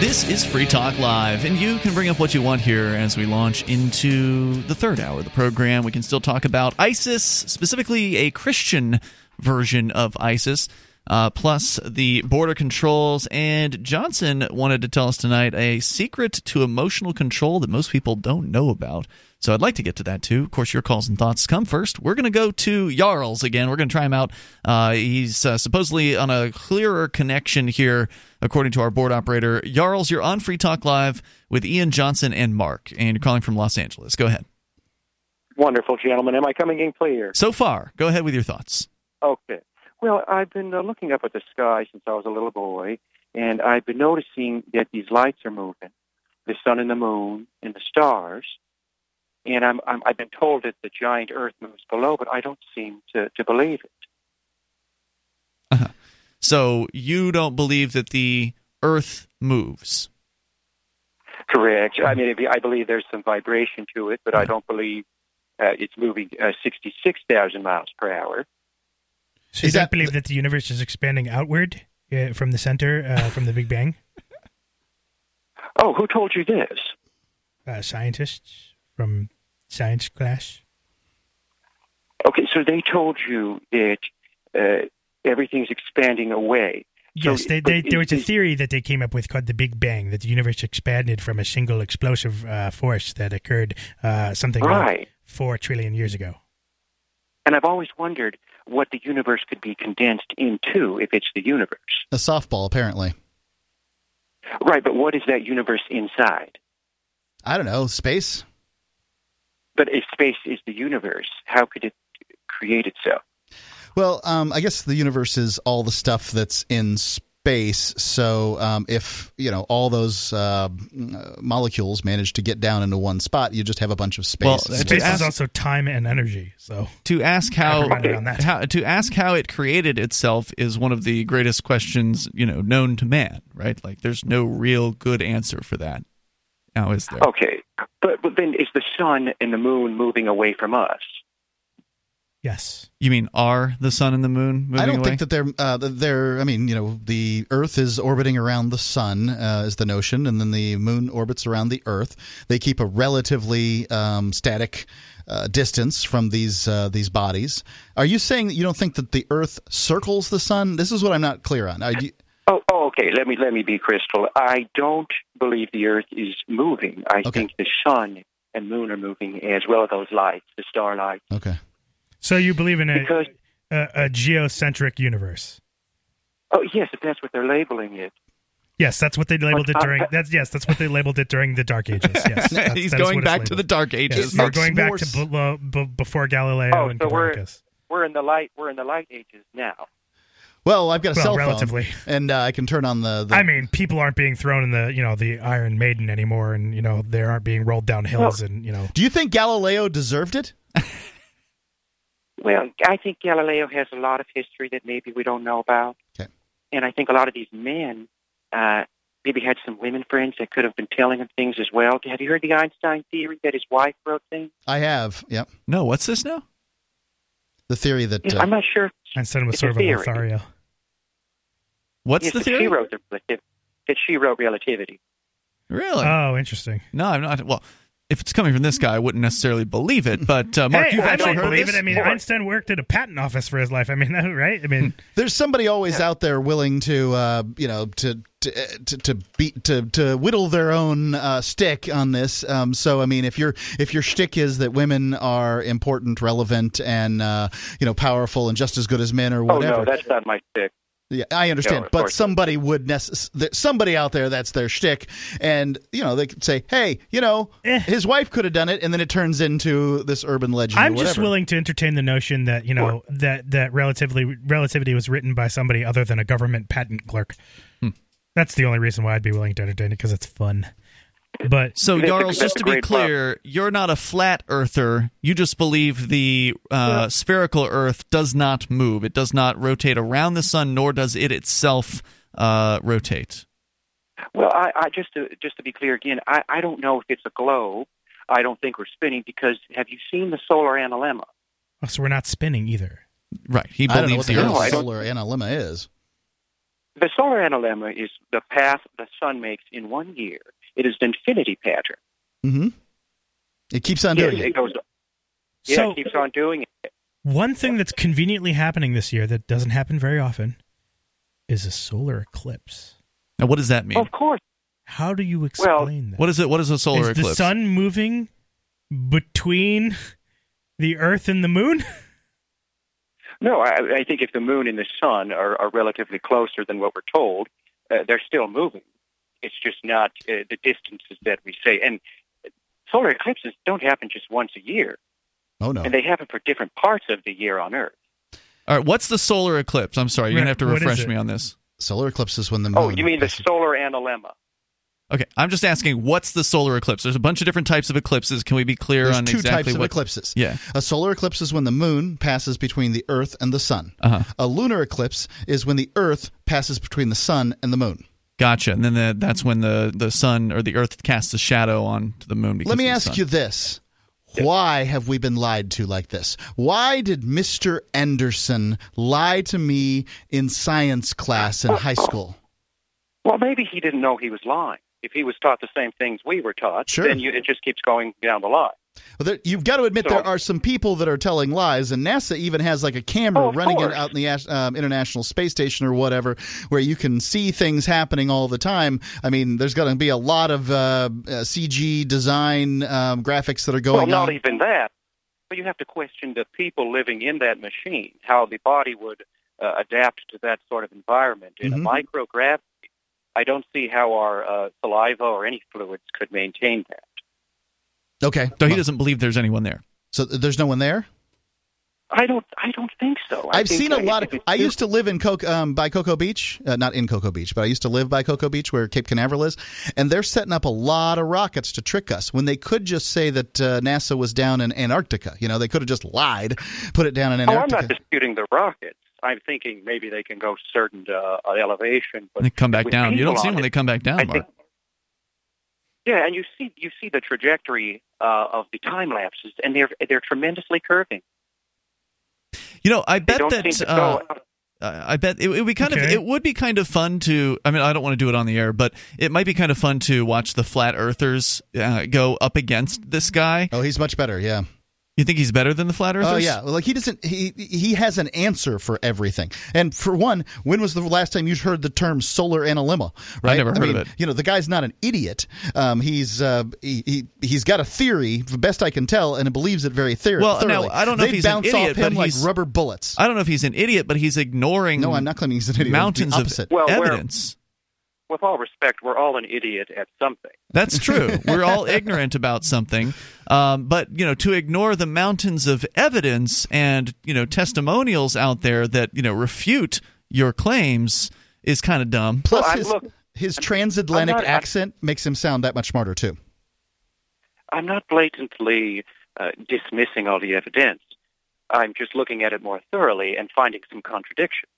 This is Free Talk Live, and you can bring up what you want here as we launch into the third hour of the program. We can still talk about ISIS, specifically a Christian version of ISIS, uh, plus the border controls. And Johnson wanted to tell us tonight a secret to emotional control that most people don't know about. So I'd like to get to that, too. Of course, your calls and thoughts come first. We're going to go to Jarls again. We're going to try him out. Uh, he's uh, supposedly on a clearer connection here, according to our board operator. Jarls, you're on Free Talk Live with Ian, Johnson, and Mark, and you're calling from Los Angeles. Go ahead. Wonderful, gentlemen. Am I coming in clear? So far. Go ahead with your thoughts. Okay. Well, I've been uh, looking up at the sky since I was a little boy, and I've been noticing that these lights are moving, the sun and the moon and the stars. And I'm, I'm, I've been told that the giant Earth moves below, but I don't seem to, to believe it. Uh-huh. So you don't believe that the Earth moves? Correct. I mean, I believe there's some vibration to it, but I don't believe uh, it's moving uh, sixty-six thousand miles per hour. So you don't believe that the universe is expanding outward uh, from the center, uh, from the Big Bang? Oh, who told you this? Uh, scientists. From science class. Okay, so they told you that uh, everything's expanding away. Yes, so they, they, there was a theory that they came up with called the Big Bang, that the universe expanded from a single explosive uh, force that occurred uh, something right. like four trillion years ago. And I've always wondered what the universe could be condensed into if it's the universe. A softball, apparently. Right, but what is that universe inside? I don't know, space? But if space is the universe, how could it create itself? Well, um, I guess the universe is all the stuff that's in space. So um, if, you know, all those uh, molecules manage to get down into one spot, you just have a bunch of space. Well, space ask, is also time and energy. So to ask how, how to ask how it created itself is one of the greatest questions, you know, known to man. Right? Like, there's no real good answer for that. Now, is there? Okay, but but then is the sun and the moon moving away from us? Yes. You mean are the sun and the moon moving away? I don't away? think that they're, uh, they're, I mean, you know, the Earth is orbiting around the sun uh, is the notion, and then the moon orbits around the Earth. They keep a relatively um, static uh, distance from these uh, these bodies. Are you saying that you don't think that the Earth circles the sun? This is what I'm not clear on. Are you, Oh, oh, okay. Let me let me be crystal. I don't believe the Earth is moving. I okay. think the sun and moon are moving, as well as those lights, the starlight. Okay. So you believe in a, because, a, a geocentric universe? Oh yes, if that's what they're labeling it. Yes, that's what they labeled it during. That's yes, that's what they labeled it during the Dark Ages. Yes, that's, he's that's going back to the Dark Ages. Yes, we're going back to below, b- before Galileo oh, and so Copernicus. We're, we're in the light. We're in the Light Ages now. Well, I've got a well, cell relatively. phone, and uh, I can turn on the, the. I mean, people aren't being thrown in the you know the Iron Maiden anymore, and you know they aren't being rolled down hills, well, and you know. Do you think Galileo deserved it? Well, I think Galileo has a lot of history that maybe we don't know about, okay. and I think a lot of these men uh, maybe had some women friends that could have been telling them things as well. Have you heard the Einstein theory that his wife wrote things? I have. Yep. No, what's this now? The theory that uh, I'm not sure. Einstein was sort of a Lothario. What's yes, the theory? She wrote the, that she wrote relativity. Really? Oh, interesting. No, I'm not. Well, if it's coming from this guy, I wouldn't necessarily believe it. But uh, Mark, hey, you've I actually heard believe this? it. I mean, or, Einstein worked at a patent office for his life. I mean, right? I mean, there's somebody always yeah. out there willing to, uh, you know, to to to to, beat, to, to whittle their own uh, stick on this. Um, so, I mean, if your if your shtick is that women are important, relevant, and uh, you know, powerful, and just as good as men, or whatever, oh no, that's not my stick. Yeah, I understand, no, but somebody would necess- somebody out there that's their shtick, and you know they could say, "Hey, you know, eh. his wife could have done it," and then it turns into this urban legend. I'm or whatever. just willing to entertain the notion that you know what? that that relatively relativity was written by somebody other than a government patent clerk. Hmm. That's the only reason why I'd be willing to entertain it, because it's fun. But so, Jarls, just to be clear, problem. you're not a flat earther. You just believe the uh, yeah. spherical Earth does not move. It does not rotate around the sun, nor does it itself uh, rotate. Well, I, I just to just to be clear again, I, I don't know if it's a globe. I don't think we're spinning, because have you seen the solar analemma? Oh, so we're not spinning either, right? He believes I don't know what the, the Earth's solar analemma is. The solar analemma is the path the sun makes in one year. It is an infinity pattern. Mm-hmm. It keeps on doing yes, it. it goes, yeah, so, it keeps on doing it. One thing that's conveniently happening this year that doesn't happen very often is a solar eclipse. Now, what does that mean? Of course. How do you explain well, that? What is it? What is a solar is eclipse? Is the sun moving between the Earth and the moon? No, I, I think if the moon and the sun are, are relatively closer than what we're told, uh, they're still moving. It's just not uh, the distances that we say. And solar eclipses don't happen just once a year. Oh, no. And they happen for different parts of the year on Earth. All right, what's the solar eclipse? I'm sorry, you're going to have to refresh me on this. Solar eclipse is when the moon... Oh, you mean the solar analemma. Okay, I'm just asking, what's the solar eclipse? There's a bunch of different types of eclipses. Can we be clear There's on exactly what... There's two types of eclipses. Yeah. A solar eclipse is when the moon passes between the Earth and the sun. Uh-huh. A lunar eclipse is when the Earth passes between the sun and the moon. Gotcha. And then the, that's when the, the sun or the Earth casts a shadow onto the moon. Let me ask sun. you this. Why have we been lied to like this? Why did Mister Anderson lie to me in science class in high school? Well, maybe he didn't know he was lying. If he was taught the same things we were taught, sure. then you, it just keeps going down the line. Well, there, you've got to admit so, there are some people that are telling lies, and NASA even has like a camera oh, running it out in the um, International Space Station or whatever, where you can see things happening all the time. I mean, there's going to be a lot of uh, uh, C G design um, graphics that are going on. Well, not on. even that. But you have to question the people living in that machine, how the body would uh, adapt to that sort of environment. In mm-hmm. a microgravity, I don't see how our uh, saliva or any fluids could maintain that. Okay. So he doesn't believe there's anyone there. So there's no one there? I don't. I don't think so. I I've think seen a I, lot of. I used to live in Coco, um, by Cocoa Beach, uh, not in Cocoa Beach, but I used to live by Cocoa Beach, where Cape Canaveral is, and they're setting up a lot of rockets to trick us when they could just say that uh, NASA was down in Antarctica. You know, they could have just lied, put it down in Antarctica. Oh, I'm not disputing the rockets. I'm thinking maybe they can go certain uh, elevation, but they come back down. You don't see them when they come back down, Mark. Yeah, and you see you see the trajectory uh, of the time lapses, and they're they're tremendously curving. You know, I bet that uh, I bet it would be kind okay. of it would be kind of fun to. I mean, I don't want to do it on the air, but it might be kind of fun to watch the flat earthers uh, go up against this guy. Oh, he's much better. Yeah. You think he's better than the flat earthers? Oh yeah, like he doesn't. He he has an answer for everything. And for one, when was the last time you heard the term solar analemma? Right? I never heard I mean, of it. You know, the guy's not an idiot. Um, he's uh, he, he he's got a theory, the best I can tell, and believes it very thoroughly. Well, now I don't know they if he's bounce an idiot, off him but he's like rubber bullets. I don't know if he's an idiot, but he's ignoring. No, I'm not claiming he's an idiot. Mountains of well, evidence. With all respect, we're all an idiot at something. That's true. We're all ignorant about something. Um, but, you know, to ignore the mountains of evidence and, you know, testimonials out there that, you know, refute your claims is kind of dumb. Plus, well, his, look, his transatlantic not, accent I, makes him sound that much smarter, too. I'm not blatantly uh, dismissing all the evidence. I'm just looking at it more thoroughly and finding some contradiction.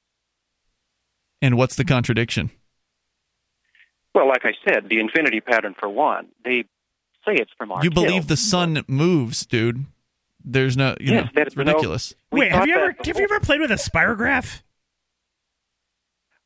And what's the contradiction? Well, like I said, the infinity pattern for one. They say it's from our. You believe hill. The sun moves, dude. There's no, you yes, know, that it's ridiculous. No, Wait, have you ever before. have you ever played with a spirograph?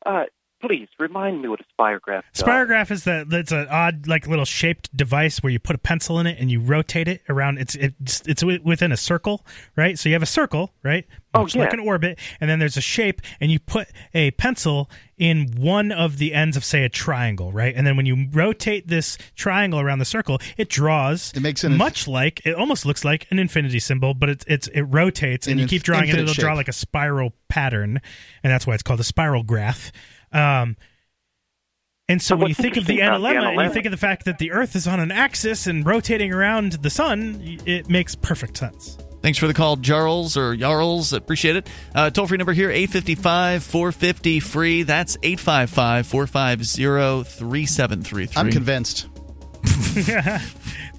Uh, please remind me what a spirograph is. Spirograph is the it's an odd, like, little shaped device where you put a pencil in it and you rotate it around. It's it's it's within a circle, right? So you have a circle, right? Oh, yeah. Like an orbit, and then there's a shape, and you put a pencil in one of the ends of, say, a triangle, right? And then when you rotate this triangle around the circle, it draws. It makes an much inf- like it almost looks like an infinity symbol, but it's it's it rotates, and you keep drawing it, and it'll shape. Draw like a spiral pattern, and that's why it's called a spiral graph. Um, and so but when you think of the analemma, and you think of the fact that the Earth is on an axis and rotating around the sun, it makes perfect sense. Thanks for the call, Jarls or Jarls. Appreciate it. Uh, toll-free number here, eight five five, four five zero, free. That's eight five five, four five zero, three seven three three. I'm convinced. The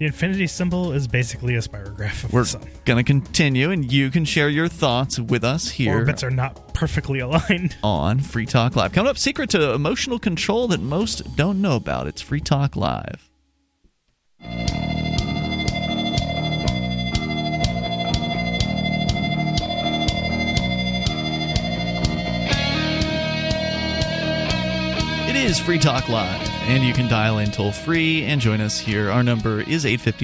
infinity symbol is basically a spirograph of We're the sun. Going to continue, and you can share your thoughts with us here. Orbits are not perfectly aligned. On Free Talk Live. Coming up, secret to emotional control that most don't know about. It's Free Talk Live. Is Free Talk Live, and you can dial in toll free and join us here. Our number is eight five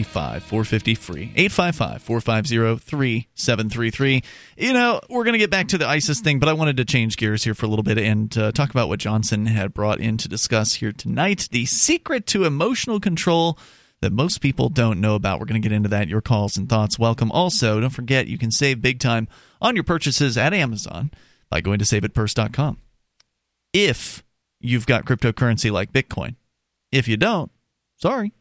five, four five zero, free, eight five five, four five zero, three seven three three. You know, we're going to get back to the ISIS thing, but I wanted to change gears here for a little bit and uh, talk about what Johnson had brought in to discuss here tonight, the secret to emotional control that most people don't know about. We're going to get into that. Your calls and thoughts welcome. Also, don't forget you can save big time on your purchases at Amazon by going to save it purse dot com. If you've got cryptocurrency like Bitcoin. If you don't, sorry,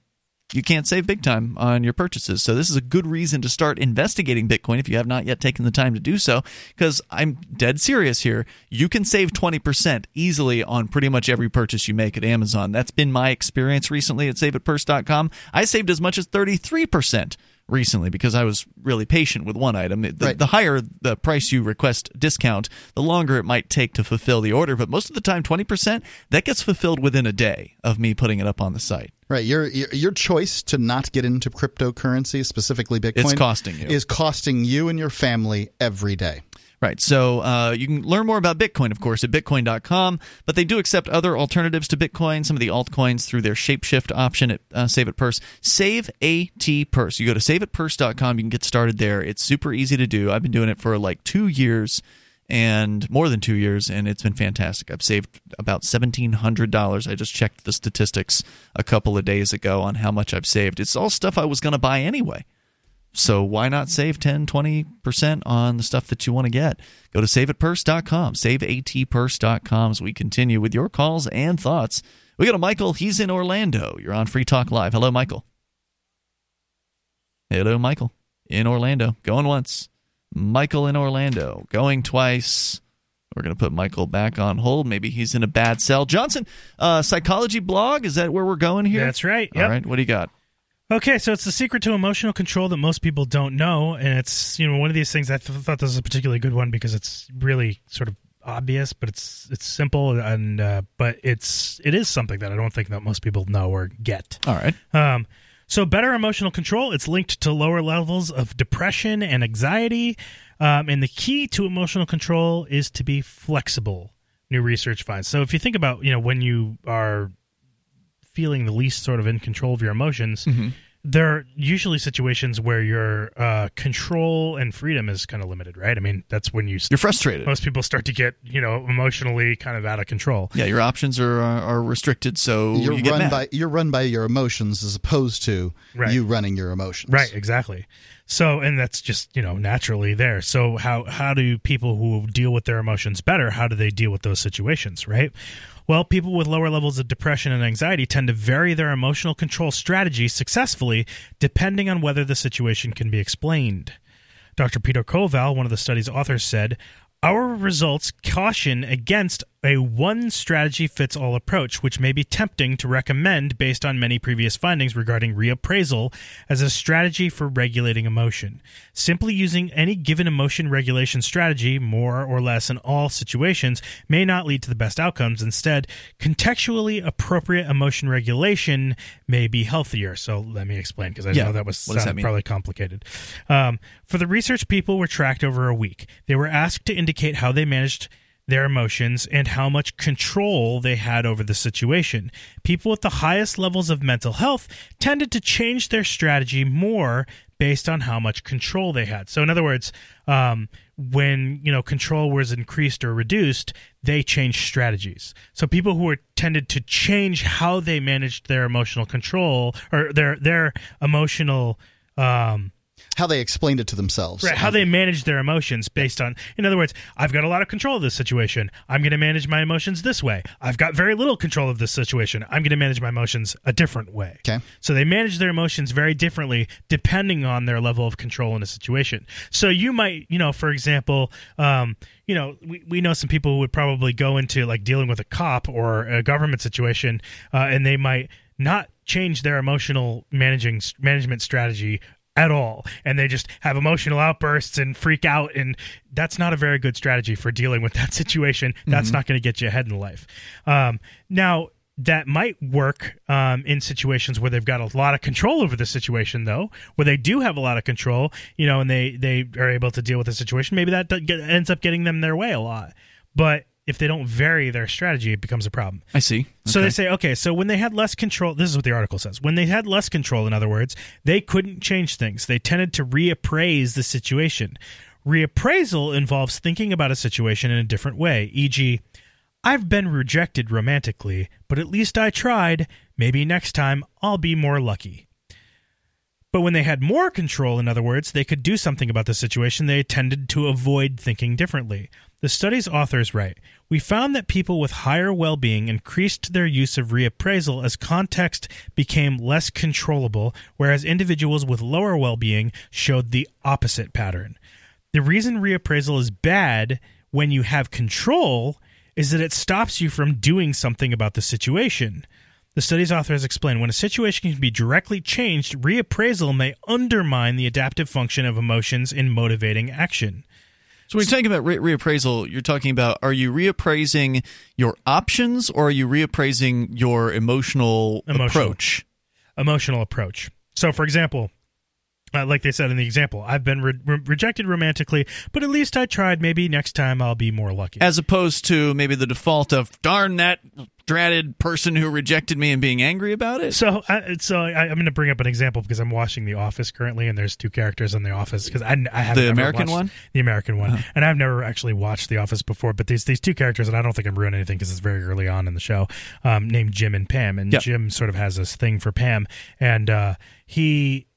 you can't save big time on your purchases. So this is a good reason to start investigating Bitcoin if you have not yet taken the time to do so, because I'm dead serious here. You can save twenty percent easily on pretty much every purchase you make at Amazon. That's been my experience recently at save it purse dot com. I saved as much as thirty-three percent recently because I was really patient with one item. The, right. the higher the price you request discount, the longer it might take to fulfill the order. But most of the time, twenty percent, that gets fulfilled within a day of me putting it up on the site. Right. Your your choice to not get into cryptocurrency, specifically Bitcoin, it's costing you. is costing you and your family every day. Right. So uh, you can learn more about Bitcoin, of course, at bitcoin dot com, but they do accept other alternatives to Bitcoin, some of the altcoins through their shapeshift option at uh, Save It Purse. Save A T Purse. You go to save it purse dot com. You can get started there. It's super easy to do. I've been doing it for like two years and more than two years, and it's been fantastic. I've saved about seventeen hundred dollars. I just checked the statistics a couple of days ago on how much I've saved. It's all stuff I was going to buy anyway. So why not save ten, twenty percent on the stuff that you want to get? Go to save it purse dot com, save a t purse dot com as we continue with your calls and thoughts. We got a Michael. He's in Orlando. You're on Free Talk Live. Hello, Michael. Hello, Michael. In Orlando. Going once. Michael in Orlando, going twice. We're going to put Michael back on hold. Maybe he's in a bad cell. Johnson, uh, psychology blog, is that where we're going here? That's right. Yep. All right, what do you got? Okay, so it's the secret to emotional control that most people don't know, and it's, you know, one of these things. I th- thought this was a particularly good one because it's really sort of obvious, but it's it's simple, and uh, but it's it is something that I don't think that most people know or get. All right. Um, so better emotional control, it's linked to lower levels of depression and anxiety. Um, and the key to emotional control is to be flexible, new research finds. So if you think about, you know, when you are feeling the least sort of in control of your emotions, mm-hmm. there are usually situations where your uh, control and freedom is kind of limited, right? I mean, that's when you st- you're frustrated. Most people start to get, you know, emotionally kind of out of control. Yeah, your options are are restricted, so you're you get run mad. by you're run by your emotions as opposed to right. you running your emotions. Right, exactly. So, and that's just, you know, naturally there. So how, how do people who deal with their emotions better, how do they deal with those situations, right? Well, people with lower levels of depression and anxiety tend to vary their emotional control strategy successfully depending on whether the situation can be explained. Doctor Peter Koval, one of the study's authors, said, "Our results caution against a one-strategy-fits-all approach, which may be tempting to recommend based on many previous findings regarding reappraisal as a strategy for regulating emotion. Simply using any given emotion regulation strategy, more or less in all situations, may not lead to the best outcomes. Instead, contextually appropriate emotion regulation may be healthier." So let me explain, because I yeah. know that was that probably complicated. Um, for the research, people were tracked over a week. They were asked to indicate how they managed their emotions, and how much control they had over the situation. People with the highest levels of mental health tended to change their strategy more based on how much control they had. So in other words, um, when, you know, control was increased or reduced, they changed strategies. So people who were tended to change how they managed their emotional control or their, their emotional um how they explained it to themselves. Right, how they managed their emotions based on, in other words, I've got a lot of control of this situation. I'm going to manage my emotions this way. I've got very little control of this situation. I'm going to manage my emotions a different way. Okay. So they manage their emotions very differently depending on their level of control in a situation. So you might, you know, for example, um, you know, we, we know some people who would probably go into like dealing with a cop or a government situation, uh, and they might not change their emotional managing management strategy at all, and they just have emotional outbursts and freak out, and that's not a very good strategy for dealing with that situation. That's mm-hmm. not going to get you ahead in life. Um, now, that might work um, in situations where they've got a lot of control over the situation, though, where they do have a lot of control, you know, and they, they are able to deal with the situation. Maybe that get, ends up getting them their way a lot, but if they don't vary their strategy, it becomes a problem. I see. Okay. So they say, okay, so when they had less control, this is what the article says. When they had less control, in other words, they couldn't change things. They tended to reappraise the situation. Reappraisal involves thinking about a situation in a different way, for example, I've been rejected romantically, but at least I tried. Maybe next time I'll be more lucky. But when they had more control, in other words, they could do something about the situation, they tended to avoid thinking differently. The study's authors write, "We found that people with higher well-being increased their use of reappraisal as context became less controllable, whereas individuals with lower well-being showed the opposite pattern. The reason reappraisal is bad when you have control is that it stops you from doing something about the situation." The study's authors explain, when a situation can be directly changed, reappraisal may undermine the adaptive function of emotions in motivating action. So when you're talking about re- reappraisal, you're talking about, are you reappraising your options or are you reappraising your emotional, emotional. approach? Emotional approach. So, for example, uh, like they said in the example, I've been re- re- rejected romantically, but at least I tried. Maybe next time I'll be more lucky. As opposed to maybe the default of, darn that dreaded person who rejected me and being angry about it. So, I, so I, I'm going to bring up an example because I'm watching The Office currently, and there's two characters in The Office because I, I have the American one, the American one, oh. and I've never actually watched The Office before. But these these two characters, and I don't think I'm ruining anything because it's very early on in the show, um, named Jim and Pam, and yep. Jim sort of has this thing for Pam, and uh, he.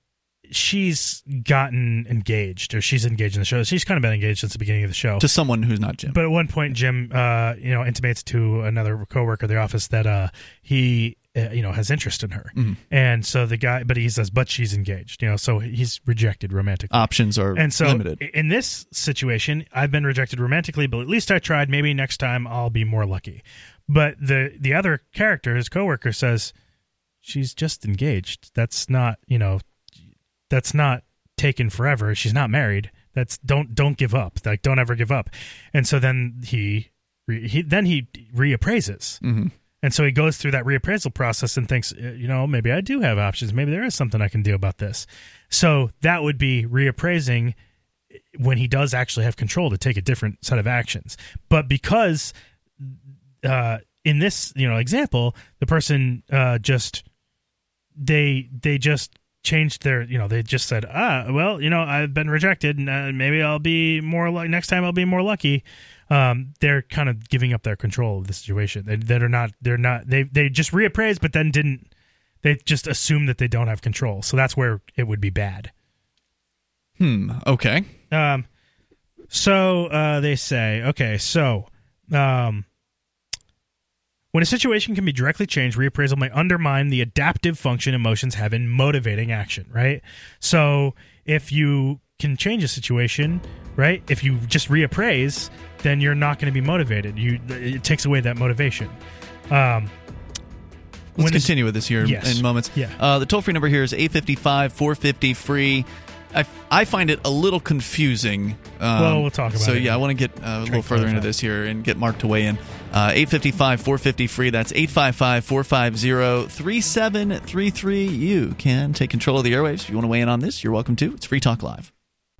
she's gotten engaged, or she's engaged in the show. She's kind of been engaged since the beginning of the show to someone who's not Jim. But at one point, Jim, uh, you know, intimates to another coworker of the office that uh, he uh, you know, has interest in her. Mm-hmm. And so the guy, but he says, but she's engaged, you know, so he's rejected romantically. Options are and so limited. In this situation, I've been rejected romantically, but at least I tried. Maybe next time I'll be more lucky. But the, the other character, his coworker, says, she's just engaged. That's not, you know, that's not taken forever. She's not married. That's don't don't give up. Like, don't ever give up. And so then he, he then he reappraises. Mm-hmm. And so he goes through that reappraisal process and thinks, you know, maybe I do have options. Maybe there is something I can do about this. So that would be reappraising when he does actually have control to take a different set of actions. But because uh, in this, you know, example, the person uh, just they they just. changed their, you know, they just said, ah, well, you know, I've been rejected, and uh, maybe I'll be more lucky next time. I'll be more lucky. Um, they're kind of giving up their control of the situation. They, they're not, they're not, they they just reappraised, but then didn't. They just assume that they don't have control. So that's where it would be bad. Hmm. Okay. Um. So uh, they say, okay. So, um. When a situation can be directly changed, reappraisal may undermine the adaptive function emotions have in motivating action, right? So if you can change a situation, right, if you just reappraise, then you're not going to be motivated. You It takes away that motivation. Um, Let's continue with this here yes. in moments. Yeah. Uh, the toll-free number here is eight five five, four five zero, free. I, I find it a little confusing. Um, well, we'll talk about so, it. So, yeah, I want to get uh, a little further into this here and get Mark to weigh in. Uh, eight five five, four five zero, free. That's eight five five, four five zero, three seven three three. You can take control of the airwaves. If you want to weigh in on this, you're welcome to. It's Free Talk Live.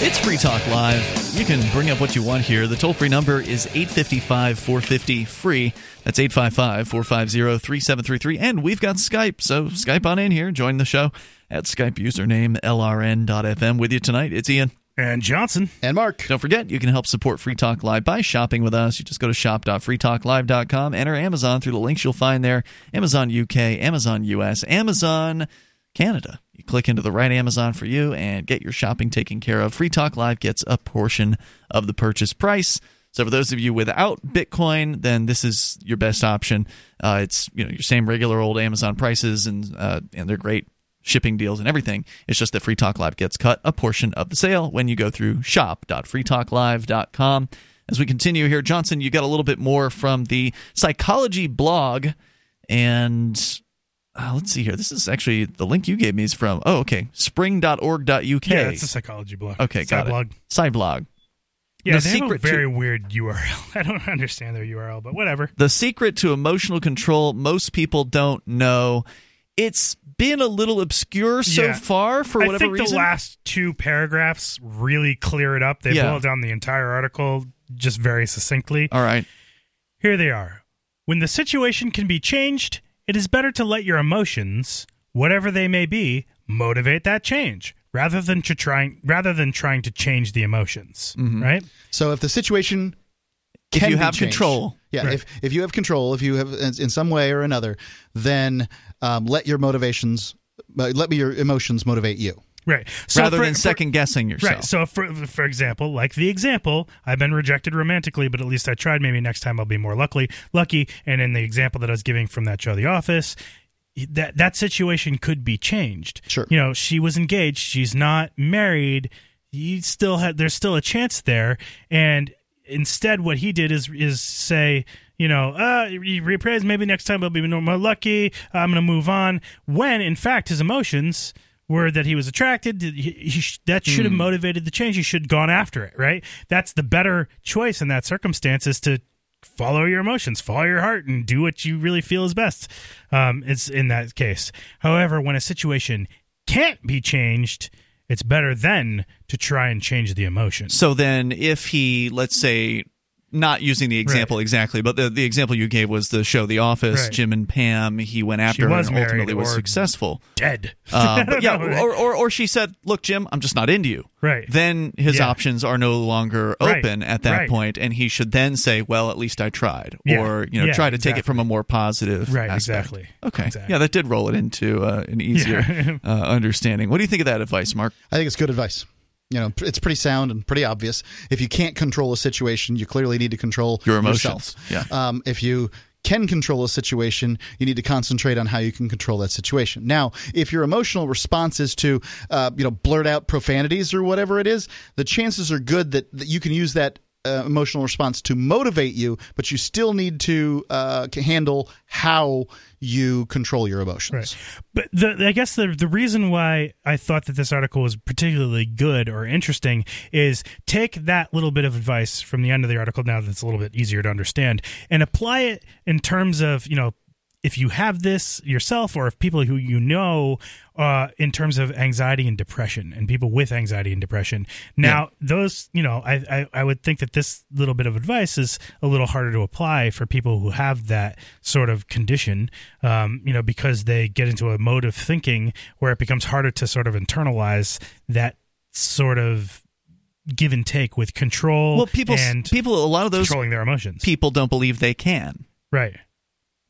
It's Free Talk Live. You can bring up what you want here. The toll-free number is eight five five, four five zero, free. That's eight five five, four five zero, three seven three three. And we've got Skype, so Skype on in here. Join the show at Skype username L R N dot F M. With you tonight, it's Ian. And Johnson. And Mark. Don't forget, you can help support Free Talk Live by shopping with us. You just go to shop dot free talk live dot com. Enter Amazon through the links you'll find there. Amazon U K, Amazon U S, Amazon Canada. You click into the right Amazon for you and get your shopping taken care of. Free Talk Live gets a portion of the purchase price. So for those of you without Bitcoin, then this is your best option. Uh, it's, you know, your same regular old Amazon prices, and uh, and they're great shipping deals and everything. It's just that Free Talk Live gets cut a portion of the sale when you go through shop dot free talk live dot com. As we continue here, Johnson, you got a little bit more from the psychology blog, and uh, let's see here. This is actually the link you gave me is from, oh, okay, spring dot org dot U K. Yeah, it's a psychology blog. Okay, got it. Blog. Psyblog. Yeah, the they secret have a very to, weird U R L. I don't understand their U R L, but whatever. The secret to emotional control most people don't know. It's been a little obscure so yeah. far for whatever reason. I think the reason. last two paragraphs really clear it up. They yeah. boil down the entire article just very succinctly. All right. Here they are. When the situation can be changed, it is better to let your emotions, whatever they may be, motivate that change rather than to trying rather than trying to change the emotions, mm-hmm. right? So if the situation can if you be have changed, control Yeah, right. if if you have control, if you have in some way or another, then um, let your motivations, uh, let me your emotions motivate you. Right. So Rather for, than second for, guessing yourself. Right. So, for for example, like the example, I've been rejected romantically, but at least I tried. Maybe next time I'll be more lucky. Lucky. And in the example that I was giving from that show, The Office, that that situation could be changed. Sure. You know, she was engaged. She's not married. You still had. There's still a chance there, and. Instead, what he did is is say, you know, uh, reappraise, maybe next time I'll be more lucky, I'm going to move on, when, in fact, his emotions were that he was attracted, he, he, that should have mm. motivated the change, he should have gone after it, right? That's the better choice in that circumstance, is to follow your emotions, follow your heart, and do what you really feel is best. Um, it's in that case. However, when a situation can't be changed, it's better then to try and change the emotion. So then if he, let's say, not using the example right. exactly, but the, the example you gave was the show The Office, right. Jim and Pam, he went after her and ultimately was successful. Dead. Uh, but yeah, know, right? or, or or she said, look, Jim, I'm just not into you. Right. Then his yeah. options are no longer open right. at that right. point, and he should then say, well, at least I tried, yeah. or you know, yeah, try to exactly. take it from a more positive right, aspect. Exactly. Okay. Exactly. Yeah, that did roll it into uh, an easier yeah. uh, understanding. What do you think of that advice, Mark? I think it's good advice. You know, it's pretty sound and pretty obvious. If you can't control a situation, you clearly need to control your emotions. Yourself. Yeah. Um, if you can control a situation, you need to concentrate on how you can control that situation. Now, if your emotional response is to, uh, you know, blurt out profanities or whatever it is, the chances are good that, that you can use that uh, emotional response to motivate you, but you still need to uh, handle how you control your emotions. Right. But the, I guess the the reason why I thought that this article was particularly good or interesting is take that little bit of advice from the end of the article, now that's a little bit easier to understand, and apply it in terms of, you know, if you have this yourself or if people who you know, uh, in terms of anxiety and depression and people with anxiety and depression. Now, yeah. those, you know, I, I, I would think that this little bit of advice is a little harder to apply for people who have that sort of condition, um, you know, because they get into emotive thinking where it becomes harder to sort of internalize that sort of give and take with control. Well, people, and people, a lot of those controlling their emotions. People don't believe they can. Right.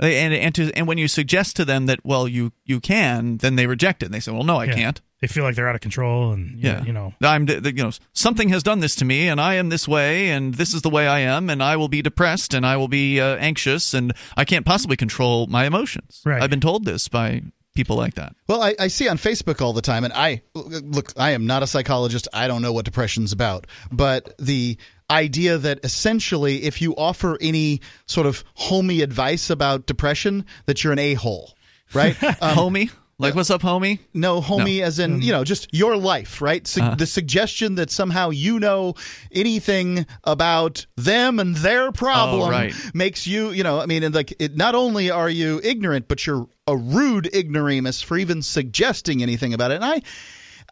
And and to and when you suggest to them that, well, you, you can, then they reject it. And they say, well, no, I yeah. can't. They feel like they're out of control, and yeah, you know, I'm you know something has done this to me, and I am this way, and this is the way I am, and I will be depressed, and I will be uh, anxious, and I can't possibly control my emotions. Right. I've been told this by people like that. Well, I, I see on Facebook all the time, and I look, I am not a psychologist. I don't know what depression's about, but the idea that essentially if you offer any sort of homey advice about depression, that you're an a-hole, right? Um, homey? Like, what's up, homie? No, homie no. as in, you know, just your life, right? So uh-huh. the suggestion that somehow you know anything about them and their problem oh, right. makes you, you know, I mean, and like, it, not only are you ignorant, but you're a rude ignoramus for even suggesting anything about it. And I...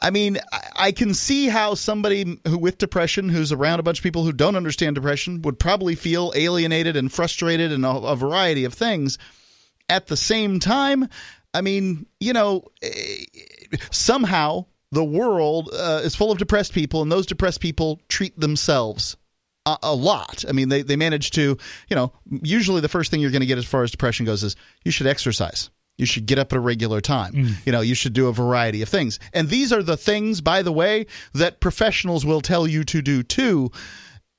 I mean, I can see how somebody who with depression, who's around a bunch of people who don't understand depression, would probably feel alienated and frustrated and a, a variety of things. At the same time, I mean, you know, somehow the world uh, is full of depressed people, and those depressed people treat themselves a, a lot. I mean, they, they manage to, you know, usually the first thing you're going to get as far as depression goes is you should exercise. You should get up at a regular time. Mm. You know, you should do a variety of things. And these are the things, by the way, that professionals will tell you to do too.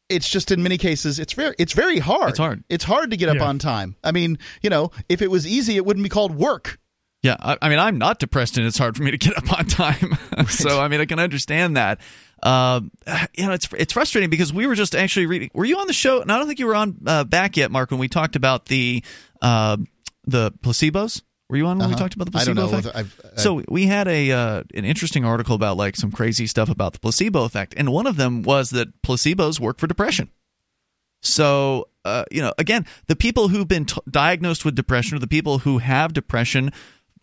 It's just in many cases, it's very, it's very hard. It's hard. It's hard to get yeah. up on time. I mean, you know, if it was easy, it wouldn't be called work. Yeah. I, I mean, I'm not depressed, and it's hard for me to get up on time. So, I mean, I can understand that. Uh, you know, it's it's frustrating because we were just actually reading. Were you on the show? And I don't think you were on uh, back yet, Mark, when we talked about the uh, the placebos. Were you on when uh-huh. we talked about the placebo I don't know. effect? I've, I've, so we had a uh, an interesting article about like some crazy stuff about the placebo effect, and one of them was that placebos work for depression. So uh, you know, again, the people who've been t- diagnosed with depression, or the people who have depression,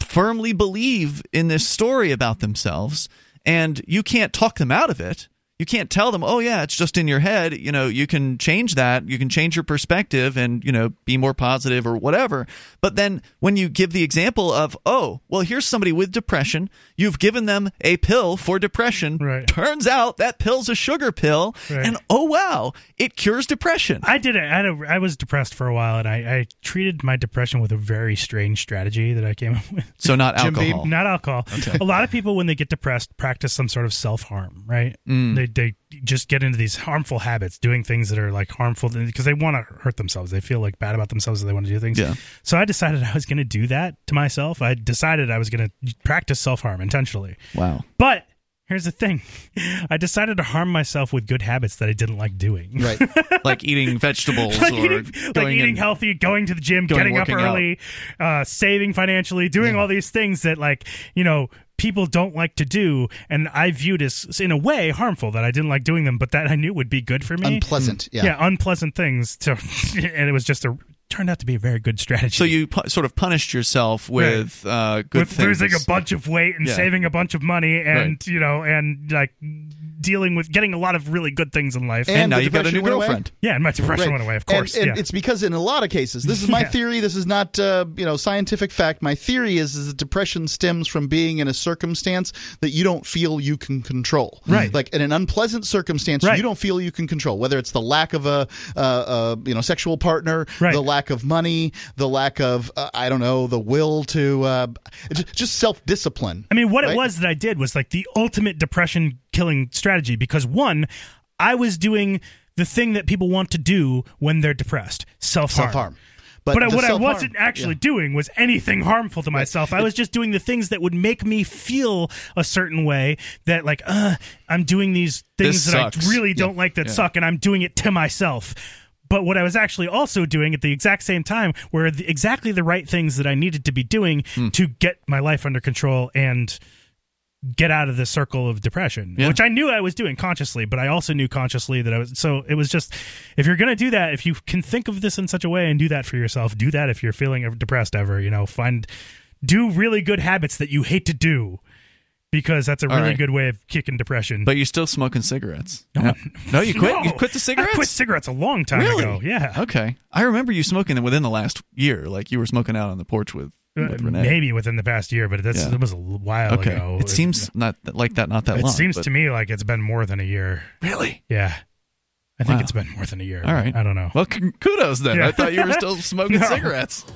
firmly believe in this story about themselves, and you can't talk them out of it. You can't tell them, oh yeah, it's just in your head. You know, you can change that. You can change your perspective and, you know, be more positive or whatever. But then when you give the example of, oh, well, here's somebody with depression. You've given them a pill for depression. Right. Turns out that pill's a sugar pill. Right. And oh, wow, it cures depression. I did it. I, had a, I was depressed for a while, and I, I treated my depression with a very strange strategy that I came up with. So not alcohol. Beam, not alcohol. Okay. A lot of people, when they get depressed, practice some sort of self-harm, right? Mm. They They, they just get into these harmful habits, doing things that are like harmful because they want to hurt themselves. They feel like bad about themselves and they want to do things. Yeah. So I decided I was going to do that to myself. I decided I was going to practice self-harm intentionally. Wow. But here's the thing. I decided to harm myself with good habits that I didn't like doing. Right. Like eating vegetables. Like or eating, going like eating and, healthy, going to the gym, going, getting up early, uh, saving financially, doing yeah. all these things that, like, you know, people don't like to do, and I viewed as, in a way, harmful, that I didn't like doing them, but that I knew would be good for me. Unpleasant, yeah. Yeah, unpleasant things. To, and it was just a turned out to be a very good strategy. So you pu- sort of punished yourself with right. uh, good with things. Losing a bunch of weight and yeah. saving a bunch of money and, right. you know, and like dealing with getting a lot of really good things in life. And, and now you've got a new girlfriend. Away. Yeah, and my depression right. went away, of course. And, and yeah. it's because in a lot of cases, this is my yeah. theory, this is not, uh, you know, scientific fact. My theory is, is that depression stems from being in a circumstance that you don't feel you can control. Right. Like in an unpleasant circumstance right. you don't feel you can control, whether it's the lack of a, uh, uh, you know, sexual partner, right. the lack of money, the lack of, uh, I don't know, the will to, uh, just self-discipline. I mean, what right? it was that I did was like the ultimate depression killing strategy because one, I was doing the thing that people want to do when they're depressed, self-harm. Self-harm. But, but what I wasn't actually yeah. doing was anything harmful to myself. I was just doing the things that would make me feel a certain way that like, uh, I'm doing these things this that sucks. I really don't yeah. like that yeah. suck, and I'm doing it to myself. But what I was actually also doing at the exact same time were the, exactly the right things that I needed to be doing mm. to get my life under control and get out of the circle of depression, yeah. which I knew I was doing consciously, but I also knew consciously that I was. So it was just, if you're going to do that, if you can think of this in such a way and do that for yourself, do that if you're feeling depressed ever, you know, find, do really good habits that you hate to do. Because that's a really right. good way of kicking depression. But you're still smoking cigarettes. No, yeah. no you quit? No. You quit the cigarettes? I quit cigarettes a long time really? ago. Yeah. Okay. I remember you smoking them within the last year. Like you were smoking out on the porch with, with Renee. Maybe within the past year, but that's, yeah. it was a while okay. ago. It seems it, not like that not that it long. It seems but... to me like it's been more than a year. Really? Yeah. I think wow. it's been more than a year. All right. I don't know. Well, kudos then. Yeah. I thought you were still smoking no. cigarettes.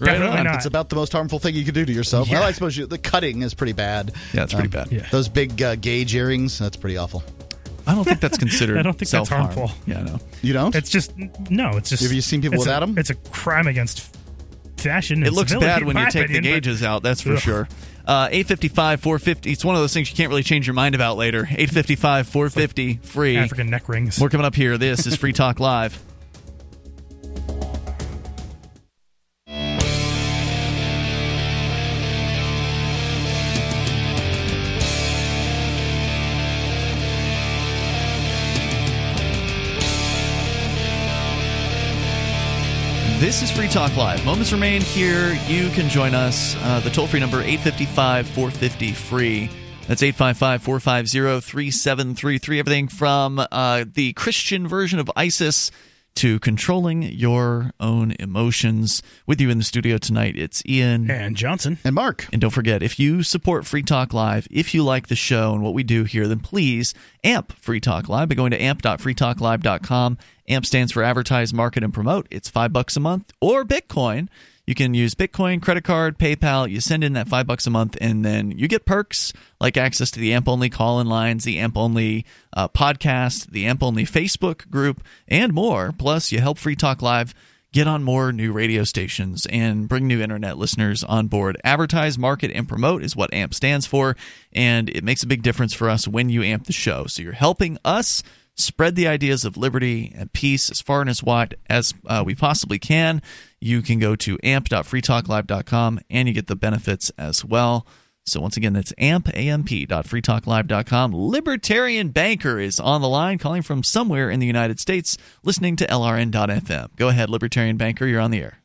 Right on. Not. It's about the most harmful thing you could do to yourself. Yeah. Well, I suppose you, the cutting is pretty bad. Yeah, it's um, pretty bad. Yeah. Those big uh, gauge earrings, that's pretty awful. I don't think that's considered I don't think self-harm. That's harmful. Yeah, no. You don't? It's just, no, it's just. Have you seen people without a, them? It's a crime against fashion. It looks bad when you take opinion, the gauges but, out, that's for ugh. sure. Uh, eight fifty-five, four fifty. It's one of those things you can't really change your mind about later. eight fifty-five, four fifty, like free. African neck rings. We're coming up here. This is Free Talk Live. This is Free Talk Live. Moments remain here. You can join us. Uh, the toll-free number, eight five five, four five zero, free. That's eight five five, four five zero, three seven three three. Everything from uh, the Christian version of ISIS to controlling your own emotions. With you in the studio tonight, it's Ian. And Johnson. And Mark. And don't forget, if you support Free Talk Live, if you like the show and what we do here, then please amp Free Talk Live by going to amp dot free talk live dot com. A M P stands for Advertise, Market, and Promote. It's five bucks a month or Bitcoin. You can use Bitcoin, credit card, PayPal. You send in that five bucks a month, and then you get perks like access to the A M P-only call-in lines, the A M P-only uh, podcast, the A M P-only Facebook group, and more. Plus, you help Free Talk Live get on more new radio stations and bring new internet listeners on board. Advertise, Market, and Promote is what A M P stands for, and it makes a big difference for us when you amp the show. So you're helping us spread the ideas of liberty and peace as far and as wide as uh, we possibly can. You can go to amp dot free talk live dot com, and you get the benefits as well. So once again, that's amp dot free talk live dot com. Libertarian Banker is on the line, calling from somewhere in the United States, listening to L R N dot F M. Go ahead, Libertarian Banker, you're on the air.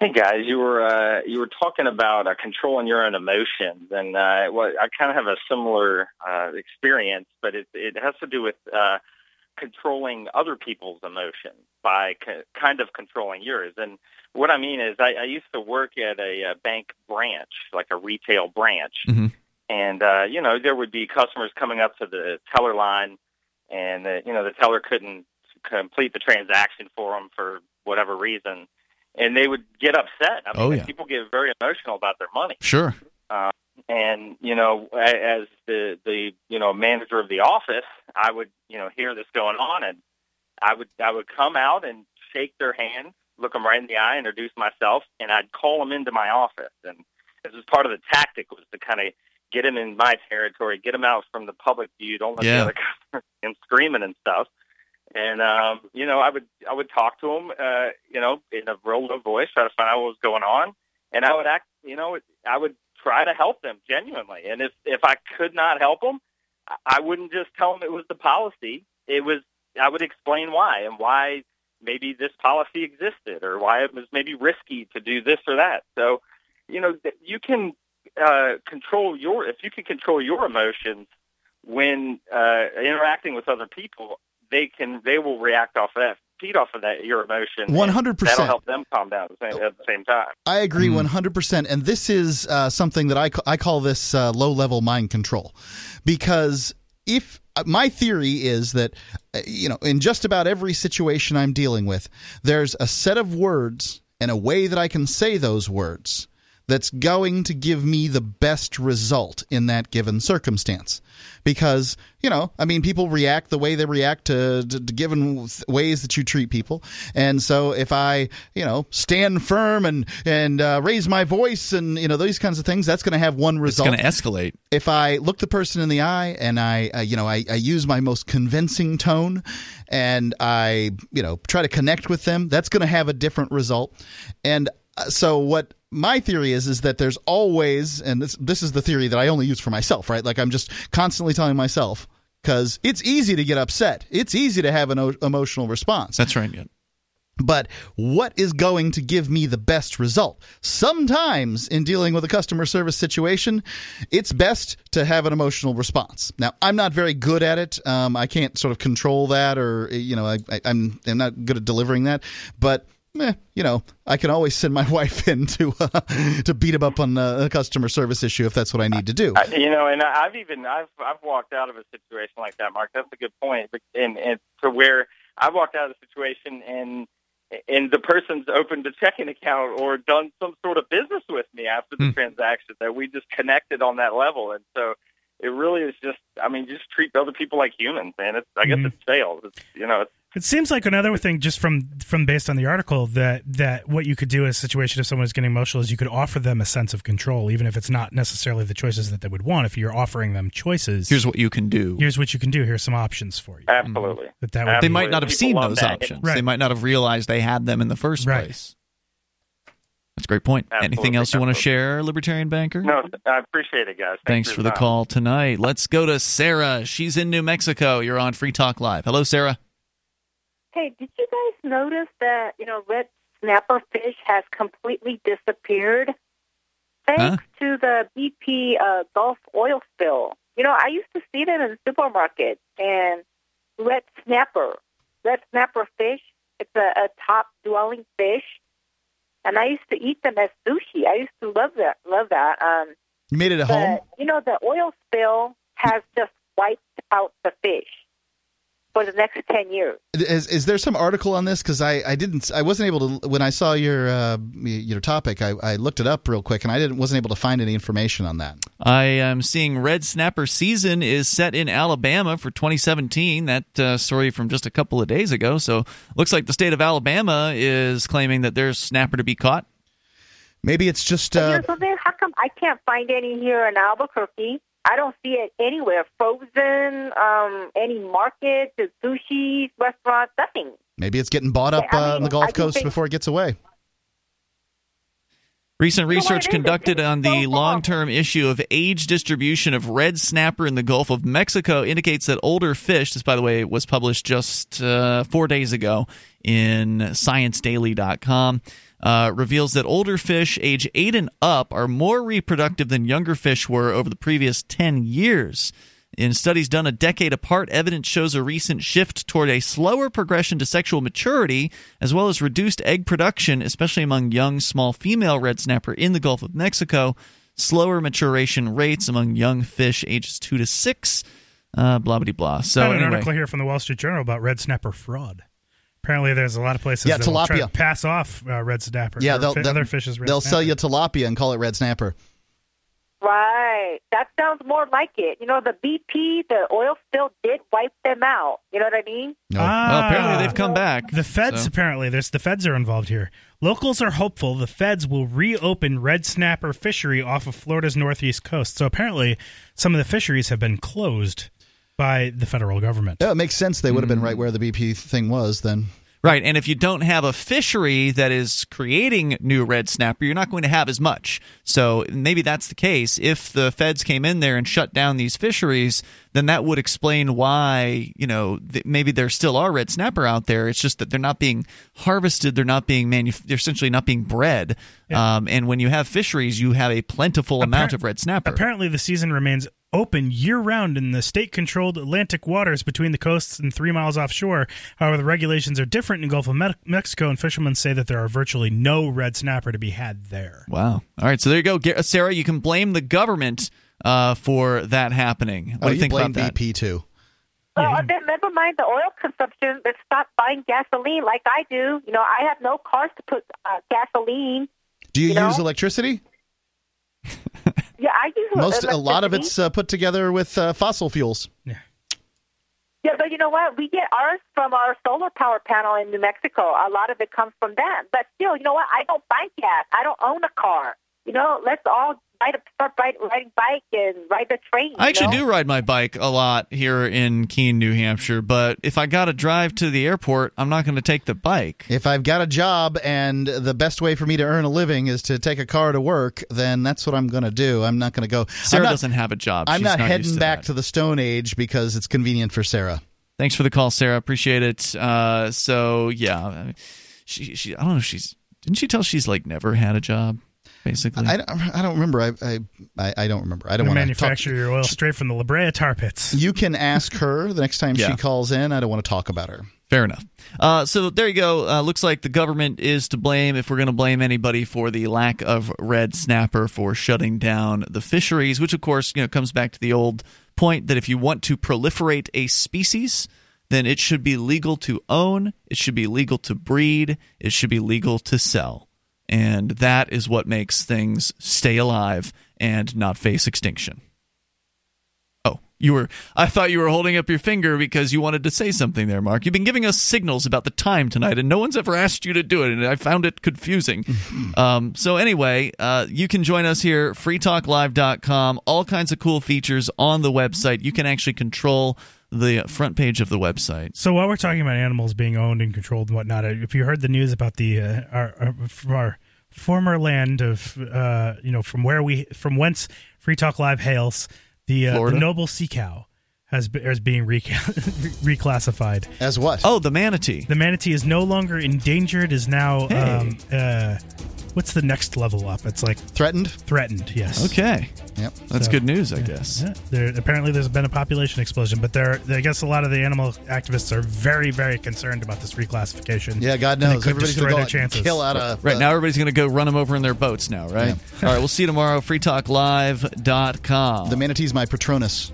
Hey guys, you were uh, you were talking about uh, controlling your own emotions, and uh, well, I kind of have a similar uh, experience, but it, it has to do with uh, controlling other people's emotions by co- kind of controlling yours. And what I mean is, I, I used to work at a, a bank branch, like a retail branch, mm-hmm. and uh, you know there would be customers coming up to the teller line, and the, you know the teller couldn't complete the transaction for them for whatever reason. And they would get upset. I mean, oh, yeah. people get very emotional about their money. Sure. Uh, and, you know, as the, the, you know, manager of the office, I would, you know, hear this going on, and I would I would come out and shake their hand, look them right in the eye, introduce myself, and I'd call them into my office. And this was part of the tactic, was to kind of get them in my territory, get them out from the public view, don't let yeah. the other customers see them screaming and stuff. And, um, you know, I would I would talk to them, uh, you know, in a real low voice, try to find out what was going on. And I would act, you know, I would try to help them genuinely. And if, if I could not help them, I wouldn't just tell them it was the policy. It was, I would explain why and why maybe this policy existed or why it was maybe risky to do this or that. So, you know, you can uh, control your, if you can control your emotions when uh, interacting with other people, they can, they will react off that. off of that, your emotion. one hundred percent. That'll help them calm down at the same, at the same time. I agree mm. one hundred percent. And this is uh, something that I, I call this uh, low-level mind control. Because if uh, my theory is that, you know, in just about every situation I'm dealing with, there's a set of words and a way that I can say those words that's going to give me the best result in that given circumstance. Because, you know, I mean, people react the way they react to, to, to given ways that you treat people. And so if I, you know, stand firm and, and uh, raise my voice and, you know, those kinds of things, that's going to have one result. It's going to escalate. If I look the person in the eye and I, uh, you know, I, I use my most convincing tone and I, you know, try to connect with them, that's going to have a different result. And so what my theory is, is that there's always, and this this is the theory that I only use for myself, right? Like I'm just constantly telling myself, because it's easy to get upset. It's easy to have an o- emotional response. That's right. Yeah. But what is going to give me the best result? Sometimes in dealing with a customer service situation, it's best to have an emotional response. Now, I'm not very good at it. Um, I can't sort of control that, or, you know, I, I, I'm, I'm not good at delivering that, but Eh, you know, I can always send my wife in to uh, to beat him up on a customer service issue if that's what I need to do. I, you know, and I've even I've I've walked out of a situation like that, Mark. That's a good point. And, and to where I walked out of the situation, and and the person's opened a checking account or done some sort of business with me after the mm. transaction, that we just connected on that level, and so. It really is just, I mean, just treat other people like humans, man. It's, I guess mm-hmm. it's sales. It's, you know, it's, it seems like another thing, just from, from based on the article, that, that what you could do in a situation if someone is getting emotional is you could offer them a sense of control, even if it's not necessarily the choices that they would want. If you're offering them choices, here's what you can do. Here's what you can do. Here's some options for you. Absolutely. Mm-hmm. That that would Absolutely. They might not have people seen those that. Options. Right. They might not have realized they had them in the first right. place. That's a great point. Absolutely. Anything else you Absolutely. Want to share, Libertarian Banker? No, I appreciate it, guys. Thanks, Thanks for the time. Call tonight. Let's go to Sarah. She's in New Mexico. You're on Free Talk Live. Hello, Sarah. Hey, did you guys notice that, you know, red snapperfish has completely disappeared thanks huh? to the B P uh, Gulf oil spill? You know, I used to see them in the supermarket, and red snapper, red snapperfish, it's a, a top-dwelling fish. And I used to eat them as sushi. I used to love that. Love that. Um, you made it at home? You know, the oil spill has just wiped out the fish for the next ten years. Is, is there some article on this? Because I, I didn't, I wasn't able to. When I saw your uh, your topic, I, I looked it up real quick, and I didn't wasn't able to find any information on that. I am seeing red snapper season is set in Alabama for twenty seventeen. That uh, story from just a couple of days ago. So looks like the state of Alabama is claiming that there's snapper to be caught. Maybe it's just. Uh, so then how come I can't find any here in Albuquerque? I don't see it anywhere. Frozen, um, any market, sushi, restaurant, nothing. Maybe it's getting bought up uh, I mean, on the Gulf Coast think- before it gets away. Recent research conducted on the long-term issue of age distribution of red snapper in the Gulf of Mexico indicates that older fish, this, by the way, was published just uh, four days ago in Science Daily dot com, uh, reveals that older fish age eight and up are more reproductive than younger fish were over the previous ten years. In studies done a decade apart, evidence shows a recent shift toward a slower progression to sexual maturity, as well as reduced egg production, especially among young small female red snapper in the Gulf of Mexico, slower maturation rates among young fish ages two to six, uh, blah-blah-blah. So, I have an anyway. article here from the Wall Street Journal about red snapper fraud. Apparently, there's a lot of places yeah, that will try to pass off uh, red snapper. Yeah, they'll, fi- they'll, other fish is red they'll snapper. Sell you tilapia and call it red snapper. Right. That sounds more like it. You know, the B P, the oil spill did wipe them out. You know what I mean? No. Ah, well, apparently they've come back. The feds, so. apparently. There's, the feds are involved here. Locals are hopeful the feds will reopen red snapper fishery off of Florida's northeast coast. So apparently some of the fisheries have been closed by the federal government. Yeah, it makes sense they would have been right where the B P thing was then. Right, and if you don't have a fishery that is creating new red snapper, you're not going to have as much. So maybe that's the case. If the feds came in there and shut down these fisheries, then that would explain why, you know, th- maybe there still are red snapper out there. It's just that they're not being harvested, they're not being manuf- they're essentially not being bred. Yeah. Um, and when you have fisheries, you have a plentiful Appar- amount of red snapper. Apparently, the season remains open year-round in the state-controlled Atlantic waters between the coasts and three miles offshore. However, the regulations are different in the Gulf of Me- Mexico, and fishermen say that there are virtually no red snapper to be had there. Wow. All right, so there you go. Sarah, you can blame the government uh, for that happening. What oh, do you, you think blame about that? B P too. Well, yeah. Then never mind the oil consumption. Let's stop buying gasoline like I do. You know, I have no cars to put uh, gasoline. Do you, you use know? electricity? Yeah, I use most a lot of it's uh, put together with uh, fossil fuels. Yeah. Yeah, but you know what? We get ours from our solar power panel in New Mexico. A lot of it comes from them. But still, you know what? I don't buy gas. I don't own a car. You know, let's all ride a, start ride, riding bike and ride the train. I actually know? do ride my bike a lot here in Keene, New Hampshire. But if I got to drive to the airport, I'm not going to take the bike. If I've got a job and the best way for me to earn a living is to take a car to work, then that's what I'm going to do. I'm not going to go. Sarah not, doesn't have a job. I'm She's not, not heading to back that. to the Stone Age because it's convenient for Sarah. Thanks for the call, Sarah. Appreciate it. Uh, so, yeah, she, she, I don't know. She's didn't she tell she's like never had a job? Basically, I, I don't remember. I I, I don't remember. I don't want to manufacture talk. your oil straight from the La Brea tar pits. You can ask her the next time yeah. she calls in. I don't want to talk about her. Fair enough. Uh, so there you go. Uh, looks like the government is to blame, if we're going to blame anybody, for the lack of red snapper, for shutting down the fisheries, which of course, you know, comes back to the old point that if you want to proliferate a species, then it should be legal to own, it should be legal to breed, it should be legal to sell. And that is what makes things stay alive and not face extinction. Oh, you were I thought you were holding up your finger because you wanted to say something there, Mark. You've been giving us signals about the time tonight, and no one's ever asked you to do it, and I found it confusing. um, so anyway, uh, you can join us here, free talk live dot com. All kinds of cool features on the website. You can actually control the front page of the website. So while we're talking about animals being owned and controlled and whatnot, if you heard the news about the uh, our, our, from our former land of uh, you know from where we from whence Free Talk Live hails, the, uh, the noble sea cow has is being rec- reclassified as what? Oh, the manatee. The manatee is no longer endangered. Is now hey. um, uh, what's the next level up? It's like threatened. Threatened, yes. Okay, yep, that's so, good news, I yeah, guess. Yeah. There, apparently, there's been a population explosion, but there, I guess, a lot of the animal activists are very, very concerned about this reclassification. Yeah, God knows, it could everybody's destroy going to go kill out of right uh, now. Everybody's going to go run them over in their boats now, right? Yeah. All right, we'll see you tomorrow. free talk live dot com. The manatee's my Patronus.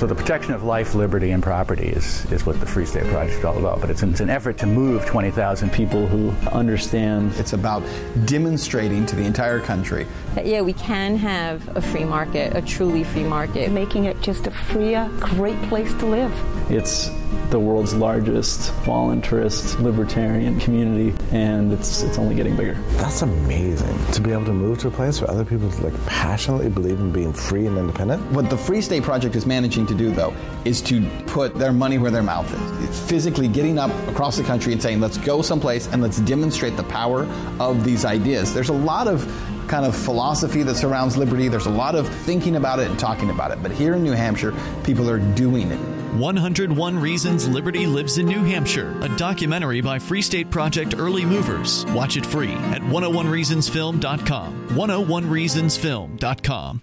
So the protection of life, liberty, and property is, is what the Free State Project is all about. But it's an, it's an effort to move twenty thousand people who understand. It's about demonstrating to the entire country that, yeah, we can have a free market, a truly free market. Making it just a freer, great place to live. It's the world's largest voluntarist libertarian community, and it's it's only getting bigger. That's amazing, to be able to move to a place where other people like passionately believe in being free and independent. What the Free State Project is managing to do, though, is to put their money where their mouth is. It's physically getting up across the country and saying, let's go someplace and let's demonstrate the power of these ideas. There's a lot of kind of philosophy that surrounds liberty. There's a lot of thinking about it and talking about it. But here in New Hampshire, people are doing it. one oh one Reasons Liberty Lives in New Hampshire, a documentary by Free State Project Early Movers. Watch it free at one oh one reasons film dot com. one oh one reasons film dot com.